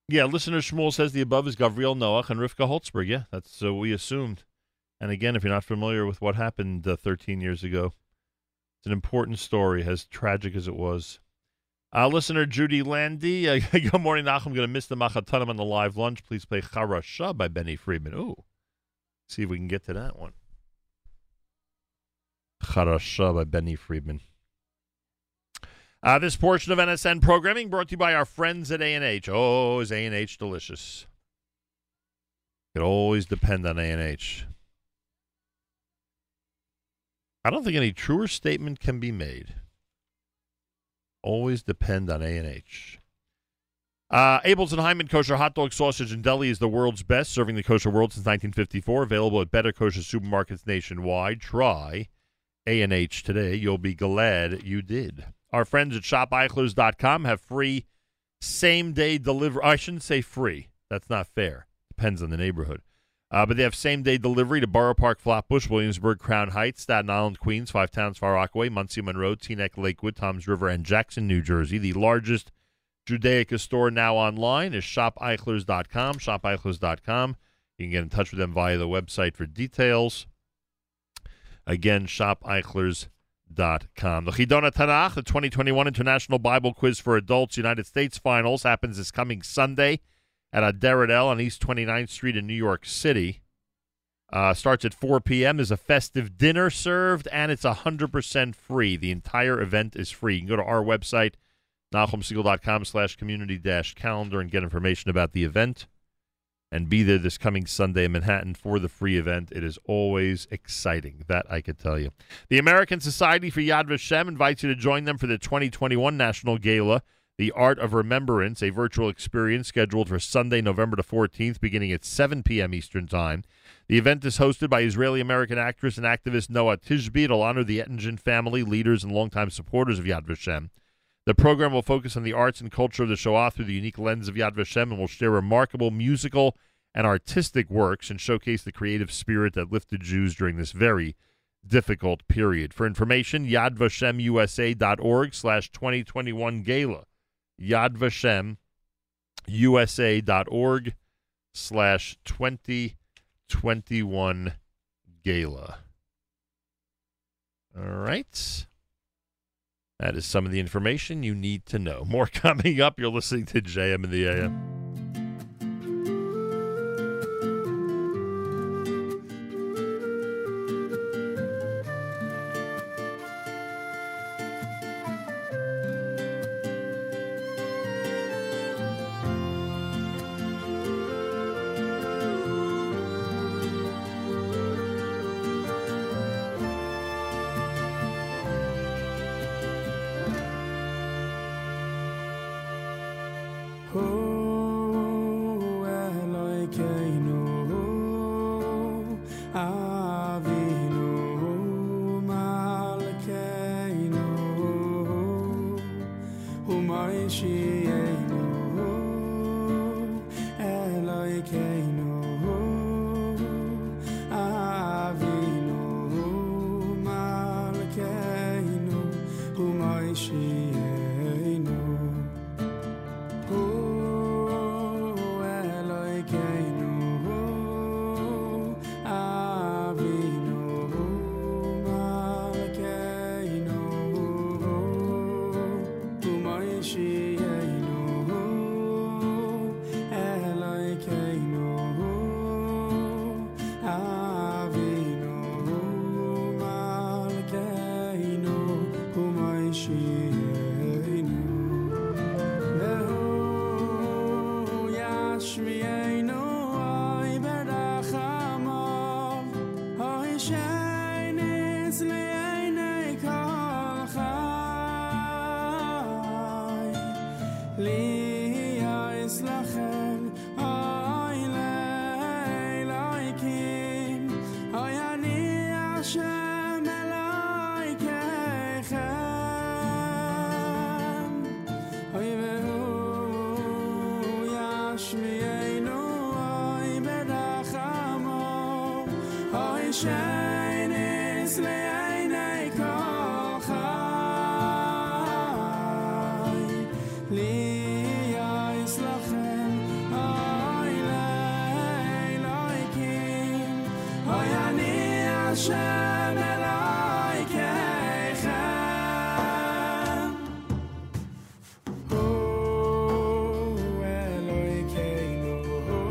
yeah, listener Shmuel says the above is Gavriel Noach and Rivka Holtzberg. Yeah, that's uh, what we assumed. And again, if you're not familiar with what happened uh, thirteen years ago, it's an important story, as tragic as it was. Uh, listener Judy Landy, uh, good morning, Nachum. I'm going to miss the Machatanim on the live lunch. Please play Charasha by Benny Friedman. Ooh, see if we can get to that one. Charasha by Benny Friedman. Uh, this portion of N S N programming brought to you by our friends at A and H. Oh, is A and H delicious? You can always depend on A and H. I don't think any truer statement can be made. Always depend on A and H. Uh, Abel's and Hyman Kosher Hot Dog, Sausage, and Deli is the world's best, serving the kosher world since nineteen fifty-four. Available at better kosher supermarkets nationwide. Try A and H today. You'll be glad you did. Our friends at shop eichlers dot com have free same-day delivery. I shouldn't say free. That's not fair. Depends on the neighborhood. Uh, but they have same-day delivery to Borough Park, Flatbush, Williamsburg, Crown Heights, Staten Island, Queens, Five Towns, Far Rockaway, Muncie, Monroe, Teaneck, Lakewood, Toms River, and Jackson, New Jersey. The largest Judaica store now online is shop eichlers dot com, shop eichlers dot com. You can get in touch with them via the website for details. Again, shop eichlers dot com. The Chidon HaTanakh, the twenty twenty-one International Bible Quiz for Adults United States Finals, happens this coming Sunday at Adairadel on East twenty-ninth Street in New York City. Uh, starts at four p.m. There's a festive dinner served, and it's one hundred percent free. The entire event is free. You can go to our website, nachum segal dot com slash community dash calendar, and get information about the event. And be there this coming Sunday in Manhattan for the free event. It is always exciting, that I could tell you. The American Society for Yad Vashem invites you to join them for the twenty twenty-one National Gala, The Art of Remembrance, a virtual experience scheduled for Sunday, November the fourteenth, beginning at seven p.m. Eastern Time. The event is hosted by Israeli-American actress and activist Noah Tishby. It'll honor the Ettingen family, leaders, and longtime supporters of Yad Vashem. The program will focus on the arts and culture of the Shoah through the unique lens of Yad Vashem and will share remarkable musical and artistic works and showcase the creative spirit that lifted Jews during this very difficult period. For information, yad vashem u s a dot org slash twenty twenty-one gala. yad vashem u s a dot org slash twenty twenty-one gala. All right. That is some of the information you need to know. More coming up. You're listening to J M and the A M. She ain't no, I like ain't no.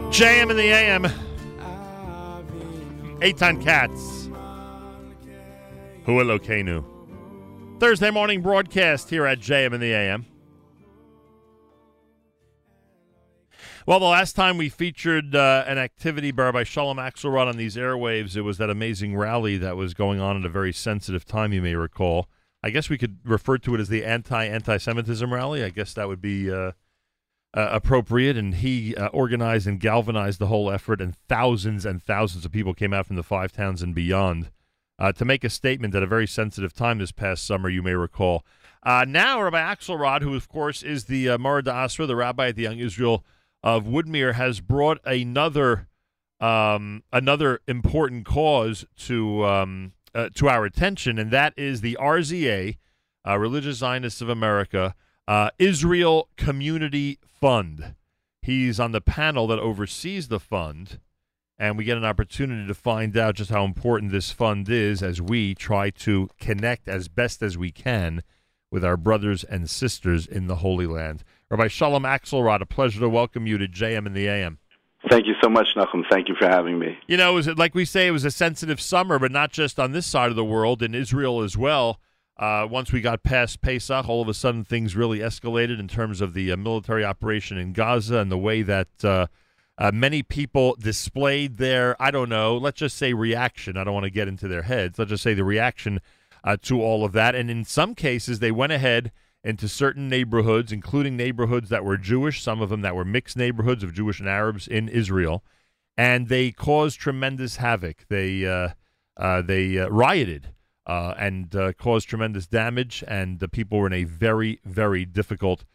J M and the A M, Eitan Katz, Hu Elokeinu. Thursday morning broadcast here at J M and the A M. Well, the last time we featured uh, an activity by Shalom Axelrod on these airwaves, it was that amazing rally that was going on at a very sensitive time, you may recall. I guess we could refer to it as the anti-anti-Semitism rally. I guess that would be... Uh, Uh, appropriate, and he uh, organized and galvanized the whole effort, and thousands and thousands of people came out from the five towns and beyond uh, to make a statement at a very sensitive time this past summer, you may recall. Uh, now, Rabbi Axelrod, who, of course, is the uh, Moreh D'Asra, the rabbi at the Young Israel of Woodmere, has brought another um, another important cause to, um, uh, to our attention, and that is the R Z A, uh, Religious Zionists of America, Uh, Israel Community Fund. He's on the panel that oversees the fund, and we get an opportunity to find out just how important this fund is as we try to connect as best as we can with our brothers and sisters in the Holy Land. Rabbi Shalom Axelrod, a pleasure to welcome you to J M and the A M. Thank you so much, Nachum. Thank you for having me. You know, it was, like we say, it was a sensitive summer, but not just on this side of the world, in Israel as well. Uh, once we got past Pesach, all of a sudden things really escalated in terms of the uh, military operation in Gaza and the way that uh, uh, many people displayed their, I don't know, let's just say reaction. I don't want to get into their heads. Let's just say the reaction uh, to all of that. And in some cases, they went ahead into certain neighborhoods, including neighborhoods that were Jewish, some of them that were mixed neighborhoods of Jewish and Arabs in Israel, and they caused tremendous havoc. They, uh, uh, they uh, rioted. Uh, and uh, caused tremendous damage, and the people were in a very, very difficult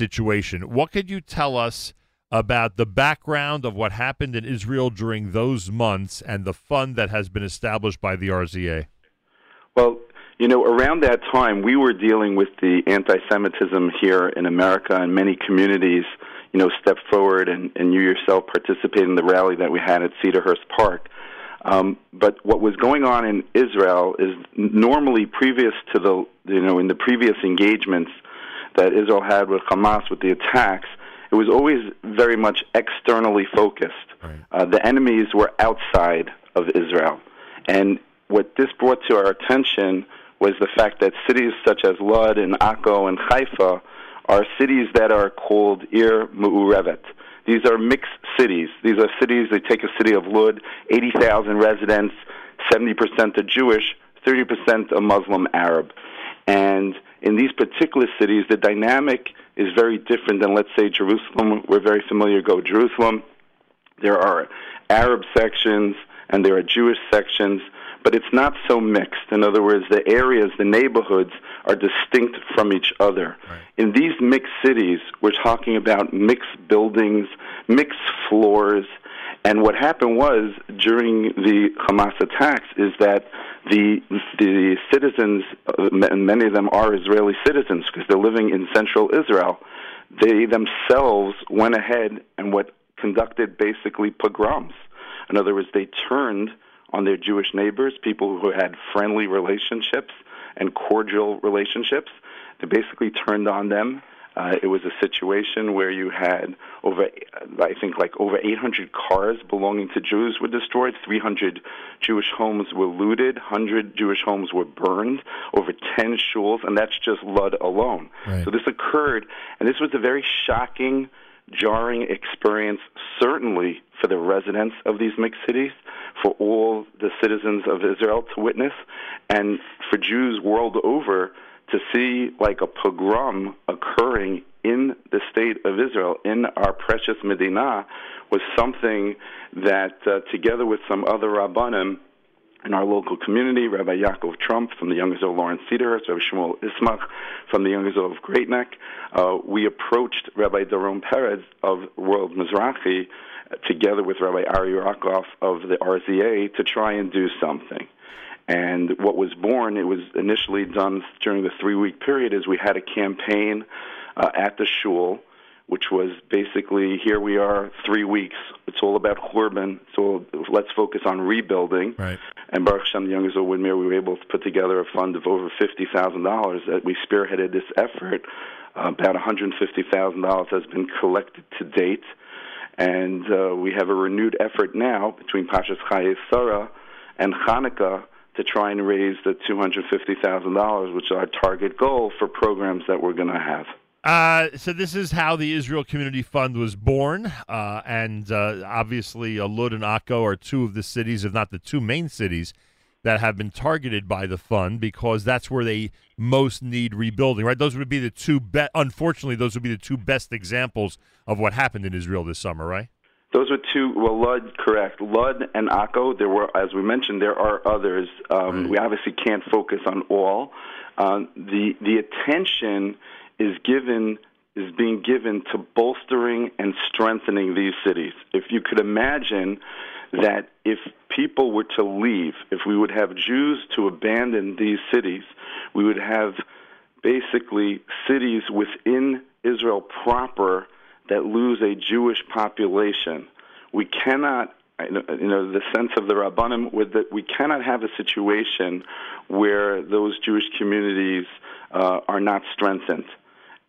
situation. What could you tell us about the background of what happened in Israel during those months and the fund that has been established by the R Z A? Well, you know, around that time, we were dealing with the anti-Semitism here in America, and many communities, you know, stepped forward, and, and you yourself participated in the rally that we had at Cedarhurst Park. Um, but what was going on in Israel is normally previous to the, you know, in the previous engagements that Israel had with Hamas, with the attacks, it was always very much externally focused. Right. Uh, the enemies were outside of Israel. And what this brought to our attention was the fact that cities such as Lod and Akko and Haifa are cities that are called Ir Mu'urevet. These are mixed cities. These are cities, they take a city of Lod, eighty thousand residents, seventy percent are Jewish, thirty percent are Muslim Arab. And in these particular cities, the dynamic is very different than, let's say, Jerusalem. We're very familiar go Jerusalem. There are Arab sections and there are Jewish sections, but it's not so mixed. In other words, the areas, the neighborhoods are distinct from each other. Right. In these mixed cities, we're talking about mixed buildings, mixed floors, and what happened was during the Hamas attacks is that the the citizens, and many of them are Israeli citizens because they're living in central Israel, they themselves went ahead and what conducted basically pogroms. In other words, they turned on their Jewish neighbors, people who had friendly relationships and cordial relationships. They basically turned on them. Uh, it was a situation where you had over, I think, like over eight hundred cars belonging to Jews were destroyed. three hundred Jewish homes were looted. one hundred Jewish homes were burned. Over ten shuls, and that's just Lod alone. Right. So this occurred, and this was a very shocking jarring experience, certainly for the residents of these mixed cities, for all the citizens of Israel to witness, and for Jews world over to see like a pogrom occurring in the state of Israel, in our precious Medina, was something that, uh, together with some other Rabbanim in our local community, Rabbi Yaakov Trump from the Young Israel Lawrence Cedarhurst, Rabbi Shmuel Ismach from the Young Israel of Great Neck, uh, we approached Rabbi Daron Perez of World Mizrahi, together with Rabbi Ari Rakoff of the R Z A, to try and do something. And what was born, it was initially done during the three-week period, is we had a campaign uh, at the shul, which was basically, here we are, three weeks. It's all about Churban, so let's focus on rebuilding. Right. And Baruch Hashem, the Young Israel Winmeer, we were able to put together a fund of over fifty thousand dollars that we spearheaded this effort. Uh, about one hundred fifty thousand dollars has been collected to date. And uh, we have a renewed effort now between Pashas Chaye Sarah and Hanukkah to try and raise the two hundred fifty thousand dollars, which is our target goal for programs that we're going to have. Uh, so this is how the Israel Community Fund was born, uh, and uh, obviously uh, Lod and Akko are two of the cities, if not the two main cities, that have been targeted by the fund because that's where they most need rebuilding, right? Those would be the two be- unfortunately, those would be the two best examples of what happened in Israel this summer, right? Those were two, well, Lod, correct. Lod and Akko, there were, as we mentioned, there are others. Um, right. We obviously can't focus on all. Um, the the attention is given is being given to bolstering and strengthening these cities. If you could imagine that if people were to leave, if we would have Jews to abandon these cities, we would have basically cities within Israel proper that lose a Jewish population. We cannot, you know, the sense of the Rabbanim, with that we cannot have a situation where those Jewish communities uh, are not strengthened.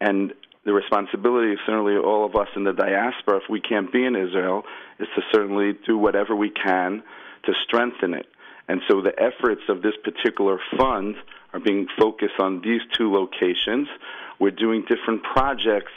And the responsibility is certainly all of us in the diaspora, if we can't be in Israel, is to certainly do whatever we can to strengthen it. And so the efforts of this particular fund are being focused on these two locations. We're doing different projects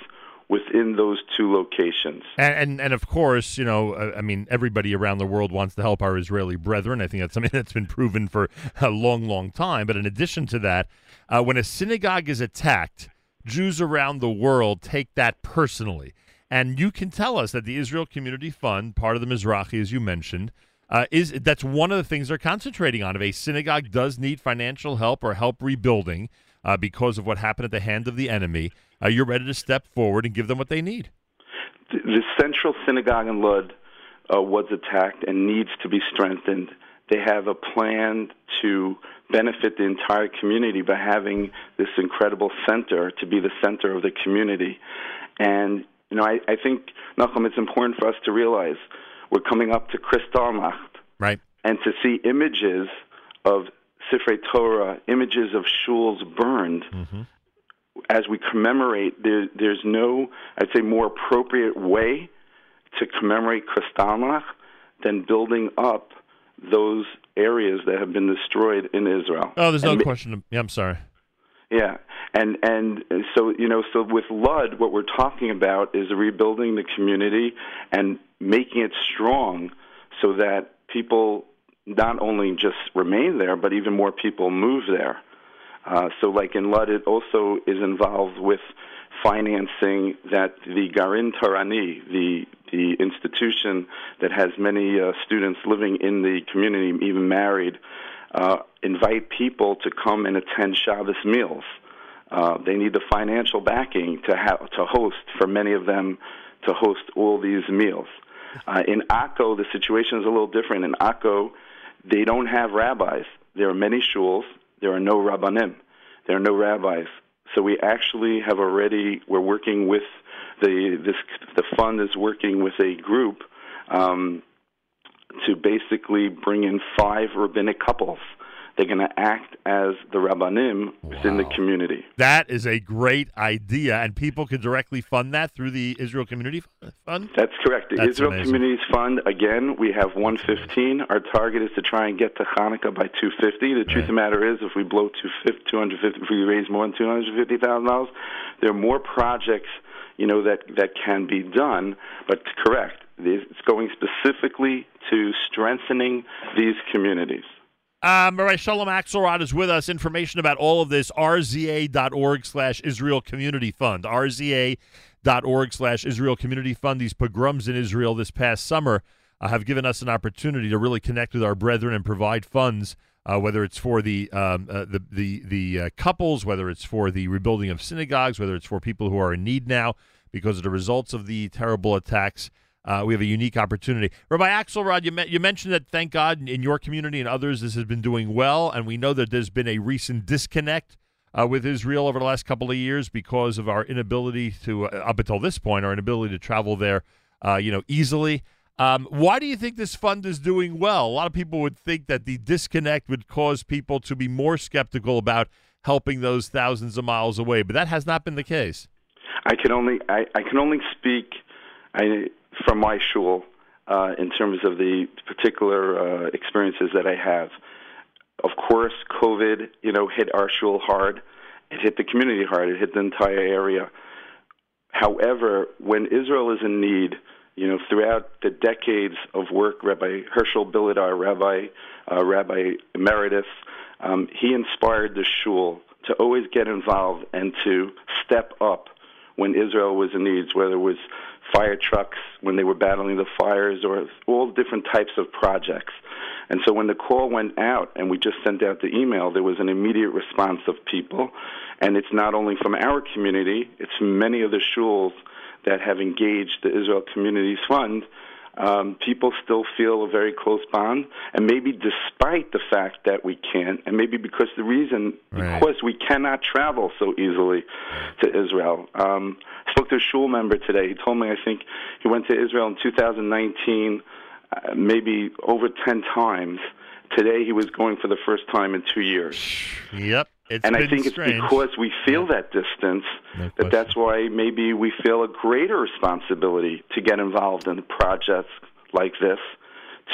within those two locations. And, and and of course, you know, I mean, everybody around the world wants to help our Israeli brethren. I think that's something that's been proven for a long, long time. But in addition to that, uh, when a synagogue is attacked, Jews around the world take that personally. And you can tell us that the Israel Community Fund, part of the Mizrahi, as you mentioned, uh, is that's one of the things they're concentrating on. If a synagogue does need financial help or help rebuilding uh, because of what happened at the hand of the enemy, Uh, you're ready to step forward and give them what they need. The, the central synagogue in Lod uh, was attacked and needs to be strengthened. They have a plan to benefit the entire community by having this incredible center to be the center of the community. And, you know, I, I think, Nachum, it's important for us to realize we're coming up to Kristallnacht. Right. And to see images of Sifrei Torah, images of shuls burned, mm-hmm. as we commemorate, there, there's no, I'd say, more appropriate way to commemorate Kristallnacht than building up those areas that have been destroyed in Israel. Oh, there's no and, question. To, yeah, I'm sorry. Yeah, and and so, you know, so with Lod, what we're talking about is rebuilding the community and making it strong so that people not only just remain there, but even more people move there. Uh, so like in Lod, it also is involved with financing that the Garin Torani, the the institution that has many uh, students living in the community, even married, uh, invite people to come and attend Shabbos meals. Uh, they need the financial backing to ha- to host, for many of them, to host all these meals. Uh, in Akko, the situation is a little different. In Akko, they don't have rabbis. There are many shuls. There are no rabbanim. There are no rabbis. So we actually have already, we're working with, the this the fund is working with a group um, to basically bring in five rabbinic couples. They're going to act as the rabbanim within wow. the community. That is a great idea, and people can directly fund that through the Israel Community Fund? That's correct. The That's Israel amazing. Communities Fund, again, we have one fifteen. Our target is to try and get to Hanukkah by two fifty. The right. truth of the matter is, if we blow two fifty, two hundred fifty, if we raise more than two hundred fifty thousand dollars, there are more projects you know, that, that can be done. But correct, it's going specifically to strengthening these communities. Um, all right, Shalom Axelrod is with us. Information about all of this, rza.org slash Israel Community Fund, rza.org slash Israel Community Fund. These pogroms in Israel this past summer uh, have given us an opportunity to really connect with our brethren and provide funds, uh, whether it's for the um, uh, the the, the uh, couples, whether it's for the rebuilding of synagogues, whether it's for people who are in need now because of the results of the terrible attacks. Uh, we have a unique opportunity. Rabbi Axelrod, you, me- you mentioned that, thank God, in, in your community and others, this has been doing well, and we know that there's been a recent disconnect uh, with Israel over the last couple of years because of our inability to, uh, up until this point, our inability to travel there uh, you know, easily. Um, why do you think this fund is doing well? A lot of people would think that the disconnect would cause people to be more skeptical about helping those thousands of miles away, but that has not been the case. I can only, I, I can only speak... I, from my shul, uh, in terms of the particular uh, experiences that I have. Of course, COVID, you know, hit our shul hard. It hit the community hard. It hit the entire area. However, when Israel is in need, you know, throughout the decades of work, Rabbi Herschel Billidar, Rabbi, uh, Rabbi Emeritus, um, he inspired the shul to always get involved and to step up when Israel was in need, whether it was fire trucks when they were battling the fires, or all different types of projects. And so when the call went out and we just sent out the email, there was an immediate response of people. And it's not only from our community, it's many of the shuls that have engaged the Israel Communities Fund. Um, people still feel a very close bond, and maybe despite the fact that we can't, and maybe because the reason, right. because we cannot travel so easily to Israel. Um, I spoke to a shul member today. He told me, I think, he went to Israel in two thousand nineteen, uh, maybe over ten times. Today he was going for the first time in two years. Yep. It's and I think strange. It's because we feel yeah. that distance no that that's why maybe we feel a greater responsibility to get involved in projects like this,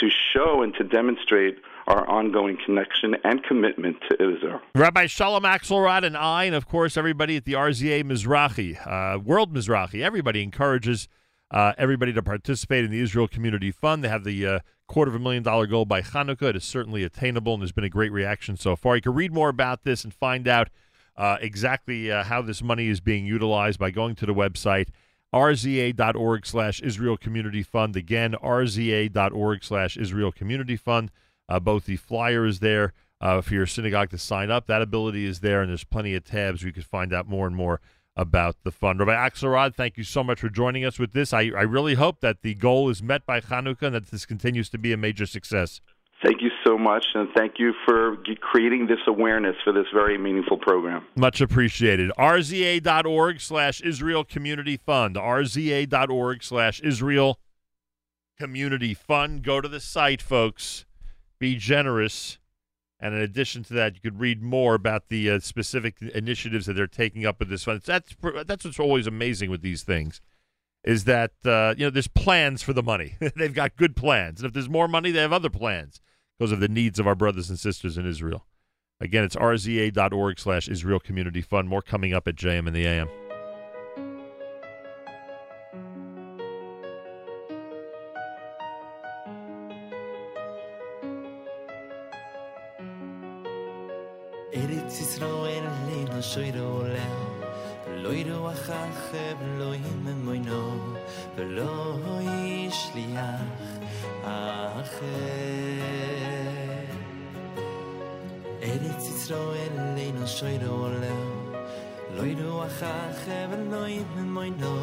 to show and to demonstrate our ongoing connection and commitment to Israel. Rabbi Shalom Axelrod and I, and of course everybody at the R Z A Mizrahi, uh, World Mizrahi, everybody encourages uh, everybody to participate in the Israel Community Fund. They have the... Uh, Quarter of a million dollar goal by Hanukkah. It is certainly attainable, and there's been a great reaction so far. You can read more about this and find out uh, exactly uh, how this money is being utilized by going to the website, rza.org slash Israel Community Fund. Again, rza.org slash Israel Community Fund. Uh, both the flyer is there uh, for your synagogue to sign up. That ability is there, and there's plenty of tabs where you can find out more and more about the fund. Rabbi Axelrod, thank you so much for joining us with this. I, I really hope that the goal is met by Hanukkah and that this continues to be a major success. Thank you so much, and thank you for creating this awareness for this very meaningful program. Much appreciated. rza.org slash Israel Community Fund. rza.org slash Israel Community Fund. Go to the site, folks. Be generous. And in addition to that, you could read more about the uh, specific initiatives that they're taking up with this fund. That's that's what's always amazing with these things, is that uh, you know there's plans for the money. They've got good plans, and if there's more money, they have other plans because of the needs of our brothers and sisters in Israel. Again, it's rza.org slash Israel Community Fund. More coming up at J M in the A M. Shoi rola loi rocha khab loi memoino loi shliach acher Eretz Yisrael leinu shoi rola loi rocha khab loi memoino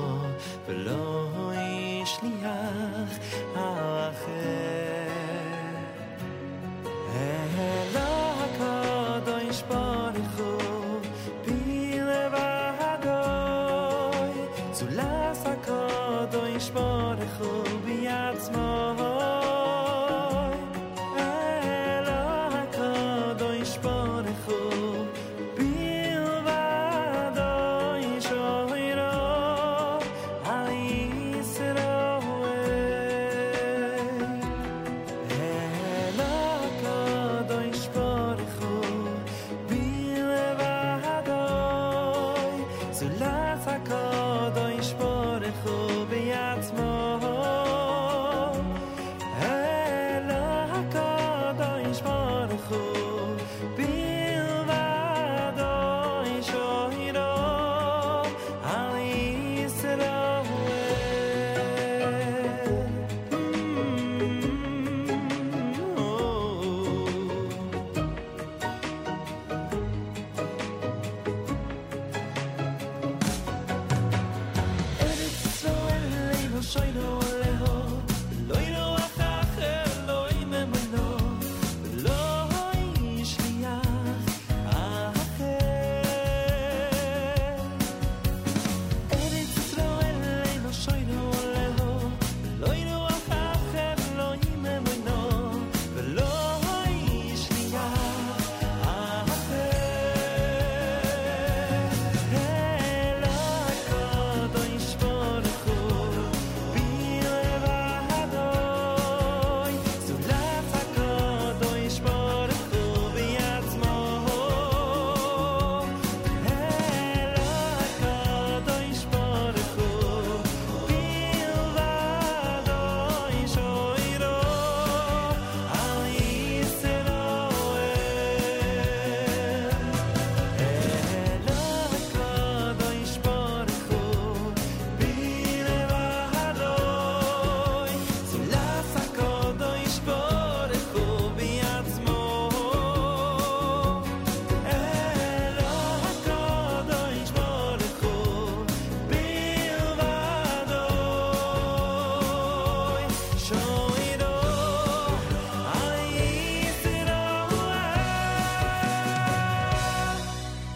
loi shliach acher Elakadosh Baruch Hu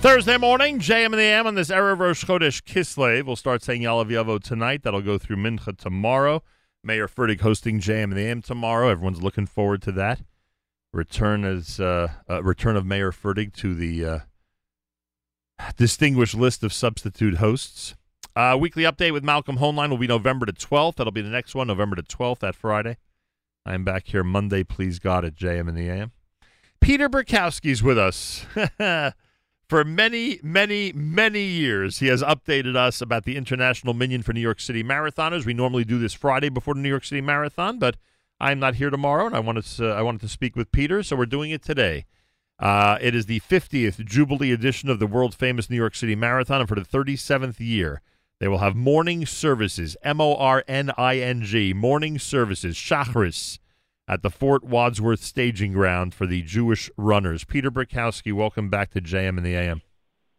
Thursday morning, J M and the A M on this Erev Rosh Chodesh Kislev. We'll start saying Yalav Yavo tonight. That'll go through Mincha tomorrow. Mayor Furtick hosting J M and the A M tomorrow. Everyone's looking forward to that. Return as uh, uh, return of Mayor Furtick to the uh, distinguished list of substitute hosts. Uh, weekly update with Malcolm Honlein will be November the twelfth. That'll be the next one, November the twelfth, that Friday. I'm back here Monday, please God, at J M and the A M. Peter Berkowsky's with us. For many, many, many years, he has updated us about the International Minyan for New York City Marathoners. We normally do this Friday before the New York City Marathon, but I'm not here tomorrow, and I wanted to, I wanted to speak with Peter, so we're doing it today. Uh, it is the fiftieth Jubilee edition of the world-famous New York City Marathon, and for the thirty-seventh year, they will have morning services, M O R N I N G, morning services, Shacharis, at the Fort Wadsworth Staging Ground for the Jewish runners. Peter Berkowsky, welcome back to J M and the A M.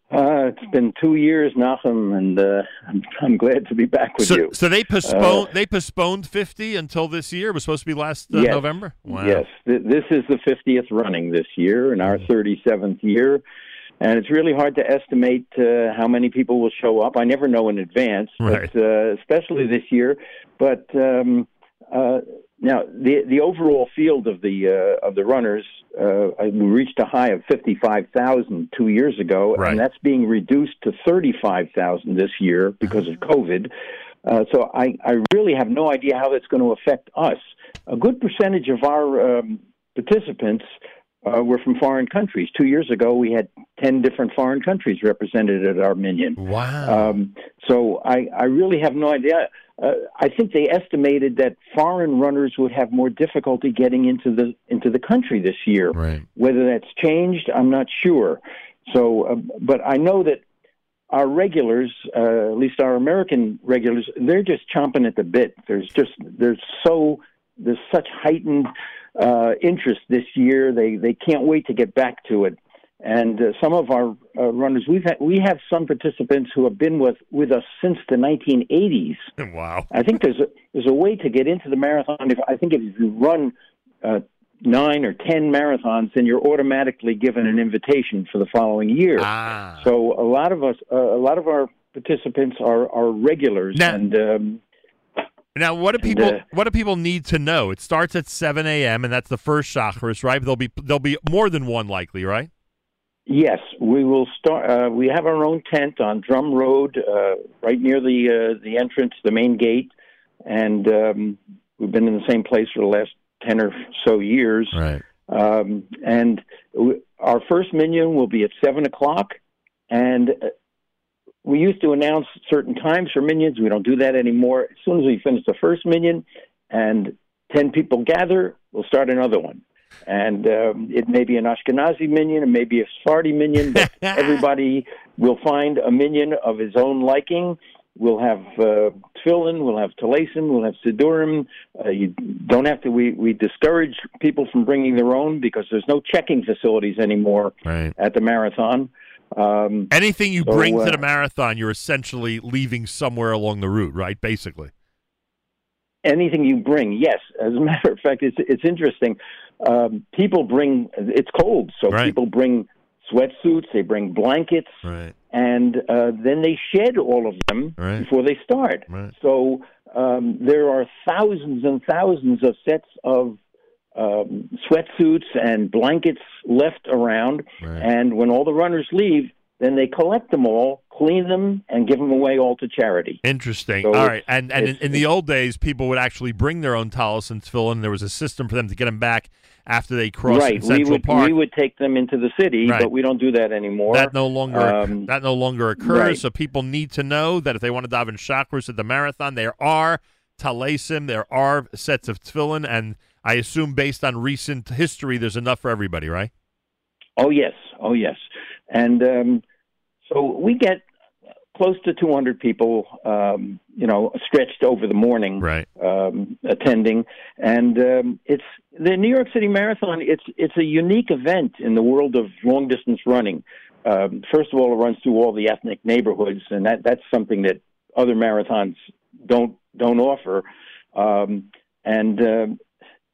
Uh, it's been two years, Nachum, and uh, I'm, I'm glad to be back with so, you. So they postponed uh, they postponed fifty until this year? It was supposed to be last uh, yes, November? Wow. Yes, Th- this is the fiftieth running this year, in our thirty-seventh year. And it's really hard to estimate uh, how many people will show up. I never know in advance, right. but, uh, especially this year. But... Um, uh, Now, the the overall field of the uh, of the runners, uh, we reached a high of fifty-five thousand two years ago, right. and that's being reduced to thirty-five thousand this year because of COVID. Uh, so I, I really have no idea how that's going to affect us. A good percentage of our um, participants uh, were from foreign countries. Two years ago, we had ten different foreign countries represented at our Minyan. Wow. Um, so I, I really have no idea. Uh, I think they estimated that foreign runners would have more difficulty getting into the into the country this year. Right. Whether that's changed, I'm not sure. So, uh, but I know that our regulars, uh, at least our American regulars, they're just chomping at the bit. There's just there's so there's such heightened uh, interest this year. They they can't wait to get back to it. And uh, some of our uh, runners, we've had, we have some participants who have been with, with us since the nineteen eighties. Wow! I think there's a, there's a way to get into the marathon. If I think if you run uh, nine or ten marathons, then you're automatically given an invitation for the following year. Ah. So a lot of us, uh, a lot of our participants are, are regulars. Now, and um, now, what do people and, uh, what do people need to know? It starts at seven a.m. and that's the first shacharis, right? There'll be there'll be more than one likely, right? Yes, we will start. Uh, we have our own tent on Drum Road, uh, right near the uh, the entrance, the main gate, and um, we've been in the same place for the last ten or so years. Right. Um, and w- our first Minyan will be at seven o'clock, and uh, we used to announce certain times for Minyans. We don't do that anymore. As soon as we finish the first Minyan, and ten people gather, we'll start another one. And um, it may be an Ashkenazi Minyan, it may be a Sephardi Minyan, but everybody will find a Minyan of his own liking. We'll have uh, Tfilin, we'll have Talesim, we'll have Sidurim. Uh, you don't have to, we, we discourage people from bringing their own because there's no checking facilities anymore right. at the marathon. Um, Anything you so, bring uh, to the marathon, you're essentially leaving somewhere along the route, right, basically? Anything you bring, yes. As a matter of fact, it's it's interesting. Um, people bring, it's cold, so right. people bring sweatsuits, they bring blankets, right. and uh, then they shed all of them right. before they start. Right. So um, there are thousands and thousands of sets of um, sweatsuits and blankets left around, right. and when all the runners leave, then they collect them all, clean them, and give them away all to charity. Interesting. So all right. And and in, in the old days, people would actually bring their own talis and tefillin, and there was a system for them to get them back after they crossed right. Central we would, Park. We would take them into the city, right. but we don't do that anymore. That no longer um, that no longer occurs, right. so people need to know that if they want to daven shacharis at the marathon, there are talisim, there are sets of tefillin, and I assume based on recent history, there's enough for everybody, right? Oh, yes. Oh, yes. And um, so we get close to two hundred people, um, you know, stretched over the morning, right. um, attending. And um, it's the New York City Marathon. It's it's a unique event in the world of long distance running. Um, first of all, it runs through all the ethnic neighborhoods, and that, that's something that other marathons don't don't offer. Um, and uh,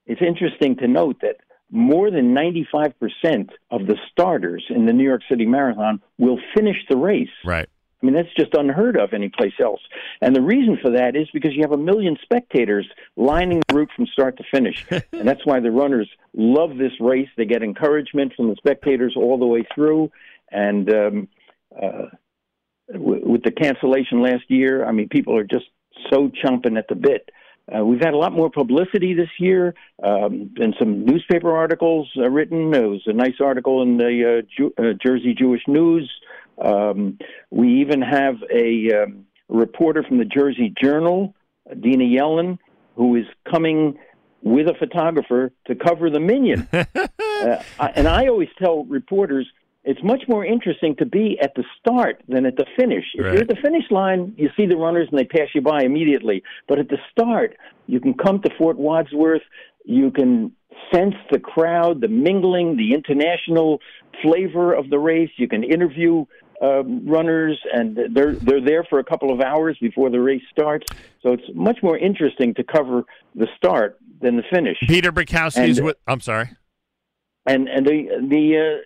it's interesting to note that more than ninety-five percent of the starters in the New York City Marathon will finish the race. Right. I mean, that's just unheard of anyplace else. And the reason for that is because you have a million spectators lining the route from start to finish. And that's why the runners love this race. They get encouragement from the spectators all the way through. And um, uh, w- with the cancellation last year, I mean, people are just so chomping at the bit. Uh, we've had a lot more publicity this year, um, and some newspaper articles uh, written. It was a nice article in the uh, Ju- uh, Jersey Jewish News. Um, we even have a um, reporter from the Jersey Journal, Dina Yellen, who is coming with a photographer to cover the Minion. uh, I, and I always tell reporters, it's much more interesting to be at the start than at the finish. If right. you're at the finish line, you see the runners and they pass you by immediately. But at the start, you can come to Fort Wadsworth, you can sense the crowd, the mingling, the international flavor of the race. You can interview uh, runners, and they're they're there for a couple of hours before the race starts. So it's much more interesting to cover the start than the finish. Peter Berkowsky's with. I'm sorry. And and the the. Uh,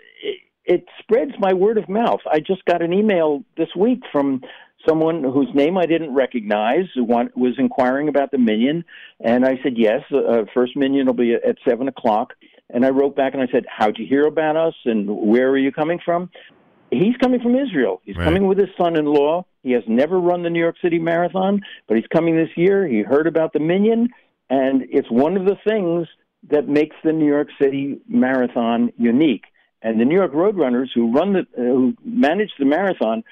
It spreads by word of mouth. I just got an email this week from someone whose name I didn't recognize, who was inquiring about the Minion, and I said, yes, uh, first Minion will be at seven o'clock. And I wrote back and I said, how'd you hear about us, and where are you coming from? He's coming from Israel. He's right. coming with his son-in-law. He has never run the New York City Marathon, but he's coming this year. He heard about the Minion, and it's one of the things that makes the New York City Marathon unique. And the New York Roadrunners, who run the, uh, who manage the marathon,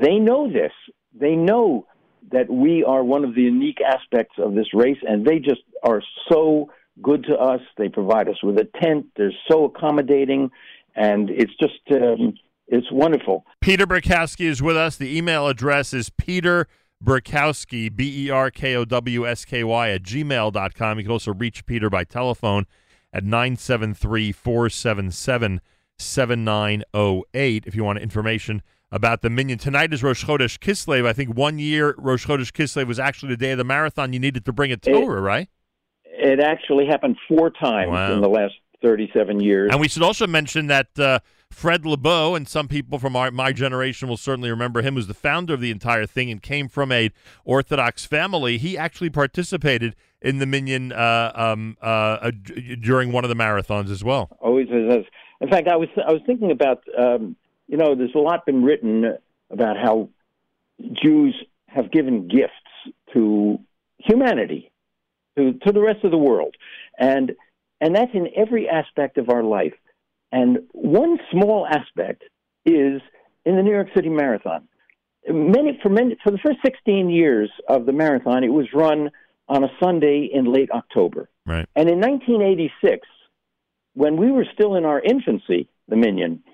they know this. They know that we are one of the unique aspects of this race, and they just are so good to us. They provide us with a tent. They're so accommodating, and it's just um, it's wonderful. Peter Berkowsky is with us. The email address is Peter Berkowsky, B E R K O W S K Y, at gmail dot com. You can also reach Peter by telephone at nine seven three, four seven seven, four seven seven. seven nine zero eight if you want information about the Minion. Tonight is Rosh Chodesh Kislev. I think one year Rosh Chodesh Kislev was actually the day of the marathon. You needed to bring a Torah, it, right? It actually happened four times wow. in the last thirty-seven years. And we should also mention that uh, Fred Lebow, and some people from our, my generation will certainly remember him, was the founder of the entire thing and came from a Orthodox family. He actually participated in the Minion uh, um, uh, uh, during one of the marathons as well. Always has. In fact, I was I was thinking about, um, you know, there's a lot been written about how Jews have given gifts to humanity, to, to the rest of the world. And and that's in every aspect of our life. And one small aspect is in the New York City Marathon. Many for, many, for the first sixteen years of the marathon, it was run on a Sunday in late October. Right. And in nineteen eighty-six, when we were still in our infancy, the Minion,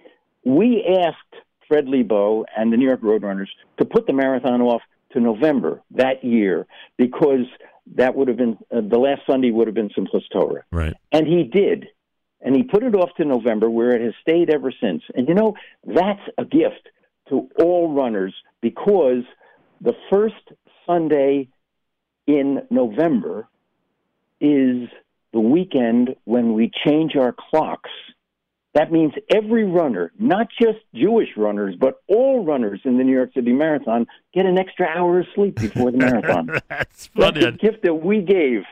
we asked Fred Lebow and the New York Roadrunners to put the marathon off to November that year because that would have been uh, the last Sunday would have been Simchas Torah. Right. And he did. And he put it off to November, where it has stayed ever since. And, you know, that's a gift to all runners, because the first Sunday in November is the weekend when we change our clocks. That means every runner, not just Jewish runners, but all runners in the New York City Marathon, get an extra hour of sleep before the marathon. That's funny. That's the gift that we gave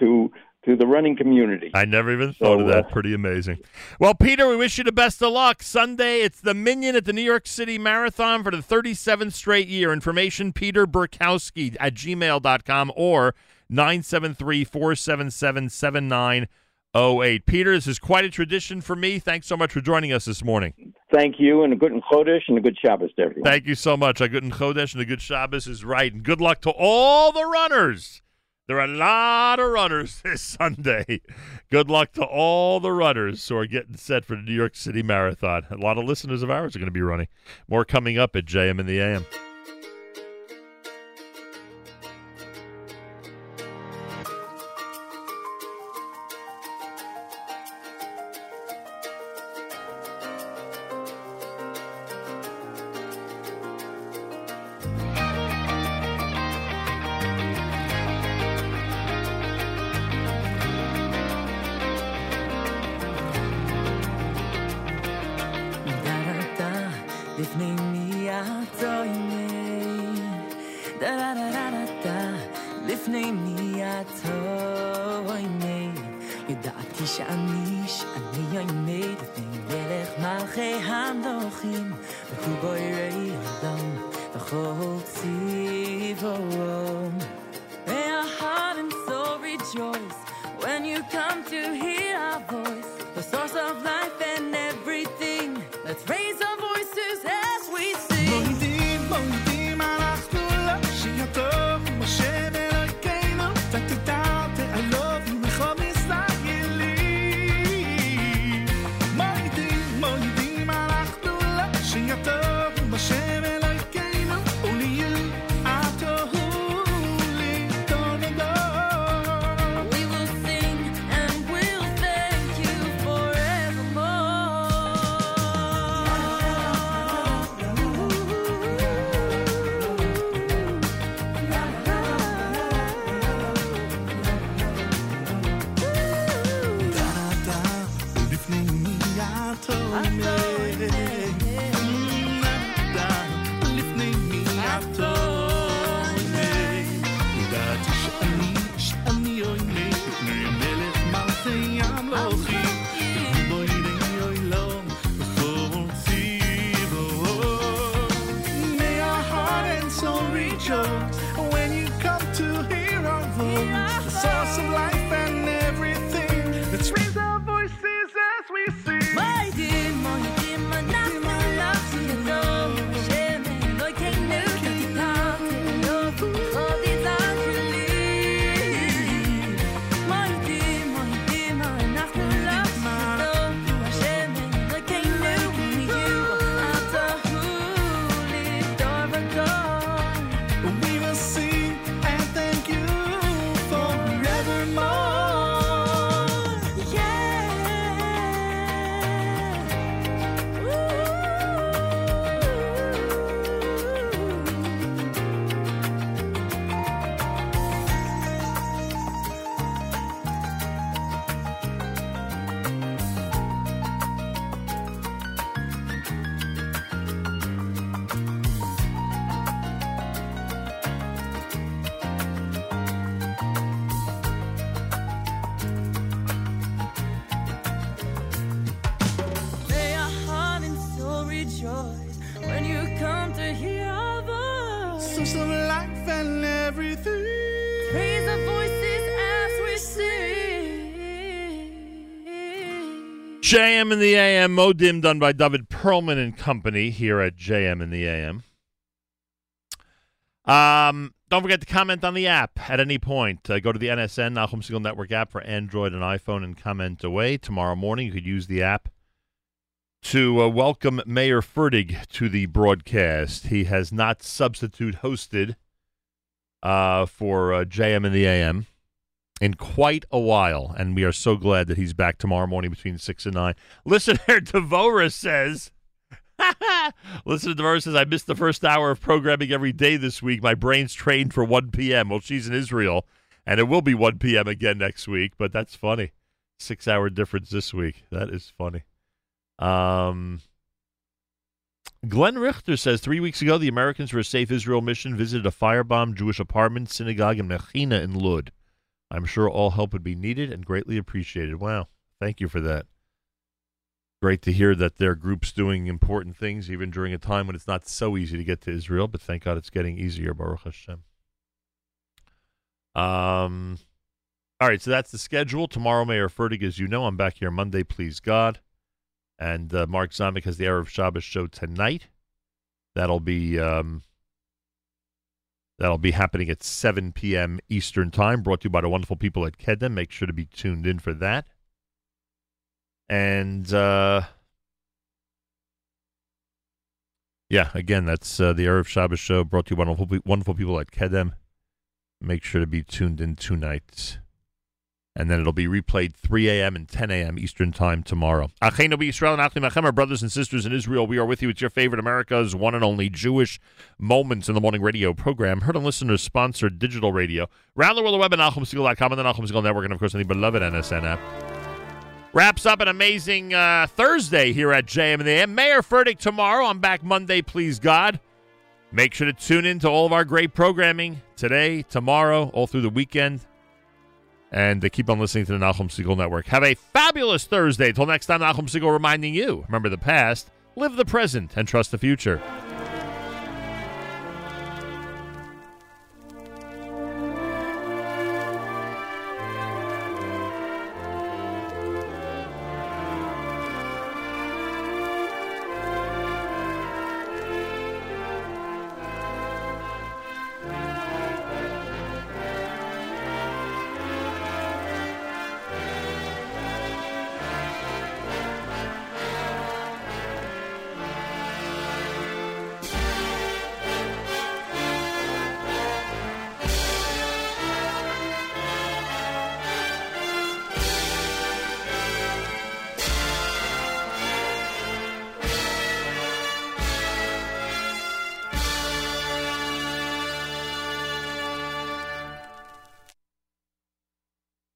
to to the running community. I never even thought so, of that. Uh, Pretty amazing. Well, Peter, we wish you the best of luck. Sunday, it's the Minion at the New York City Marathon for the thirty-seventh straight year. Information, Peter Berkowsky at gmail dot com or nine seven three, four seven seven, seven nine zero eight. Peter, this is quite a tradition for me. Thanks so much for joining us this morning. Thank you, and a good Chodesh and a good Shabbos to everyone. Thank you so much. A good Chodesh and a good Shabbos is right. And good luck to all the runners. There are a lot of runners this Sunday. Good luck to all the runners who are getting set for the New York City Marathon. A lot of listeners of ours are going to be running. More coming up at J M in the A M. ידעתי שאני, שאני האמת, ונלך מלכי המלוכים, והוא בו יראי אדם, וכל ציבורם. May our heart and soul rejoice when you come to hear our voice, the source of life and everything. Let's raise our voices as we sing. מודים, מודים, אנחנו לא שיתוף, משה דרכנו, ותדע תעלוב ומחום ישראלי. מודים, מודים, אנחנו לא שיתוף, משה דרכנו. J M in the A M, Modim, done by David Perlman and company here at J M in the A M. Um, don't forget to comment on the app at any point. Uh, go to the N S N, Nachum Segal Network app for Android and iPhone, and comment away. Tomorrow morning you could use the app to uh, welcome Mayor Fertig to the broadcast. He has not substitute hosted uh, for uh, J M in the A M in quite a while, and we are so glad that he's back tomorrow morning between six and nine. Listener Devora says, Listener Devora says, I missed the first hour of programming every day this week. My brain's trained for one p.m. Well, she's in Israel, and it will be one p.m. again next week, but that's funny. Six-hour difference this week. That is funny. Um, Glenn Richter says, three weeks ago, the Americans for a Safe Israel Mission visited a firebombed Jewish apartment, synagogue, and mechina in Lod. I'm sure all help would be needed and greatly appreciated. Wow. Thank you for that. Great to hear that there are groups doing important things, even during a time when it's not so easy to get to Israel, but thank God it's getting easier, Baruch Hashem. Um, all right, so that's the schedule. Tomorrow, Mayor Fertig, as you know, I'm back here Monday, please God. And uh, Mark Zamek has the Erev Shabbos show tonight. That'll be... Um, That'll be happening at seven p.m. Eastern Time, brought to you by the wonderful people at Kedem. Make sure to be tuned in for that. And, uh, yeah, again, that's uh, the Erev Shabbos show, brought to you by the wonderful people at Kedem. Make sure to be tuned in two nights. And then it'll be replayed three a.m. and ten a.m. Eastern Time tomorrow. Achenu b'Yisrael and Achim Achem, our brothers and sisters in Israel, we are with you. It's your favorite America's one and only Jewish Moments in the Morning radio program. Heard and listeners sponsored digital radio. Round the world, the web at Nachum Segal dot com and the Nachum Segal Network, and of course on the beloved N S N app. Wraps up an amazing uh, Thursday here at J M and the A M. Mayor Fertig tomorrow. I'm back Monday, please God. Make sure to tune in to all of our great programming today, tomorrow, all through the weekend. and they keep on listening to the Nachum Segal Network. Have a fabulous Thursday. Till next time, Nachum Segal reminding you, remember the past, live the present, and trust the future.